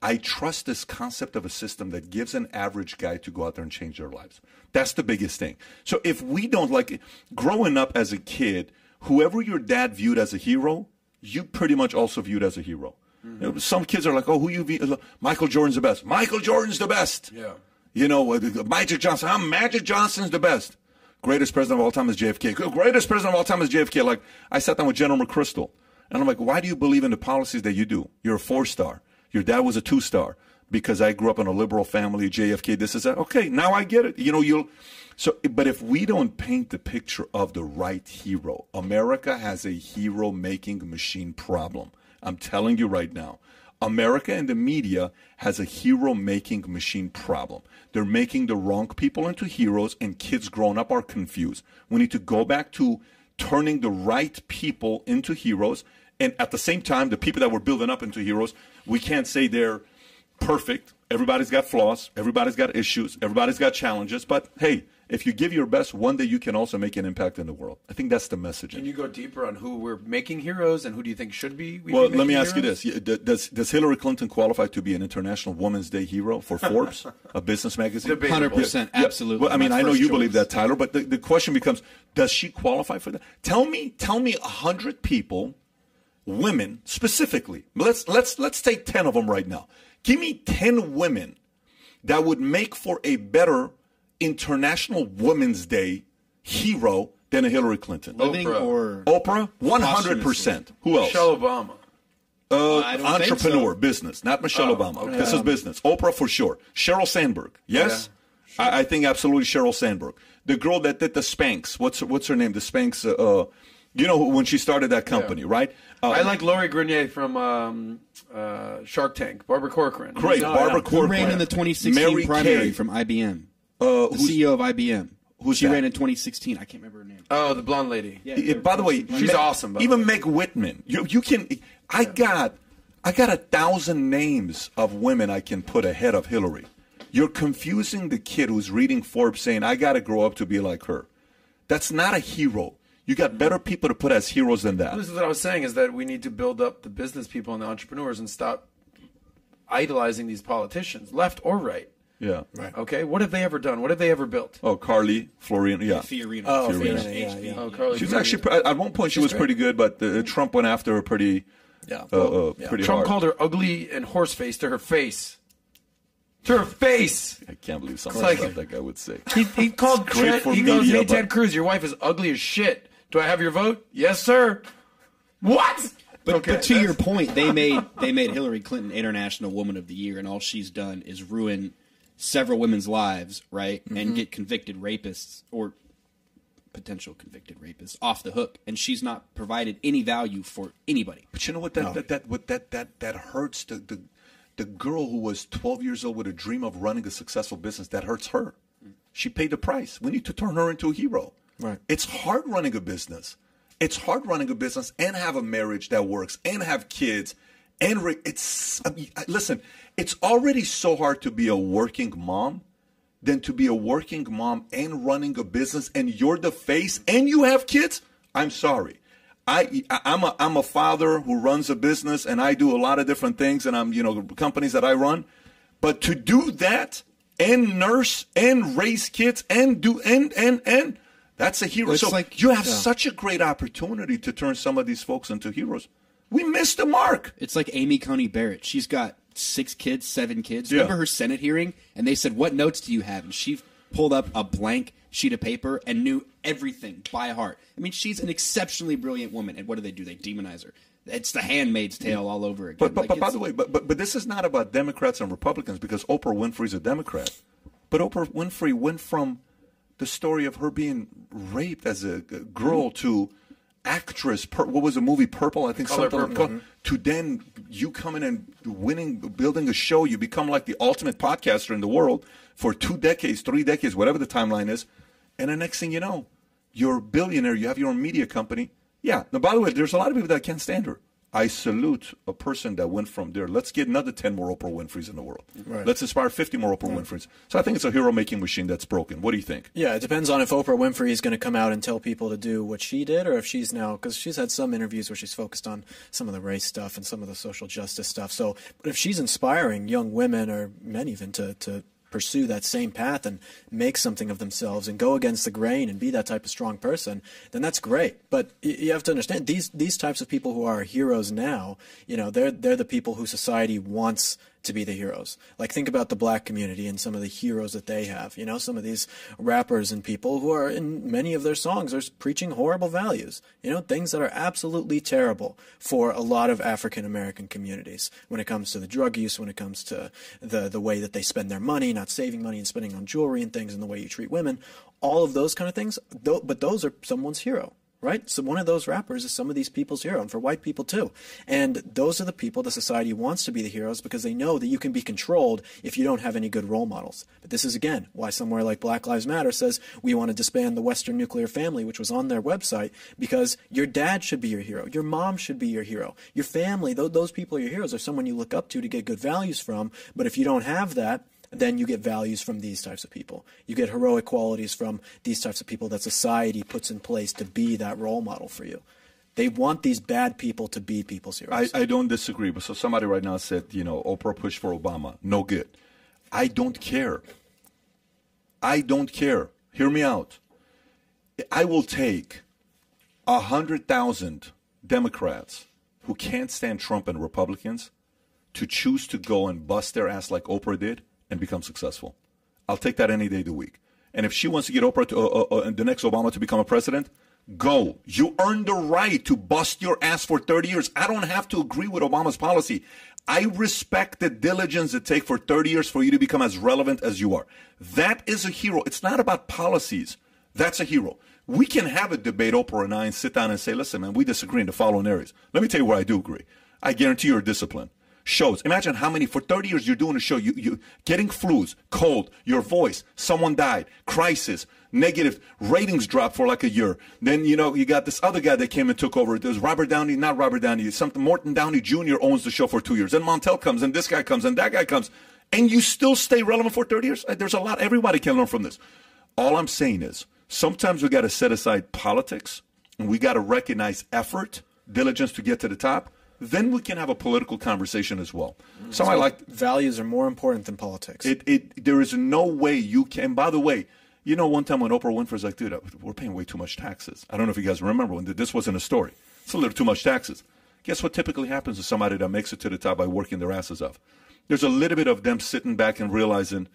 I trust this concept of a system that gives an average guy to go out there and change their lives. That's the biggest thing. So if we don't like it, growing up as a kid, whoever your dad viewed as a hero, you pretty much also viewed as a hero. Mm-hmm. You know, some kids are like, oh, who you view? Michael Jordan's the best. Michael Jordan's the best. Yeah. You know, Magic Johnson. Huh? Magic Johnson's the best. Greatest president of all time is J F K. Greatest president of all time is J F K. Like, I sat down with General McChrystal, and I'm like, why do you believe in the policies that you do? You're a four-star. Your dad was a two-star. Because I grew up in a liberal family, J F K, this is that. Okay, now I get it. You know, you'll... So, but if we don't paint the picture of the right hero, America has a hero-making machine problem. I'm telling you right now. America and the media has a hero-making machine problem. They're making the wrong people into heroes, and kids growing up are confused. We need to go back to turning the right people into heroes, and at the same time, the people that we're building up into heroes, we can't say they're perfect. Everybody's got flaws. Everybody's got issues. Everybody's got challenges. But, hey, if you give your best, one day you can also make an impact in the world. I think that's the message. Can you go deeper on who we're making heroes and who do you think should be? Well, let me ask you this. Does, does Hillary Clinton qualify to be an International Women's Day hero for Forbes, a business magazine? one hundred percent. Absolutely. Well, I mean, I know you believe that, Tyler, but the, the question becomes, does she qualify for that? Tell me, tell me one hundred people, women specifically. Let's, let's, let's take ten of them right now. Give me ten women that would make for a better International Women's Day hero than a Hillary Clinton. Living Oprah. Or Oprah, one hundred percent. Who else? Michelle Obama. Uh, well, entrepreneur, so. Business, not Michelle oh, Obama. Yeah. This is business. Oprah for sure. Sheryl Sandberg. Yes? Yeah, sure. I, I think absolutely Sheryl Sandberg. The girl that did the Spanx. What's, what's her name? The Spanx. Uh, you know, when she started that company, yeah. right? Uh, I like Laurie Grenier from um, uh, Shark Tank. Barbara Corcoran. Great. No, Barbara Corcoran. Who ran in the twenty sixteen Mary primary Kay. From I B M. Uh, the C E O of I B M. Who's she that? Ran in twenty sixteen. I can't remember her name. Oh, the blonde lady. Yeah, it, by the way, she's Meg, awesome. By even way. Meg Whitman. You you can. I yeah. got, I got a thousand names of women I can put ahead of Hillary. You're confusing the kid who's reading Forbes saying I got to grow up to be like her. That's not a hero. You got better people to put as heroes than that. This is what I was saying is that we need to build up the business people and the entrepreneurs and stop idolizing these politicians, left or right. Yeah. Right. Okay. What have they ever done? What have they ever built? Oh, Carly Florina. Yeah. Fiorina. Oh, Fiorina. Fiorina. Yeah, yeah. Oh, Carly. She was actually at one point she She's was great. Pretty good, but uh, Trump went after her pretty. Yeah. Well, uh, uh, yeah. Pretty Trump hard. Called her ugly and horse-faced to her face. To her face. I can't believe something like that guy would say. He, he called Ted. He goes, media, "Hey, Ted Cruz, your wife is ugly as shit. Do I have your vote? Yes, sir." What? But, okay, but to that's... your point, they made they made Hillary Clinton International Woman of the Year, and all she's done is ruin several women's lives, right? Mm-hmm. And get convicted rapists or potential convicted rapists off the hook, and she's not provided any value for anybody. But you know what that no. that, that what that that that hurts the, the the girl who was twelve years old with a dream of running a successful business. That hurts her. Mm-hmm. She paid the price. We need to turn her into a hero. Right. It's hard running a business. It's hard running a business and have a marriage that works and have kids. And it's, I mean, listen, it's already so hard to be a working mom than to be a working mom and running a business and you're the face and you have kids. I'm sorry. I, I'm a, I'm a father who runs a business and I do a lot of different things and I'm, you know, companies that I run, but to do that and nurse and raise kids and do, and, and, and that's a hero. It's so like, you have yeah. such a great opportunity to turn some of these folks into heroes. We missed the mark. It's like Amy Coney Barrett. She's got six kids, seven kids. Yeah. Remember her Senate hearing? And they said, what notes do you have? And she pulled up a blank sheet of paper and knew everything by heart. I mean, she's an exceptionally brilliant woman. And what do they do? They demonize her. It's The Handmaid's Tale all over again. But, but, like but by the way, but, but, but this is not about Democrats and Republicans because Oprah Winfrey's a Democrat. But Oprah Winfrey went from the story of her being raped as a girl to... actress, per, what was the movie, Purple, I think something like that, to then you come in and winning, building a show, you become like the ultimate podcaster in the world for two decades, three decades, whatever the timeline is, and the next thing you know, you're a billionaire, you have your own media company. Yeah, now by the way, there's a lot of people that can't stand her. I salute a person that went from there. Let's get another ten more Oprah Winfreys in the world. Right. Let's inspire fifty more Oprah right. Winfreys. So I think it's a hero-making machine that's broken. What do you think? Yeah, it depends on if Oprah Winfrey is going to come out and tell people to do what she did, or if she's now, because she's had some interviews where she's focused on some of the race stuff and some of the social justice stuff. So, but if she's inspiring young women or men even to to pursue that same path and make something of themselves and go against the grain and be that type of strong person, then that's great. But you have to understand these these types of people who are heroes now, you know, they're they're the people who society wants to be the heroes. Like, think about the black community and some of the heroes that they have. You know, some of these rappers and people who are in many of their songs are preaching horrible values, you know, things that are absolutely terrible for a lot of African-American communities when it comes to the drug use, when it comes to the, the way that they spend their money, not saving money and spending on jewelry and things, and the way you treat women, all of those kind of things. Th- but those are someone's hero. Right? So one of those rappers is some of these people's hero, and for white people too. And those are the people the society wants to be the heroes, because they know that you can be controlled if you don't have any good role models. But this is, again, why somewhere like Black Lives Matter says we want to disband the Western nuclear family, which was on their website, because your dad should be your hero. Your mom should be your hero. Your family, th- those people are your heroes. They're someone you look up to to get good values from. But if you don't have that, then you get values from these types of people. You get heroic qualities from these types of people that society puts in place to be that role model for you. They want these bad people to be people's heroes. I, I don't disagree. But so somebody right now said, you know, Oprah pushed for Obama. No good. I don't care. I don't care. Hear me out. I will take one hundred thousand Democrats who can't stand Trump and Republicans to choose to go and bust their ass like Oprah did and become successful. I'll take that any day of the week. And if she wants to get Oprah to, uh, uh, uh, the next Obama to become a president, go. You earned the right to bust your ass for thirty years. I don't have to agree with Obama's policy. I respect the diligence it takes for thirty years for you to become as relevant as you are. That is a hero. It's not about policies. That's a hero. We can have a debate, Oprah and I, and sit down and say, listen, man, we disagree in the following areas. Let me tell you where I do agree. I guarantee you're disciplined. Shows. Imagine how many, for thirty years you're doing a show, you, you getting flus, cold, your voice, someone died, crisis, negative, ratings dropped for like a year. Then, you know, you got this other guy that came and took over. There's Robert Downey, not Robert Downey, something, Morton Downey Junior owns the show for two years. Then Montel comes, and this guy comes, and that guy comes. And you still stay relevant for thirty years? There's a lot. Everybody can learn from this. All I'm saying is sometimes we got to set aside politics, and we got to recognize effort, diligence to get to the top. Then we can have a political conversation as well. So, so I like values are more important than politics. It, it there is no way you can. By the way, you know, one time when Oprah Winfrey's like, dude, we're paying way too much taxes. I don't know if you guys remember when this wasn't a story. It's a little too much taxes. Guess what typically happens to somebody that makes it to the top by working their asses off? There's a little bit of them sitting back and realizing,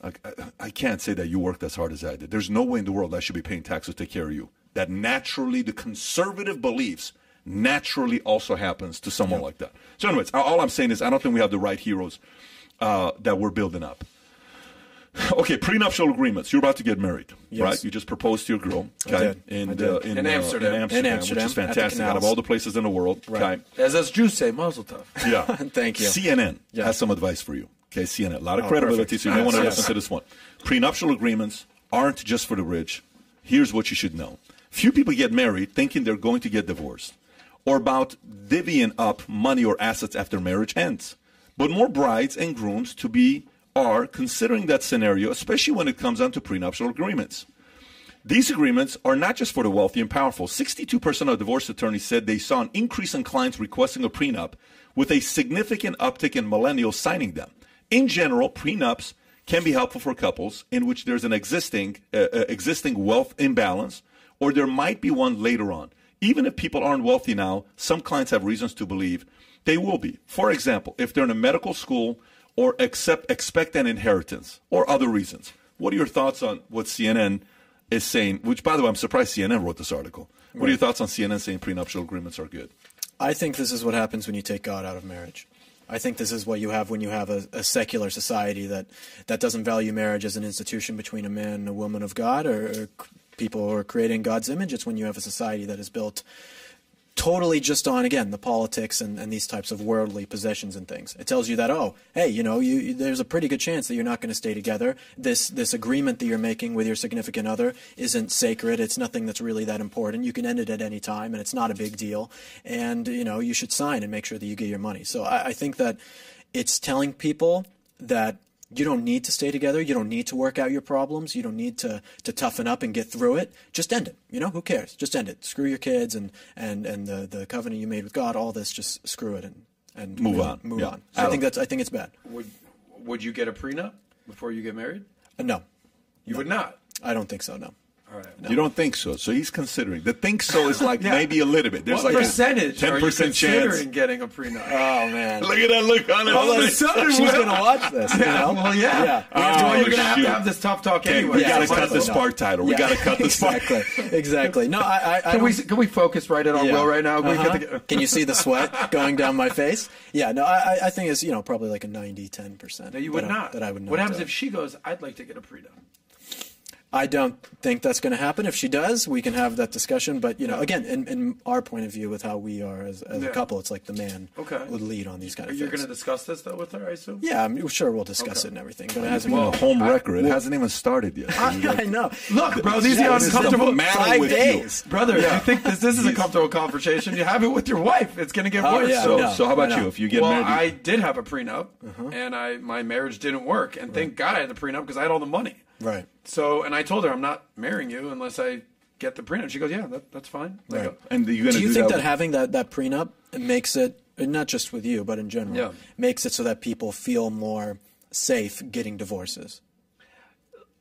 I, I, I can't say that you worked as hard as I did. There's no way in the world I should be paying taxes to take care of you. That naturally, the conservative beliefs naturally also happens to someone yeah. like that. So anyways, all I'm saying is I don't think we have the right heroes uh, that we're building up. Okay, prenuptial agreements. You're about to get married, yes. right? You just proposed to your girl. Okay? In, uh, in, in, uh, Amsterdam. in Amsterdam. In Amsterdam, which is fantastic out of all the places in the world. Right. Okay? As us Jews say, mazel tov. Yeah. Thank you. C N N yeah. has some advice for you. Okay, C N N. A lot of oh, credibility, perfect. so you don't want to listen to this one. Prenuptial agreements aren't just for the rich. Here's what you should know. Few people get married thinking they're going to get divorced, or about divvying up money or assets after marriage ends. But more brides and grooms to be are considering that scenario, especially when it comes down to prenuptial agreements. These agreements are not just for the wealthy and powerful. sixty-two percent of divorce attorneys said they saw an increase in clients requesting a prenup, with a significant uptick in millennials signing them. In general, prenups can be helpful for couples in which there's an existing, uh, existing wealth imbalance, or there might be one later on. Even if people aren't wealthy now, some clients have reasons to believe they will be. For example, if they're in a medical school or accept, expect an inheritance or other reasons. What are your thoughts on what C N N is saying? Which, by the way, I'm surprised C N N wrote this article. What right. are your thoughts on C N N saying prenuptial agreements are good? I think this is what happens when you take God out of marriage. I think this is what you have when you have a, a secular society that, that doesn't value marriage as an institution between a man and a woman of God, or, or people who are creating God's image. It's when you have a society that is built totally just on, again, the politics and, and these types of worldly possessions and things. It tells you that, oh, hey, you know, you, you, there's a pretty good chance that you're not going to stay together. This this agreement that you're making with your significant other isn't sacred. It's nothing that's really that important. You can end it at any time, and it's not a big deal. And, you know, you should sign and make sure that you get your money. So I, I think that it's telling people that you don't need to stay together. You don't need to work out your problems. You don't need to, to toughen up and get through it. Just end it. You know, who cares? Just end it. Screw your kids and, and, and the, the covenant you made with God, all this, just screw it and, and move on. Move yeah. on. So I think that's, I think it's bad. Would, would you get a prenup before you get married? Uh, no. You no. would not? I don't think so, no. All right. No. You don't think so. So he's considering. The think so is like yeah. maybe a little bit. There's what like percentage a ten percent are you considering chance. Getting a prenup? Oh, man. Look at that look on it. All of a sudden, she's going to watch this. You know? Well, yeah. yeah. Oh, well, you're going to have to have this tough talk okay, anyway. we yeah, got to exactly. cut the spark title. we yeah. got to cut the spark. Exactly. Exactly. No, I, I, I can, we, can we focus right in on yeah. Will right now? Can, uh-huh. we get the... can you see the sweat going down my face? Yeah. No, I, I think it's, you know, probably like a ninety, ten percent. No, you would not. That I would not. What happens if she goes, I'd like to get a prenup? I don't think that's going to happen. If she does, we can have that discussion. But, you know, again, in, in our point of view with how we are as, as yeah. a couple, it's like the man okay. would lead on these kind of things. You're going to discuss this, though, with her, I assume? Yeah, I'm sure we'll discuss okay. it and everything. But it hasn't well, even, home record. It well, hasn't even started yet. I, like, I know. Look, bro, these yeah, are uncomfortable five days. You. Brother, yeah. you think this, this is a comfortable conversation? You have it with your wife. It's going to get worse. Oh, yeah, so, no, so how about you? If you get well, married. I did have a prenup, uh-huh. and I my marriage didn't work. And right. thank God I had the prenup because I had all the money. Right. So, and I told her, I'm not marrying you unless I get the prenup. She goes, yeah, that, that's fine. Right. Go. And you're gonna do you do think that, that having that, that prenup makes it, not just with you, but in general, yeah. makes it so that people feel more safe getting divorces?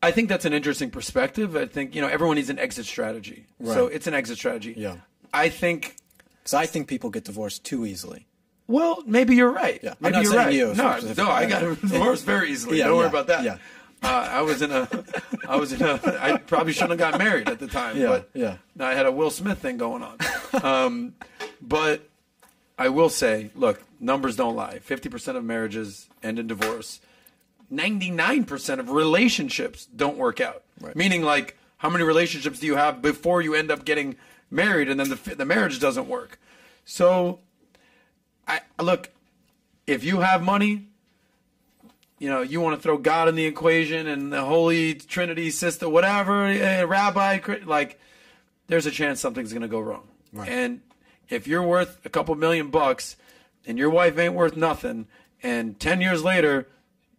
I think that's an interesting perspective. I think, you know, everyone needs an exit strategy. Right. So it's an exit strategy. Yeah. I think. Because I think people get divorced too easily. Well, maybe you're right. Yeah. Maybe I'm not you're right. You, no, no, I got divorced very easily. Yeah, Don't yeah, worry about that. Yeah. Uh, I was in a, I was in a, I probably shouldn't have got married at the time, yeah, but yeah. I had a Will Smith thing going on. Um, but I will say, look, numbers don't lie. fifty percent of marriages end in divorce. ninety-nine percent of relationships don't work out. Right. Meaning like how many relationships do you have before you end up getting married and then the, the marriage doesn't work. So I look, if you have money, you know, you want to throw God in the equation and the Holy Trinity sister, whatever, eh, rabbi, like, there's a chance something's going to go wrong. Right. And if you're worth a couple million bucks and your wife ain't worth nothing, and ten years later,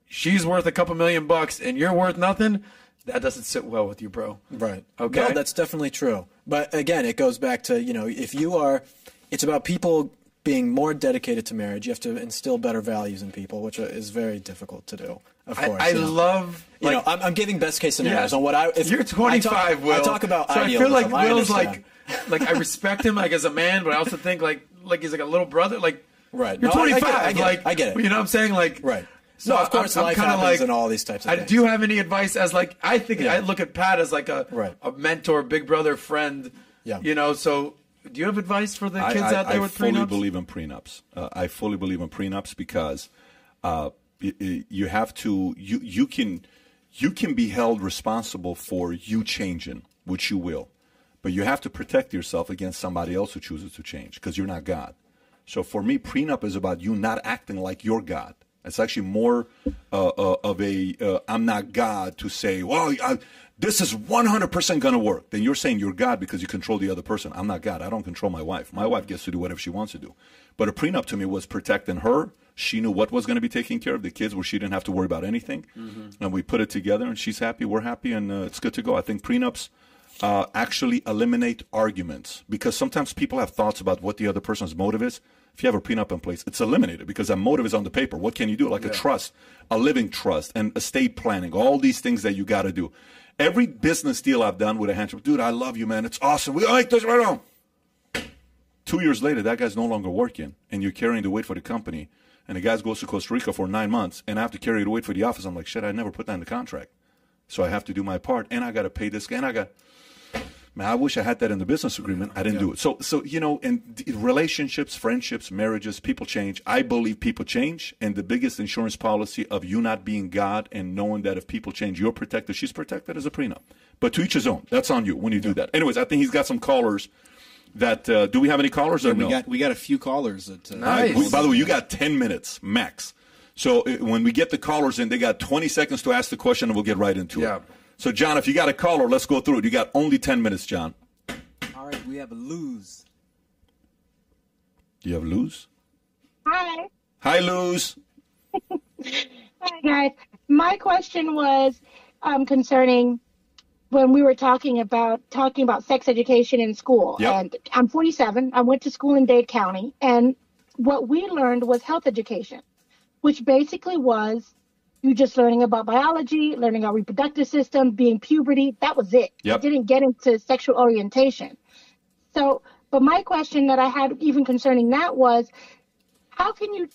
she's worth a couple million bucks and you're worth nothing, that doesn't sit well with you, bro. Right. Okay. No, that's definitely true. But again, it goes back to, you know, if you are, it's about people being more dedicated to marriage. You have to instill better values in people, which is very difficult to do. Of course, I, I you know. love. You like, know, I'm, I'm giving best case scenarios yeah. on what I. If you're twenty-five, I talk, Will. I talk about. So idealism. I feel like I Will's understand. like, like I respect him like as a man, but I also think like like he's like a little brother. Like right, you're no, twenty-five. I, I get, like I get it. You know what I'm saying? Like right. So no, of course, I'm, life I'm happens like, and all these types of I, things. Do you have any advice as like I think yeah. I look at Pat as like a right. a mentor, big brother, friend. Yeah. You know so. Do you have advice for the kids I, I, out there I with prenups? I fully believe in prenups. Uh, I fully believe in prenups because uh, you, you have to. You you can you can be held responsible for you changing, which you will, but you have to protect yourself against somebody else who chooses to change because you're not God. So for me, prenup is about you not acting like you're God. It's actually more uh, uh, of a uh, I'm not God to say, well, I, this is one hundred percent going to work. Then you're saying you're God because you control the other person. I'm not God. I don't control my wife. My wife gets to do whatever she wants to do. But a prenup to me was protecting her. She knew what was going to be taken care of, the kids, where she didn't have to worry about anything. Mm-hmm. And we put it together, and she's happy, we're happy, and uh, it's good to go. I think prenups uh, actually eliminate arguments because sometimes people have thoughts about what the other person's motive is. If you have a prenup in place, it's eliminated because that motive is on the paper. What can you do? Like yeah. a trust, a living trust, and estate planning, all these things that you got to do. Every business deal I've done with a handshake, dude, I love you, man. It's awesome. We like this right on. Two years later, that guy's no longer working, and you're carrying the weight for the company. And the guy goes to Costa Rica for nine months, and I have to carry the weight for the office. I'm like, shit, I never put that in the contract. So I have to do my part, and I got to pay this guy, and I got... Man, I wish I had that in the business agreement. I didn't yeah. do it. So, so you know, in relationships, friendships, marriages, people change. I believe people change. And the biggest insurance policy of you not being God and knowing that if people change, you're protected, she's protected as a prenup. But to each his own. That's on you when you do that. Anyways, I think he's got some callers that uh, do we have any callers yeah, or we no? Got, we got a few callers. That, uh, nice. I, we, by the way, you got ten minutes max. So uh, when we get the callers in, they got twenty seconds to ask the question, and we'll get right into yeah. it. So, John, if you got a caller, let's go through it. You got only ten minutes, John. All right, we have a Luz. Do you have Luz? Hi. Hi, Luz. Hi, guys. My question was um, concerning when we were talking about talking about sex education in school. Yep. And I'm forty-seven. I went to school in Dade County. And what we learned was health education, which basically was you just learning about biology, learning our reproductive system, being puberty. That was it. Yep. I didn't get into sexual orientation. So, but my question that I had even concerning that was, how can you,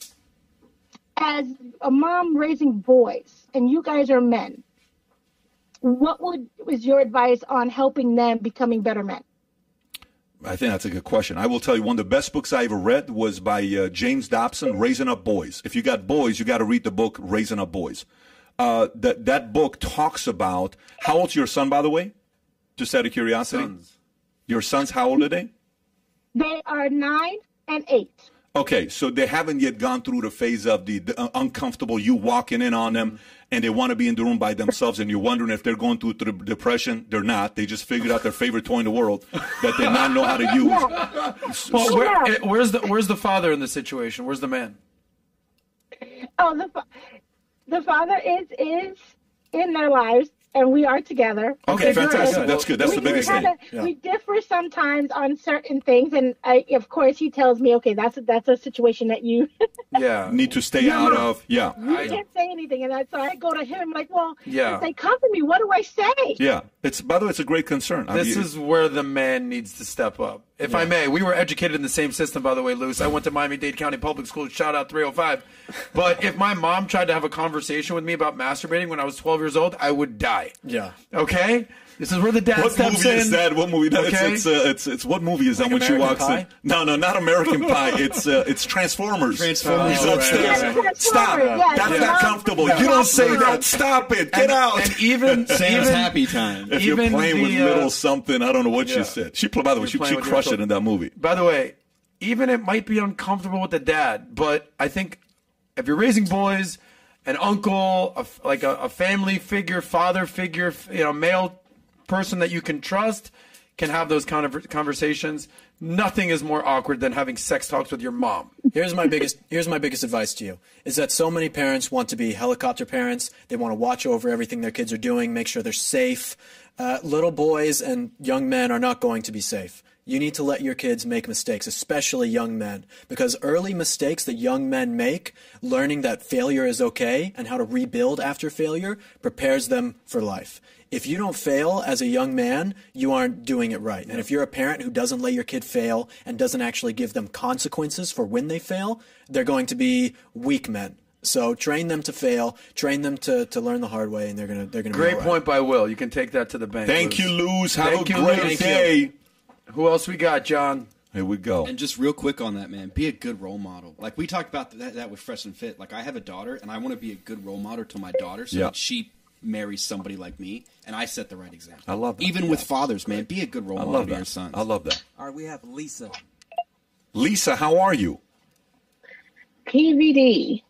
as a mom raising boys, and you guys are men, what would is your advice on helping them becoming better men? I think that's a good question. I will tell you, one of the best books I ever read was by uh, James Dobson, Raising Up Boys. If you got boys, you got to read the book Raising Up Boys. Uh, that that book talks about, how old's your son, by the way? Just out of curiosity. Sons. Your sons, how old are they? They are nine and eight. Okay, so they haven't yet gone through the phase of the, the uh, uncomfortable, you walking in on them, and they want to be in the room by themselves, and you're wondering if they're going through, through depression. They're not. They just figured out their favorite toy in the world that they now know how to use. Yeah. So, well, where, yeah. where's the where's the father in the situation? Where's the man? Oh, the fa the father is is in their lives, and we are together. Okay, they're fantastic. Good. That's good. That's we, the biggest thing. A, yeah. We differ sometimes on certain things, and I, of course, he tells me, "Okay, that's a, that's a situation that you yeah need to stay yeah. out of." Yeah, you I, can't say anything, and I, so I go to him like, "Well, yeah. if they come to me, what do I say?" Yeah, it's by the way, it's a great concern. This I mean, is where the man needs to step up. If yeah. I may, we were educated in the same system, by the way, Luce. I went to Miami-Dade County Public School, shout out three oh five. But if my mom tried to have a conversation with me about masturbating when I was twelve years old, I would die. Yeah. Okay? This is where the dad what steps in. What movie is that? What movie? Okay. It's, it's, uh, it's, it's what movie is like that when American she walks Pie? In? No, no, not American Pie. It's uh, it's Transformers. Transformers. Oh, right, right, right. Stop. Yeah, that's yeah. not comfortable. No, you don't say no. that. Stop it. Get and, out. And even Sam's happy time. If even you're playing the, with little something, I don't know what yeah. she said. She by the way, she, she crushed it in that movie. By the way, even it might be uncomfortable with the dad, but I think if you're raising boys, an uncle, a, like a, a family figure, father figure, you know, male person that you can trust can have those kind of conversations. Nothing is more awkward than having sex talks with your mom. Here's my biggest here's my biggest advice to you is that so many parents want to be helicopter parents. They want to watch over everything their kids are doing, make sure they're safe. Uh, little boys and young men are not going to be safe. You need to let your kids make mistakes, especially young men, because early mistakes that young men make, learning that failure is okay and how to rebuild after failure, prepares them for life. If you don't fail as a young man, you aren't doing it right. And if you're a parent who doesn't let your kid fail and doesn't actually give them consequences for when they fail, they're going to be weak men. So train them to fail, train them to, to learn the hard way, and they're going to they're gonna Great be all right. point by Will. You can take that to the bank. Thank Luz. you, Luz. Have Thank a you, great Luz. day. You. Who else we got, John? Here we go. And just real quick on that, man, be a good role model. Like we talked about that, that with Fresh and Fit. Like I have a daughter, and I want to be a good role model to my daughter so yeah. that she marries somebody like me, and I set the right example. I love that. Even yeah. with fathers, man, be a good role model to your sons. I love that. All right, we have Lisa. Lisa, how are you? P V D.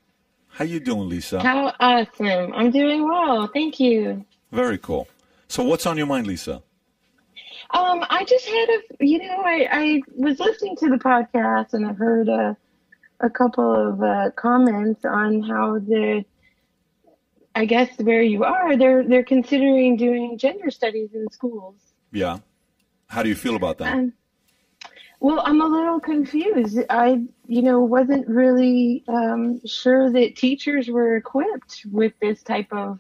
How you doing, Lisa? How awesome. I'm doing well. Thank you. Very cool. So what's on your mind, Lisa? Um, I just had a, you know, I, I was listening to the podcast and I heard a, a couple of uh, comments on how the, I guess where you are, they're they're considering doing gender studies in schools. Yeah. How do you feel about that? Um, well, I'm a little confused. I, you know, wasn't really um, sure that teachers were equipped with this type of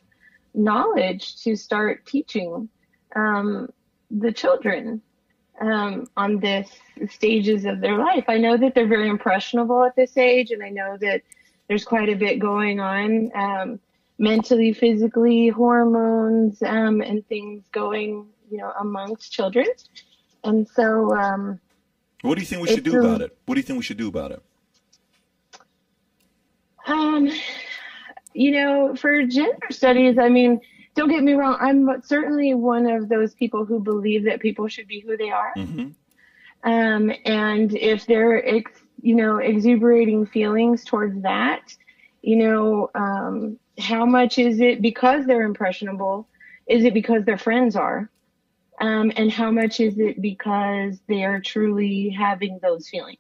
knowledge to start teaching Um the children um, on this stages of their life. I know that they're very impressionable at this age, and I know that there's quite a bit going on um, mentally, physically, hormones, um, and things going, you know, amongst children. And so, um, what do you think we should do about it? What do you think we should do about it? Um, you know, for gender studies, I mean, don't get me wrong, I'm certainly one of those people who believe that people should be who they are. Mm-hmm. Um, and if they're, ex, you know, exuberating feelings towards that, you know, um, how much is it because they're impressionable? Is it because their friends are? Um, and how much is it because they are truly having those feelings?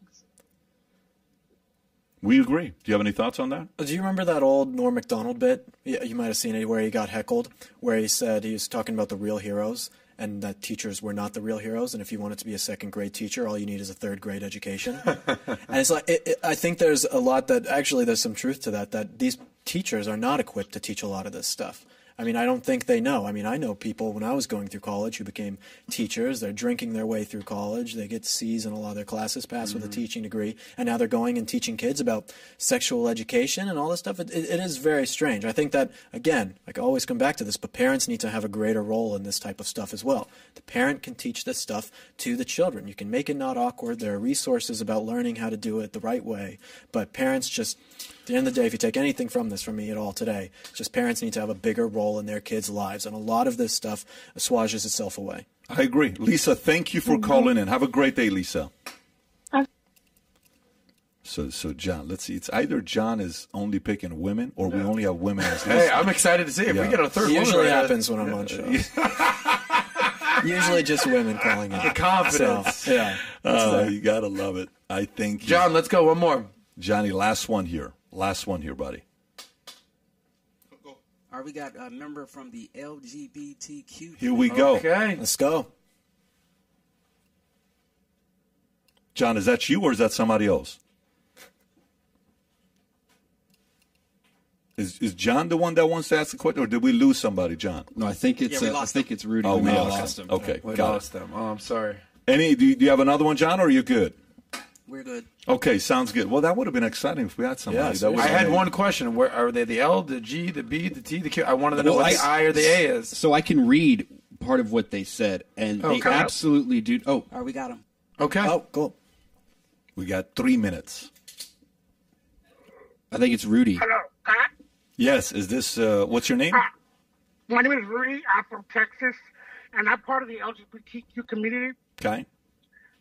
We agree. Do you have any thoughts on that? Do you remember that old Norm Macdonald bit? Yeah, you might have seen it, where he got heckled, where he said he was talking about the real heroes and that teachers were not the real heroes. And if you wanted to be a second grade teacher, all you need is a third grade education. And it's like, it, it, I think there's a lot that actually there's some truth to that, that these teachers are not equipped to teach a lot of this stuff. I mean, I don't think they know. I mean, I know people when I was going through college who became teachers. They're drinking their way through college. They get C's in a lot of their classes, pass mm-hmm. with a teaching degree, and now they're going and teaching kids about sexual education and all this stuff. It, it, it is very strange. I think that, again, I can always come back to this, but parents need to have a greater role in this type of stuff as well. The parent can teach this stuff to the children. You can make it not awkward. There are resources about learning how to do it the right way, but parents just... At the end of the day, if you take anything from this, from me at all today, it's just parents need to have a bigger role in their kids' lives. And a lot of this stuff assuages itself away. I agree. Lisa, thank you for mm-hmm. calling in. Have a great day, Lisa. Okay. So, so John, let's see. It's either John is only picking women or no. we only have women as listeners. Hey, I'm excited to see if yeah. we get a third one. It usually right happens now. when I'm on shows. Usually just women calling in. The confidence. So, yeah. Uh, you got to love it. I think. John, you... let's go. One more. Johnny, last one here. Last one here, buddy. All right, we got a member from the L G B T Q. Here we go. Okay. Let's go. John, is that you or is that somebody else? Is is John the one that wants to ask the question, or did we lose somebody, John? No, I think it's yeah, uh, I think it's Rudy. Oh, we, we lost, lost him. him. Okay, we got lost it. them. Oh, I'm sorry. Any? Do you, do you have another one, John, or are you good? We're good. Okay, sounds good. Well, that would have been exciting if we had somebody. Yes, that was I amazing. had one question. Where are they? The L, the G, the B, the T, the Q. I wanted to know well, what I, the I or the A is. So I can read part of what they said, and okay. they absolutely do. Oh, all right, we got them. Okay. Oh, cool. We got three minutes. I think it's Rudy. Hello. Huh? Yes. Is this? Uh, what's your name? Uh, my name is Rudy. I'm from Texas, and I'm part of the L G B T Q community. Okay.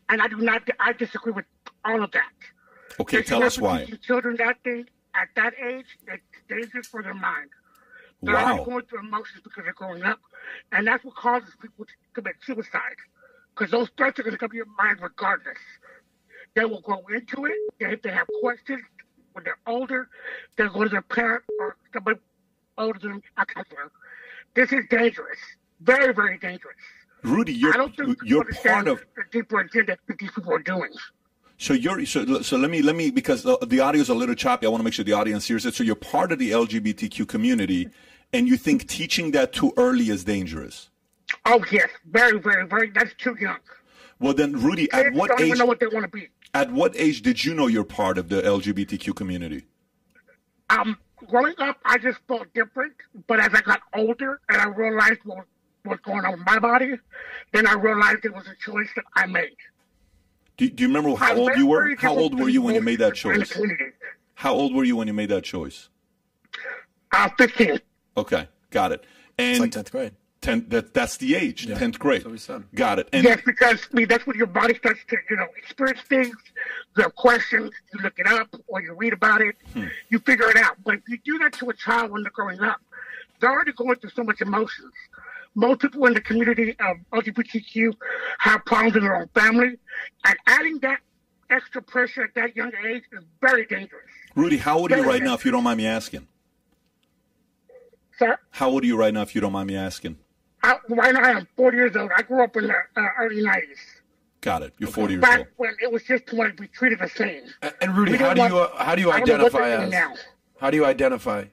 And I do not. I disagree with. All of that. Okay, they tell us why. Children that thing at that age, it's dangerous for their mind. They're wow. going through emotions because they're growing up, and that's what causes people to commit suicide. Because those threats are going to come to your mind regardless. They will grow into it. They, if they have questions when they're older, they'll go to their parent or somebody older than a counselor. This is dangerous. Very, very dangerous. Rudy, you're I don't think you're you part of the deeper agenda that these people are doing. So you're so, so let me let me because the, the audio is a little choppy. I want to make sure the audience hears it. So you're part of the L G B T Q community, and you think teaching that too early is dangerous? Oh yes, very, very, very. That's too young. Well then, Rudy, Kids at what don't age? Even know what they want to be. At what age did you know you're part of the L G B T Q community? Um, growing up, I just felt different. But as I got older, and I realized what was going on with my body, then I realized it was a choice that I made. Do, do you remember how old you were? How old were you when you made that choice? How old were you when you made that choice? I was fifteen. Okay, got it. And it's like tenth grade. Ten, that, that's the age, yeah. tenth grade. That's what we said. Got it. And yes, because I mean, that's when your body starts to, you know, experience things. You have questions. You look it up or you read about it. Hmm. You figure it out. But if you do that to a child when they're growing up, they're already going through so much emotions. Most people in the community of L G B T Q have problems in their own family, and adding that extra pressure at that young age is very dangerous. Rudy, how old are you right now, if you don't mind me asking? Sir? How old are you right now, if you don't mind me asking? I, right now, I am forty years old. I grew up in the uh, early nineties. Got it. You're forty years old. Back when it was just wanted to be treated the same. Uh, and Rudy, how do you uh, how do you identify as? How do you identify?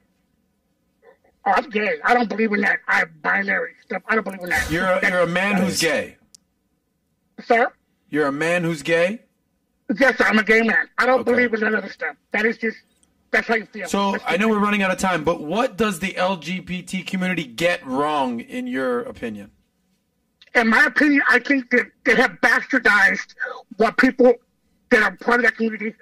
Oh, I'm gay. I don't believe in that. I'm binary stuff. I don't believe in that. You're a, you're a man who's gay. Sir? You're a man who's gay? Yes, sir, I'm a gay man. I don't okay. believe in that other stuff. That is just, that's how you feel. So that's I know we're running out of time, but what does the L G B T community get wrong in your opinion? In my opinion, I think that they have bastardized what people that are part of that community,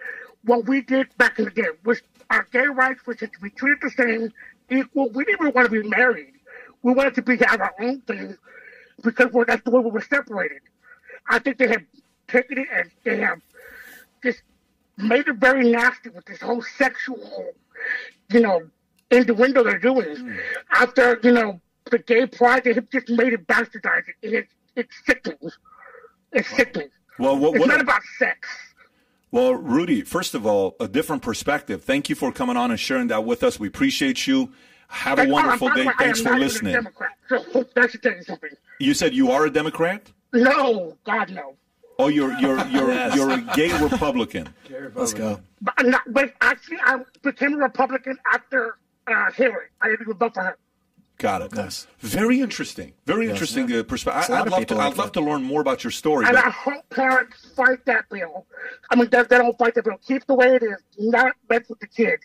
what we did back in the day, which our gay rights, which is to be treated the same, equal. We didn't even want to be married. We wanted to be have our own thing because we're, that's the way we were separated. I think they had taking it as damn, just made it very nasty with this whole sexual, you know, in the window they're doing. Mm. After, you know, the gay pride, they have just made it bastardized. It, it, it's sickening. It's wow. sickening. Well, what, it's what not a- about sex. Well, Rudy, first of all, a different perspective. Thank you for coming on and sharing that with us. We appreciate you. Have Thank, a wonderful day. Way, Thanks for listening. A Democrat, so that should tell you something. You said you are a Democrat? No, God no. Oh, you're you're you're yes. you're a gay Republican. Let's go. But, not, but actually, I became a Republican after uh, Hillary. I didn't even vote for her. Got it. Nice. Very interesting. Very yes, interesting yeah. perspective. I'd love to. Like I'd love to learn more about your story. And but... I hope parents fight that bill. I mean, they, they don't fight that bill. Keep the way it is. Not mess with the kids.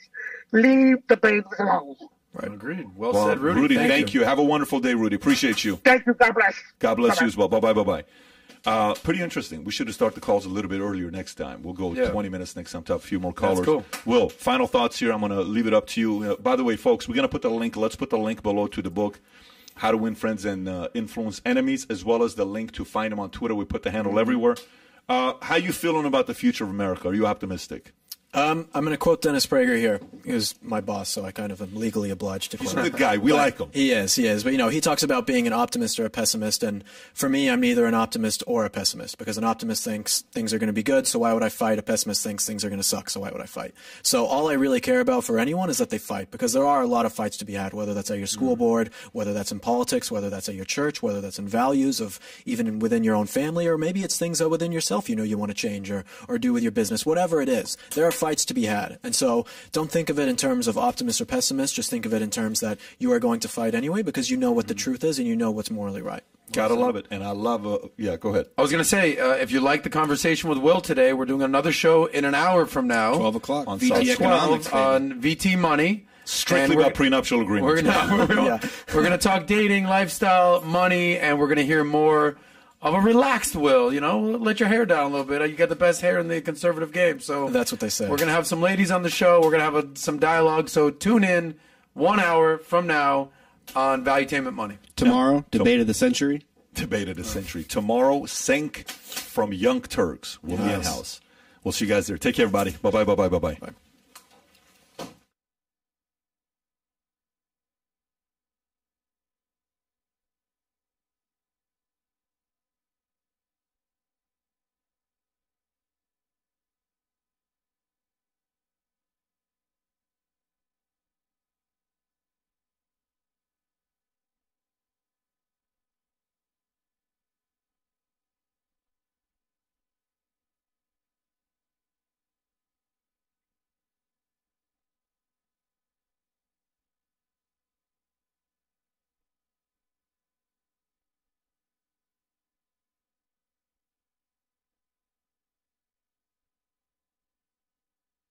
Leave the babies alone. Right. Agreed. Well, well said, Rudy. Rudy, thank, thank you. you. Have a wonderful day, Rudy. Appreciate you. Thank you. God bless. God bless Bye-bye. you as well. Bye bye. Bye bye. Uh, pretty interesting. We should have started the calls a little bit earlier next time. We'll go yeah. twenty minutes next time to have a few more callers. That's cool. Will, final thoughts here. I'm going to leave it up to you. Uh, by the way, folks, we're going to put the link. Let's put the link below to the book, How to Win Friends and uh, Influence Enemies, as well as the link to find him on Twitter. We put the handle everywhere. Uh, how you feeling about the future of America? Are you optimistic? Um, I'm going to quote Dennis Prager here. He was my boss, so I kind of am legally obliged to quote him. He's a good guy. We but like him. He is. He is. But, you know, he talks about being an optimist or a pessimist. And for me, I'm neither an optimist or a pessimist, because an optimist thinks things are going to be good. So why would I fight? A pessimist thinks things are going to suck. So why would I fight? So all I really care about for anyone is that they fight, because there are a lot of fights to be had, whether that's at your school mm. board, whether that's in politics, whether that's at your church, whether that's in values of even within your own family, or maybe it's things that within yourself, you know, you want to change or, or do with your business, whatever it is. There are fights to be had. And so don't think of it in terms of optimist or pessimist. Just think of it in terms that you are going to fight anyway, because you know what the truth is and you know what's morally right. Gotta love it. And I love uh, – yeah, go ahead. I was going to say, uh, if you like the conversation with Will today, we're doing another show in an hour from now. twelve o'clock on V T Economics. On V T Money. Strictly about prenuptial agreements. We're going to talk dating, lifestyle, money, and we're going to hear more – of a relaxed Will, you know, let your hair down a little bit. You got the best hair in the conservative game. So that's what they say. We're going to have some ladies on the show. We're going to have a, some dialogue. So tune in one hour from now on Valuetainment Money. Tomorrow, no. debate so, of the century. Debate of the century. Tomorrow, Senk from Young Turks will yes. be in house. We'll see you guys there. Take care, everybody. Bye-bye, bye-bye, bye-bye. Bye.